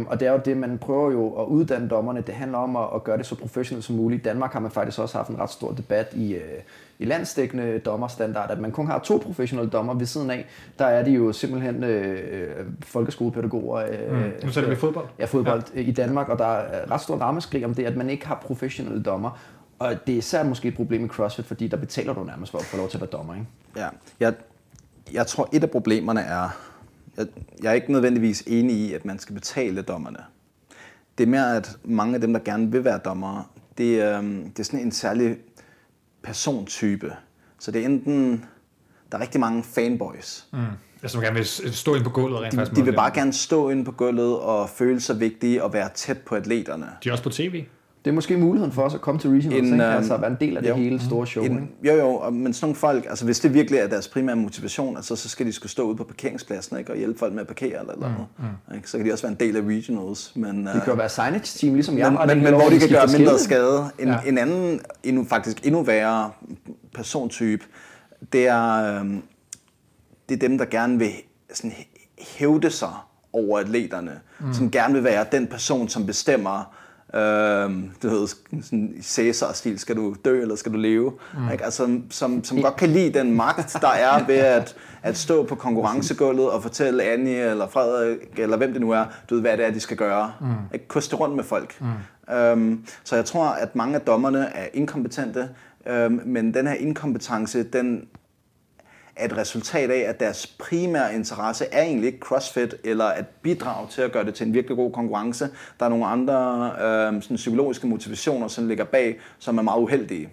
Og det er jo det, man prøver jo at uddanne dommerne. Det handler om at gøre det så professionelt som muligt. I Danmark har man faktisk også haft en ret stor debat i landsdækkende dommerstandard, at man kun har 2 professionelle dommer ved siden af. Der er de jo simpelthen folkeskolepædagoger. Nu taler vi fodbold. Ja, fodbold i Danmark, og der er ret stor rammeskrig om det, at man ikke har professionelle dommer. Og det er især måske et problem i CrossFit, fordi der betaler du nærmest for at få lov til at være dommer, ikke? Ja, jeg tror et af problemerne er, jeg er ikke nødvendigvis enig i, at man skal betale dommerne. Det er mere, at mange af dem, der gerne vil være dommere, det er sådan en særlig persontype. Så det er enten, der er rigtig mange fanboys. Som gerne vil stå inde på gulvet. Rent de vil bare gerne stå inde på gulvet og føle sig vigtige og være tæt på atleterne. De er også på tv. Det er måske muligheden for os at komme til Regionals, altså at være en del af det hele store show. Jo, men sådan nogle folk, altså hvis det virkelig er deres primære motivation, altså, så skal de skulle stå ude på parkeringspladsen, ikke, og hjælpe folk med at parkere eller noget. Så kan de også være en del af Regionals. Men, de kan være signage-team, ligesom jeg. Men hvor de kan gøre mindre skade. En anden, endnu værre persontype, det er dem, der gerne vil sådan hævde sig over atleterne, som gerne vil være den person, som bestemmer, Du ved, sådan i Cæsar-stil, skal du dø eller skal du leve? Mm. Ikke? Altså, som godt kan lide den magt, der er ved at stå på konkurrencegulvet og fortælle Annie eller Frederik, eller hvem det nu er, du ved, hvad det er, de skal gøre. Ikke? Koste rundt med folk. Så jeg tror, at mange af dommerne er inkompetente, men den her inkompetence, den er et resultat af, at deres primære interesse er egentlig ikke CrossFit, eller at bidrage til at gøre det til en virkelig god konkurrence. Der er nogle andre sådan psykologiske motivationer, som ligger bag, som er meget uheldige.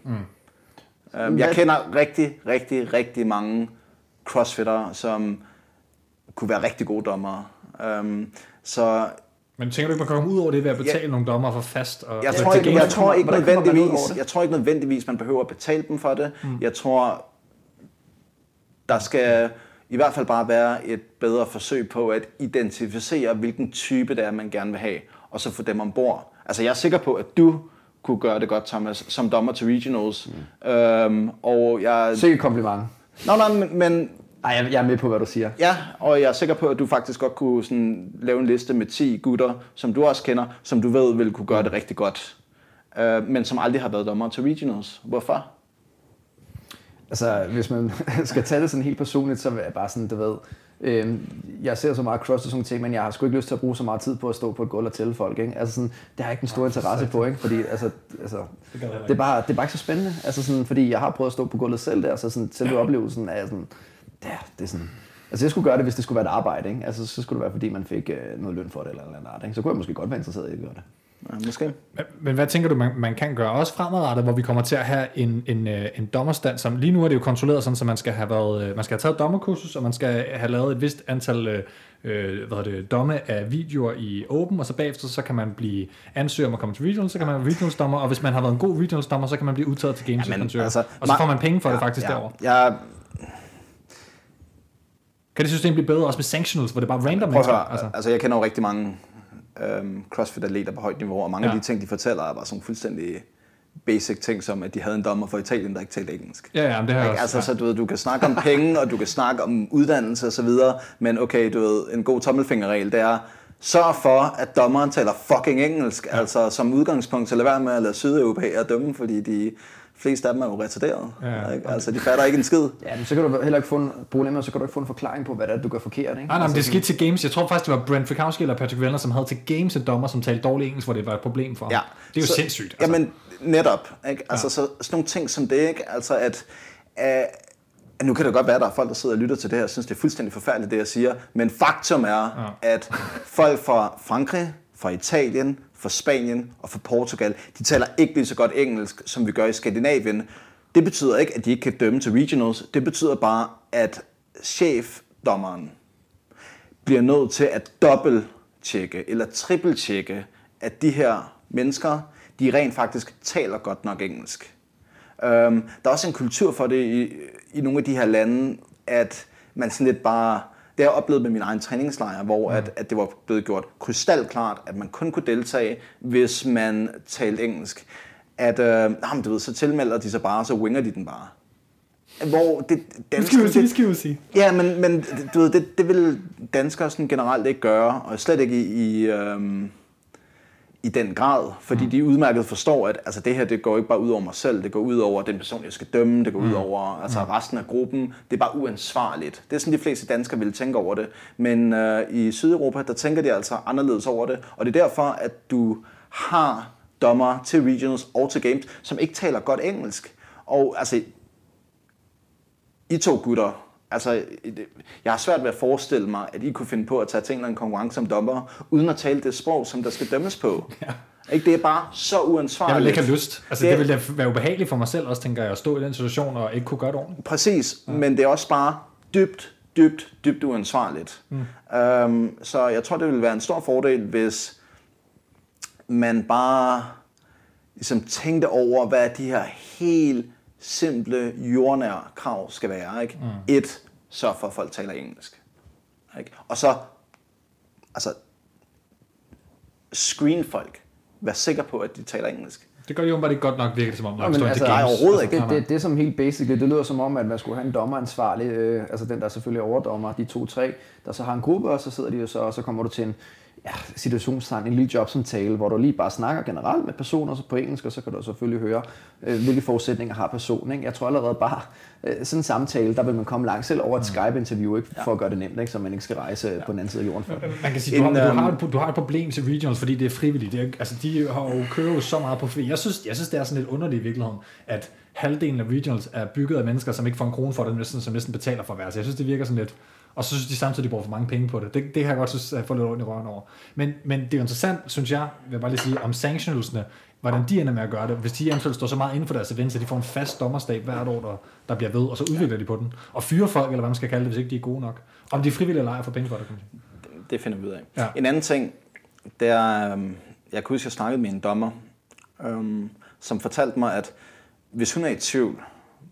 Jeg kender rigtig mange CrossFittere, som kunne være rigtig gode dommere. Så men tænker du ikke, man kan komme ud over det ved at betale nogle dommer for fast? Og jeg tror ikke nødvendigvis, man behøver at betale dem for det. Jeg tror, der skal i hvert fald bare være et bedre forsøg på at identificere, hvilken type det er, man gerne vil have, og så få dem ombord. Altså, jeg er sikker på, at du kunne gøre det godt, Thomas, som dommer til Regionals. Sikkert kompliment. Men ej, jeg er med på, hvad du siger. Ja, og jeg er sikker på, at du faktisk godt kunne sådan lave en liste med 10 gutter, som du også kender, som du ved vil kunne gøre det rigtig godt, men som aldrig har været dommer til Regionals. Hvorfor? Altså, hvis man skal tage det sådan helt personligt, så er jeg bare sådan, du ved, jeg ser så meget cross og sådan ting, men jeg har sgu ikke lyst til at bruge så meget tid på at stå på et gulv og tælle folk, ikke? Altså sådan, det har ikke en stor interesse på, ikke? Fordi altså det er bare ikke så spændende. Altså sådan, fordi jeg har prøvet at stå på gulvet selv der, så sådan selve oplevelsen af sådan, det er sådan, altså jeg skulle gøre det, hvis det skulle være et arbejde, ikke? Altså så skulle det være, fordi man fik noget løn for det eller andet art, ikke? Så kunne jeg måske godt være interesseret i at gøre det. Ja, måske. Men hvad tænker du, man kan gøre også fremadrettet, hvor vi kommer til at have en dommerstand, som lige nu er det jo kontrolleret sådan, så man skal have taget dommerkursus, og man skal have lavet et vist antal domme af videoer i Open, og så bagefter så kan man blive ansøger om at komme til Regionals, så kan man være Regionals-dommer, og hvis man har været en god Regionals-dommer, så kan man blive udtaget til Games ansøger, altså, og så får man penge for det faktisk derovre. Kan det system blive bedre også med sanctionals, hvor det bare random mennesker? Altså jeg kender jo rigtig mange CrossFit-atleter på højt niveau, og mange af de ting, de fortæller, er bare sådan fuldstændig basic ting, som at de havde en dommer for Italien, der ikke talte engelsk. Ja, det har altså, så du kan snakke om penge, og du kan snakke om uddannelse og så videre, men okay, du ved, en god tommelfingerregel, det er, sørg for, at dommeren taler fucking engelsk, altså som udgangspunkt, så lad være med at lade sydeuropæere dømme, fordi de fleste af dem er jo retarderet. Ja. Altså, de fatter ikke en skid. Ja, men så kan du heller ikke få en problem, så kan du ikke få en forklaring på, hvad det er, du gør forkert, ikke? Nej, men det skete til Games. Jeg tror faktisk, det var Brent Fikowski eller Patrick Vellner, som havde til Games en dommer, som talte dårlig engelsk, hvor det var et problem for ham. Ja. Det er jo så sindssygt. Altså. Jamen, netop. Ikke? Altså, så sådan nogle ting som det, ikke? Altså, at nu kan det godt være, at der er folk, der sidder og lytter til det her, og synes, det er fuldstændig forfærdeligt, det jeg siger. Men faktum er, at folk fra Frankrig, fra Italien, for Spanien og for Portugal, de taler ikke lige så godt engelsk, som vi gør i Skandinavien. Det betyder ikke, at de ikke kan dømme til regionals. Det betyder bare, at chefdommeren bliver nødt til at dobbelttjekke eller trippeltjekke, at de her mennesker, de rent faktisk taler godt nok engelsk. Der er også en kultur for det i nogle af de her lande, at man sådan lidt bare... Det har jeg oplevet med min egen træningslejr, hvor at det var blevet gjort krystalklart, at man kun kunne deltage, hvis man talte engelsk. At, du ved, så tilmelder de sig bare, og så winger de den bare. Hvor det danskere... Ja, men du ved, det vil danskere sådan generelt ikke gøre, og slet ikke i den grad, fordi de udmærket forstår, at altså, det her, det går ikke bare ud over mig selv, det går ud over den person, jeg skal dømme, det går ud over altså, resten af gruppen. Det er bare uansvarligt. Det er sådan, de fleste danskere ville tænke over det. Men i Sydeuropa, der tænker de altså anderledes over det, og det er derfor, at du har dommer til regionals og til games, som ikke taler godt engelsk. Og altså, I to gutter, altså, jeg har svært ved at forestille mig, at I kunne finde på at tage til en eller anden konkurrence som dommer, uden at tale det sprog, som der skal dømmes på. Ja. Ikke? Det er bare så uansvarligt. Jeg vil ikke have lyst. Altså, det ville da være ubehageligt for mig selv også, tænker jeg, at stå i den situation og ikke kunne gøre det ordentligt. Præcis, men det er også bare dybt uansvarligt. Så jeg tror, det ville være en stor fordel, hvis man bare ligesom tænkte over, hvad de her helt simple, jordnære krav skal være, ikke? 1, sørg for, at folk taler engelsk. Ikke? Og så, altså, screen folk. Vær sikker på, at de taler engelsk. Det gør jo bare det godt nok virkelig som om, når man står overhovedet ikke. Det som helt basic, det lyder som om, at man skulle have en dommeransvarlig, altså den, der selvfølgelig er overdommer, de 2-3, der så har en gruppe, og så sidder de jo så, og så kommer du til en situationstegn, en lille jobsamtale, hvor du lige bare snakker generelt med personer så på engelsk, og så kan du selvfølgelig høre, hvilke forudsætninger har personen. Ikke? Jeg tror allerede bare, sådan en samtale, der vil man komme langt selv over et Skype-interview, ikke? For at gøre det nemt, ikke? Så man ikke skal rejse på den anden side af jorden. Man kan sige, du har et problem til Regionals, fordi det er frivilligt. Det er, altså, de har jo kørt så meget på fri. Jeg synes, det er sådan lidt underligt i virkeligheden, at halvdelen af Regionals er bygget af mennesker, som ikke får en krone for det, som næsten betaler for værelse. Jeg synes, det virker sådan lidt. Og så synes de samtidig, de bruger for mange penge på det. Det har jeg godt synes, at jeg får lidt ondt i røven over. Men det er jo interessant, synes jeg, vil jeg bare lige sige, om sanctionalsene, hvordan de ender med at gøre det. Hvis de eventuelt står så meget inden for deres event, så de får en fast dommerstab hvert år, der bliver ved, og så udvikler de på den. Og fyrer folk, eller hvad man skal kalde det, hvis ikke de er gode nok. Om de er frivillige eller ej, får penge for det. Det finder vi ud af. Ja. En anden ting, der jeg kunne huske, jeg snakkede med en dommer, som fortalte mig, at hvis hun er i tvivl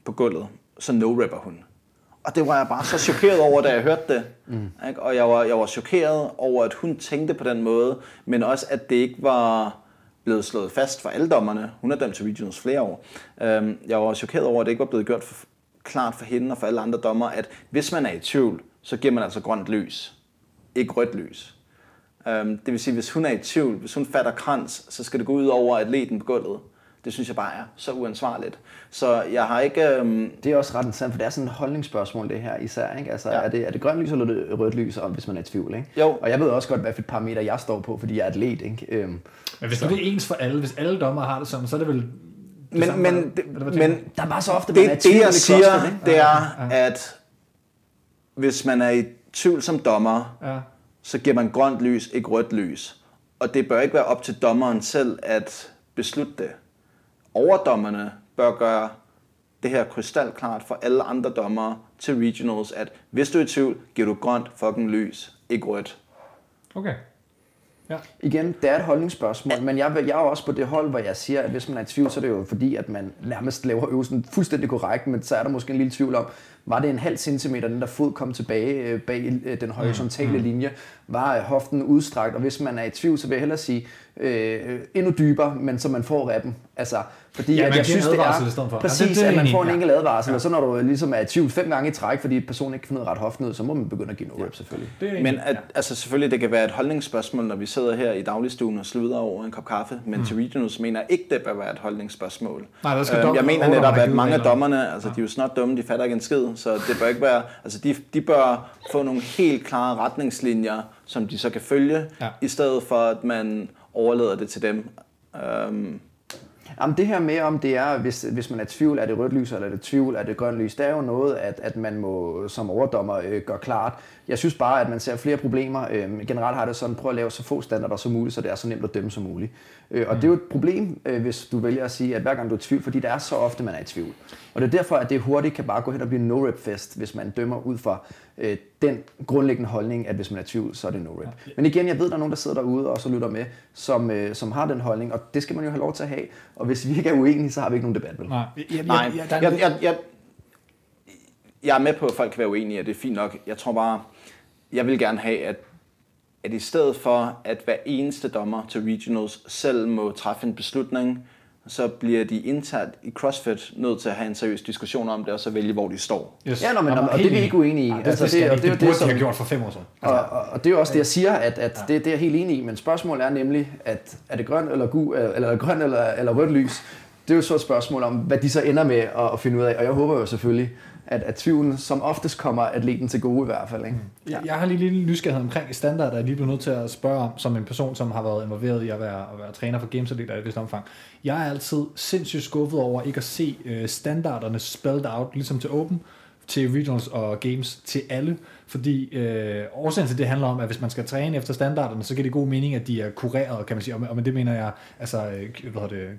på gulvet, så no-rapper hun. Og det var jeg bare så chokeret over, da jeg hørte det. Ikke? Og jeg var chokeret over, at hun tænkte på den måde, men også, at det ikke var blevet slået fast for alle dommerne. Hun har dømt til Regionals flere år. Jeg var chokeret over, at det ikke var blevet gjort klart for hende og for alle andre dommer, at hvis man er i tvivl, så giver man altså grønt lys, ikke rødt lys. Det vil sige, hvis hun er i tvivl, hvis hun fatter krans, så skal det gå ud over atleten på gulvet. Det synes jeg bare er så uansvarligt. Så jeg har ikke... Det er også ret interessant, for det er sådan et holdningsspørgsmål, det her især. Ikke? Altså, er det grønt lys eller det rødt lys, og hvis man er i tvivl? Ikke? Jo. Og jeg ved også godt, hvad for et parameter jeg står på, fordi jeg er atlet. Ikke? Men hvis så. Det er ens for alle, hvis alle dommer har det sådan, så er det vel... Men der er bare så ofte, man er i tvivl. Det jeg siger, det er, at hvis man er i tvivl som dommer, så giver man grønt lys, ikke rødt lys. Og det bør ikke være op til dommeren selv at beslutte det. Overdommerne bør gøre det her krystalklart for alle andre dommere til Regionals, at hvis du er i tvivl, giver du grønt fucking lys, ikke rødt. Okay. Ja. Igen, det er et holdningsspørgsmål, men jeg er også på det hold, hvor jeg siger, at hvis man er i tvivl, så er det jo fordi, at man nærmest laver øvelsen fuldstændig korrekt, men så er der måske en lille tvivl om, var det en halv centimeter, den der fod kom tilbage bag den horisontale linje, var hoften udstrakt, og hvis man er i tvivl, så vil jeg hellere sige endnu dybere, men så man får rappen. Altså, fordi at jeg synes, det er præcis, at man får en enkelt advarsel, og så når du ligesom er i tvivl 5 gange i træk, fordi personen ikke kan finde ud af ret hoften ud, så må man begynde at give noget rap, selvfølgelig. Men altså, selvfølgelig, det kan være et holdningsspørgsmål, når vi sidder her i dagligstuen og sluder over en kop kaffe, men til Regionals mener jeg ikke, det bør være et holdningsspørgsmål. Nej, jeg mener netop, at mange af dommerne, altså, de er jo snart dumme, de fatter ikke en skid, så det bør ikke være, altså, de bør få nogle helt klare retningslinjer, som de så kan følge, i stedet for, at man overlader det til dem. Jamen det her med, om det er, hvis man er tvivl, er det rødt lys, eller er det tvivl, er det grønt lys, det er jo noget, at man må som overdommer gøre klart. Jeg synes bare, at man ser flere problemer. Generelt har det sådan, prøv at lave så få standarder som muligt, så det er så nemt at dømme som muligt. Og det er jo et problem, hvis du vælger at sige, at hver gang du er i tvivl, fordi det er så ofte, man er i tvivl. Og det er derfor, at det hurtigt kan bare gå hen og blive no-rep-fest, hvis man dømmer ud fra den grundlæggende holdning, at hvis man er i tvivl, så er det no-rep. Men igen, jeg ved, der er nogen, der sidder derude og så lytter med, som har den holdning, og det skal man jo have lov til at have. Og hvis vi ikke er uenige, så har vi ikke nogen debat, vel? Nej. Jeg er med på, at folk kan være uenige, og det er fint nok. Jeg tror bare, jeg vil gerne have, at i stedet for, at hver eneste dommer til Regionals selv må træffe en beslutning, så bliver de internt i CrossFit nødt til at have en seriøs diskussion om det, og så vælge, hvor de står. Yes. Ja, og det er vi ikke uenige i. Det burde de have gjort for 5 år siden. Og det er jo også det, jeg siger, at det er jeg helt enig i, men spørgsmålet er nemlig, at er det grønt eller rødt lys? Det er jo så et spørgsmål om, hvad de så ender med at finde ud af, og jeg håber jo selvfølgelig, at tvivlen som oftest kommer atleten til gode i hvert fald. Ikke? Ja. Jeg har lige lidt nysgerrighed omkring standarder, der jeg lige blev nødt til at spørge om, som en person, som har været involveret i at være træner for Games og det der i et vist omfang. Jeg er altid sindssygt skuffet over ikke at se standarderne spelled out, ligesom til Open, til Regionals og Games, til alle, fordi årsagen til det handler om, at hvis man skal træne efter standarderne, så giver det god mening, at de er kureret, kan man sige, og med det mener jeg, altså,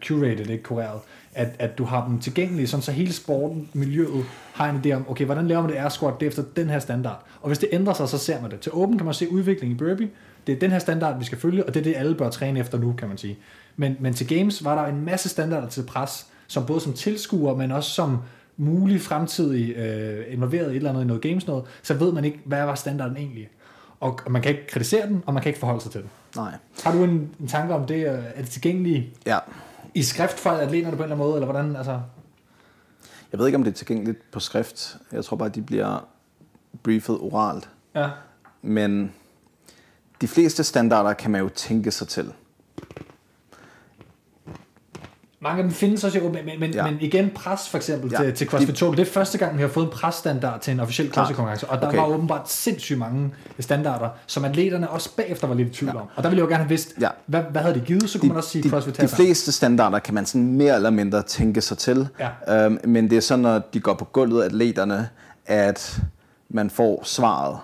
curated, ikke kureret, at du har dem tilgængelige, sådan så hele sporten, miljøet, har en idé om, okay, hvordan laver man det R-squat, det er efter den her standard, og hvis det ændrer sig, så ser man det. Til Open kan man se udviklingen i burpee, det er den her standard, vi skal følge, og det er det, alle bør træne efter nu, kan man sige. Men til Games var der en masse standarder til pres, som både som tilskuer, men også som mulig fremtidig involveret i et eller andet i noget games noget, så ved man ikke, hvad var standarden egentlig. Og man kan ikke kritisere den, og man kan ikke forholde sig til den. Nej. Har du en tanke om det? Er det tilgængeligt i skrift for atleterne på en eller anden måde? Eller hvordan, altså? Jeg ved ikke, om det er tilgængeligt på skrift. Jeg tror bare, de bliver briefet oralt. Ja. Men De fleste standarder kan man jo tænke sig til. Mange af dem findes også i Europa, men igen pres for eksempel til CrossFit Tokyo. Det er første gang, vi har fået en presstandard til en officiel klassekonkurrence, og der var åbenbart sindssygt mange standarder, som atleterne også bagefter var lidt i tvivl om. Og der ville jeg jo gerne have vidst, hvad havde de givet, så kunne man også sige CrossFit. De fleste standarder kan man sådan mere eller mindre tænke sig til, men det er sådan, når de går på gulvet, atleterne, at man får svaret.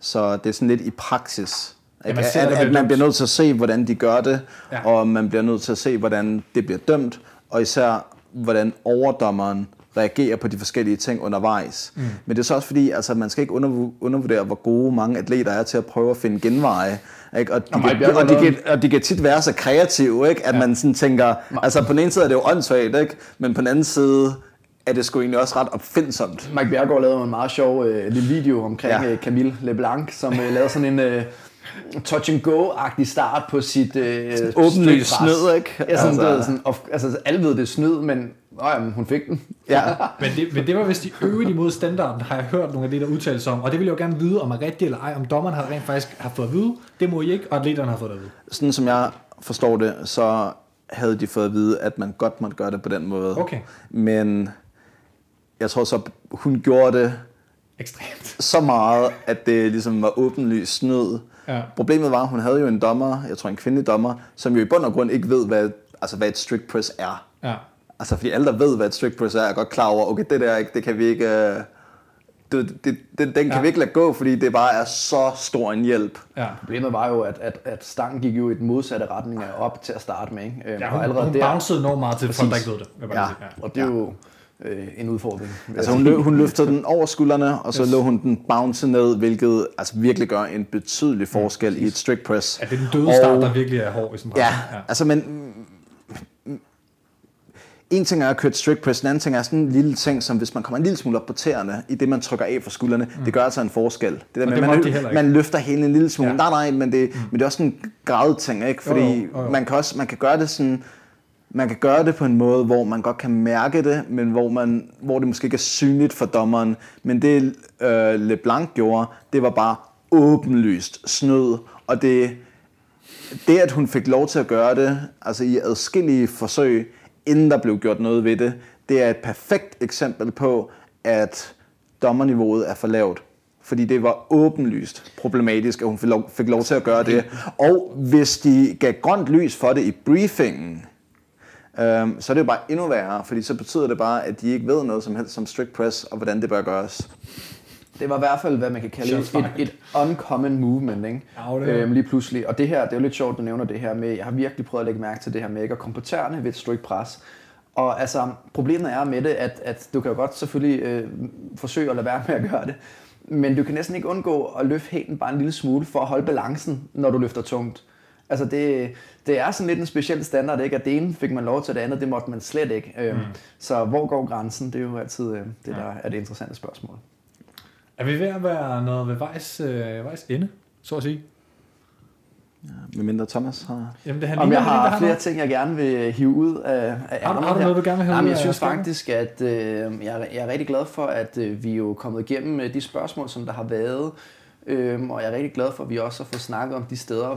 Så det er sådan lidt i praksis, at man bliver nødt til at se, hvordan de gør det, og man bliver nødt til at se, hvordan det bliver dømt, og især, hvordan overdommeren reagerer på de forskellige ting undervejs. Mm. Men det er så også fordi, altså, man skal ikke undervurdere, hvor gode mange atleter er til at prøve at finde genveje. Ikke? Og de kan tit være så kreative, ikke? At man sådan tænker, altså på den ene side er det jo åndssvagt, ikke? Men på den anden side er det sgu egentlig også ret opfindsomt. Mike Bjergaard lavede en meget sjov lille video omkring Camille LeBlanc, som lavede sådan en touch-and-go-agtig start på sit åbenlyst snyd, ikke? Ja, sådan, altså, alle ved det snyd, men hun fik den. Ja. men det var vist de øvrigt imod standarden, har jeg hørt nogle af det, der udtales om, og det vil jeg jo gerne vide, om man er rigtig eller ej, om dommeren har rent faktisk har fået at vide, det må I ikke, og atleterne har fået at vide. Sådan som jeg forstår det, så havde de fået at vide, at man godt måtte gøre det på den måde. Okay. Men jeg tror så, hun gjorde det ekstremt så meget, at det ligesom var åbenlyst snyd. Ja. Problemet var, at hun havde jo en dommer, jeg tror en kvindelig dommer, som jo i bund og grund ikke ved, hvad et strict press er. Ja. Altså fordi alle, der ved, hvad et strict press er godt klar over, okay, det der ikke, det kan vi ikke, den kan vi ikke lade gå, fordi det bare er så stor en hjælp. Ja. Problemet var jo, at stangen gik jo i den modsatte retning af op til at starte med. Ikke? Ja, hun bouncede enormt meget til folk, der ikke ved det. Og det er jo en udfordring. Altså hun løftede den over skuldrene, og så lå hun den bounce ned, hvilket altså virkelig gør en betydelig forskel i et strict press. Ja, det er den døde start, der virkelig er hård i sådan en press. Ja, altså men en ting er at køre et strict press, en anden ting er sådan en lille ting, som hvis man kommer en lille smule op på tæerne, i det man trykker af fra skuldrene, det gør altså en forskel. Det der med, man løfter hele en lille smule. Ja. Nej, men det er også en gradting, ikke? Fordi man kan gøre det sådan. Man kan gøre det på en måde, hvor man godt kan mærke det, men hvor det måske ikke er synligt for dommeren. Men det LeBlanc gjorde, det var bare åbenlyst snyd. Og det, at hun fik lov til at gøre det, altså i adskillige forsøg, inden der blev gjort noget ved det, det er et perfekt eksempel på, at dommerniveauet er for lavt. Fordi det var åbenlyst problematisk, at hun fik lov til at gøre det. Og hvis de gav grønt lys for det i briefingen, så er det jo bare endnu værre, fordi så betyder det bare, at de ikke ved noget som helst som strict press, og hvordan det bør gøres. Det var i hvert fald, hvad man kan kalde et uncommon movement, ikke? Lige pludselig. Og det her, det er jo lidt sjovt, du nævner det her med, jeg har virkelig prøvet at lægge mærke til det her med ikke at komme på tæerne ved et strict press. Og altså, problemet er med det, at du kan jo godt selvfølgelig forsøge at lade være med at gøre det, men du kan næsten ikke undgå at løfte hælen bare en lille smule for at holde balancen, når du løfter tungt. Altså det er sådan lidt en speciel standard, ikke? At det ene fik man lov til, det andet, det måtte man slet ikke. Så hvor går grænsen? Det er jo altid det, der er det interessante spørgsmål. Er vi ved at være noget ved vejs ende, så at sige? Ja, med mindre Thomas har... Jamen, jeg har flere ting, jeg gerne vil hive ud af... Har du noget, du gerne vil hive ud af? Jeg synes faktisk, at jeg er rigtig glad for, at vi jo er kommet igennem de spørgsmål, som der har været. Og jeg er rigtig glad for, at vi også har fået snakket om de steder,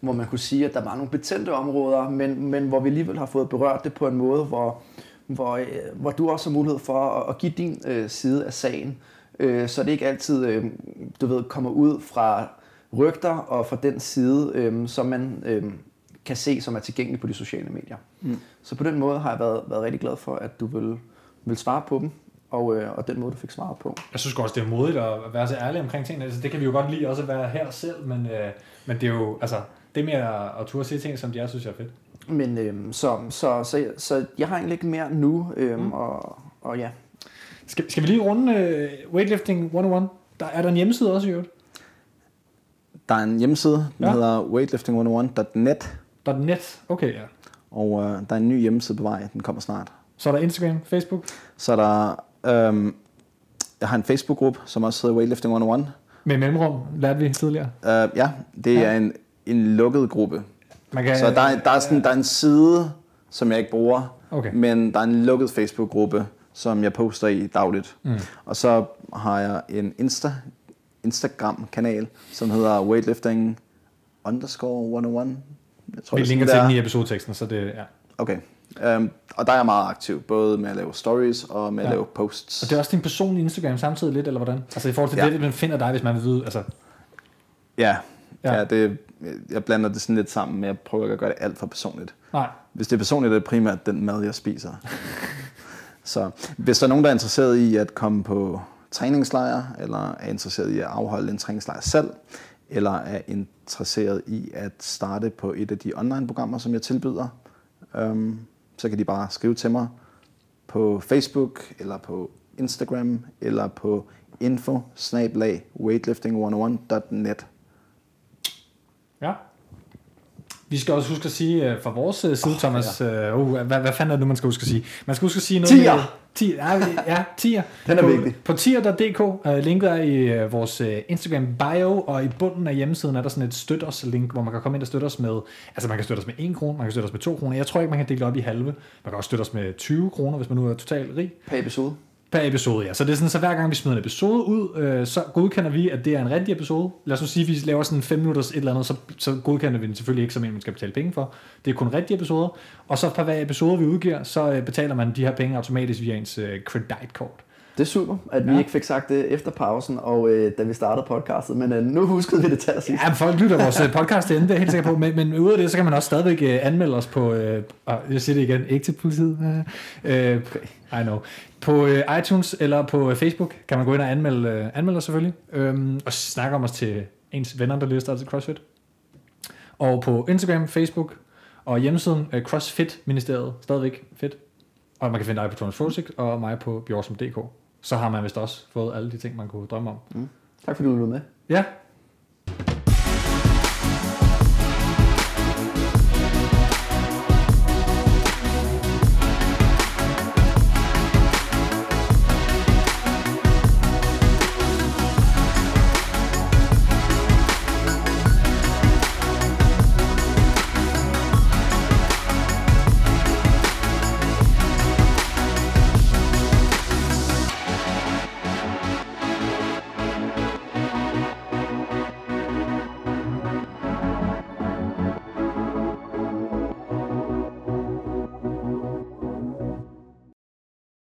hvor man kunne sige, at der var nogle betændte områder, men hvor vi alligevel har fået berørt det på en måde, hvor du også har mulighed for at give din side af sagen, så det ikke altid kommer ud fra rygter og fra den side, som man kan se, som er tilgængelig på de sociale medier. Mm. Så på den måde har jeg været rigtig glad for, at du vil svare på dem. Og den måde, du fik svaret på. Jeg synes også, det er modigt at være så ærlig omkring tingene. Altså, det kan vi jo godt lide også at være her selv, men det er jo, altså, det er mere at turde se ting, som jeg synes er fedt. Men så jeg har egentlig ikke mere nu, og ja. Skal vi lige runde Weightlifting 101? Er der en hjemmeside også i øvrigt? Der er en hjemmeside, der hedder weightlifting101.net. .net, okay, ja. Og der er en ny hjemmeside på vej, den kommer snart. Så er der Instagram, Facebook? Så er der... jeg har en Facebook-gruppe, som også hedder Weightlifting 101. Med mellemrum, lærte vi tidligere? Ja, det er en lukket gruppe. Man kan, så der er en side, som jeg ikke bruger, men der er en lukket Facebook-gruppe, som jeg poster i dagligt. Mm. Og så har jeg en Instagram-kanal, som hedder Weightlifting _101. Jeg tror, vi linker til den i episodeteksten, så det er... Ja. Okay. Og der er jeg meget aktiv, både med at lave stories og med at lave posts. Og det er også din personlige Instagram samtidig lidt, eller hvordan? Altså i forhold til det, man finder dig, hvis man vil vide, altså... Ja, det, jeg blander det sådan lidt sammen, men jeg prøver ikke at gøre det alt for personligt. Nej. Hvis det er personligt, er det primært den mad, jeg spiser. Så hvis der er nogen, der er interesseret i at komme på træningslejr, eller er interesseret i at afholde en træningslejr selv, eller er interesseret i at starte på et af de online-programmer, som jeg tilbyder, så kan de bare skrive til mig på Facebook, eller på Instagram, eller på info@weightlifting101.net. Ja. Vi skal også huske at sige fra vores side, Thomas, hvad fanden er det nu, man skal huske at sige? Man skal huske at sige noget tier. Tier. Den er vigtig. På tier.dk, linket er i vores Instagram bio, og i bunden af hjemmesiden er der sådan et støtters-link, hvor man kan komme ind og støtte os med, altså man kan støtte os med 1 krone, man kan støtte os med 2 kroner, jeg tror ikke, man kan dele det op i halve, man kan også støtte os med 20 kroner, hvis man nu er totalt rig. Per episode, ja. Så det er sådan, så hver gang vi smider en episode ud, så godkender vi, at det er en rigtig episode. Lad os nu sige, at vi laver sådan 5 minutters et eller andet, så godkender vi den selvfølgelig ikke som en, man skal betale penge for. Det er kun rigtige episoder. Og så for hver episode, vi udgiver, så betaler man de her penge automatisk via ens kreditkort. Det er super, at vi ikke fik sagt det efter pausen, og da vi startede podcastet, men nu huskede vi det til sidst. Ja, folk lytter vores podcast til ende, det er jeg helt sikker på, men ud af det, så kan man også stadigvæk anmelde os på, jeg siger det igen, ikke til politiet, på iTunes eller på Facebook, kan man gå ind og anmelde os selvfølgelig, og snakke om os til ens venner, der lige har startet CrossFit. Og på Instagram, Facebook og hjemmesiden CrossFit-ministeriet, stadigvæk fedt. Og man kan finde dig på Transforsic og mig på bjorsom.dk. Så har man vist også fået alle de ting, man kunne drømme om. Mm. Tak fordi du var med. Ja,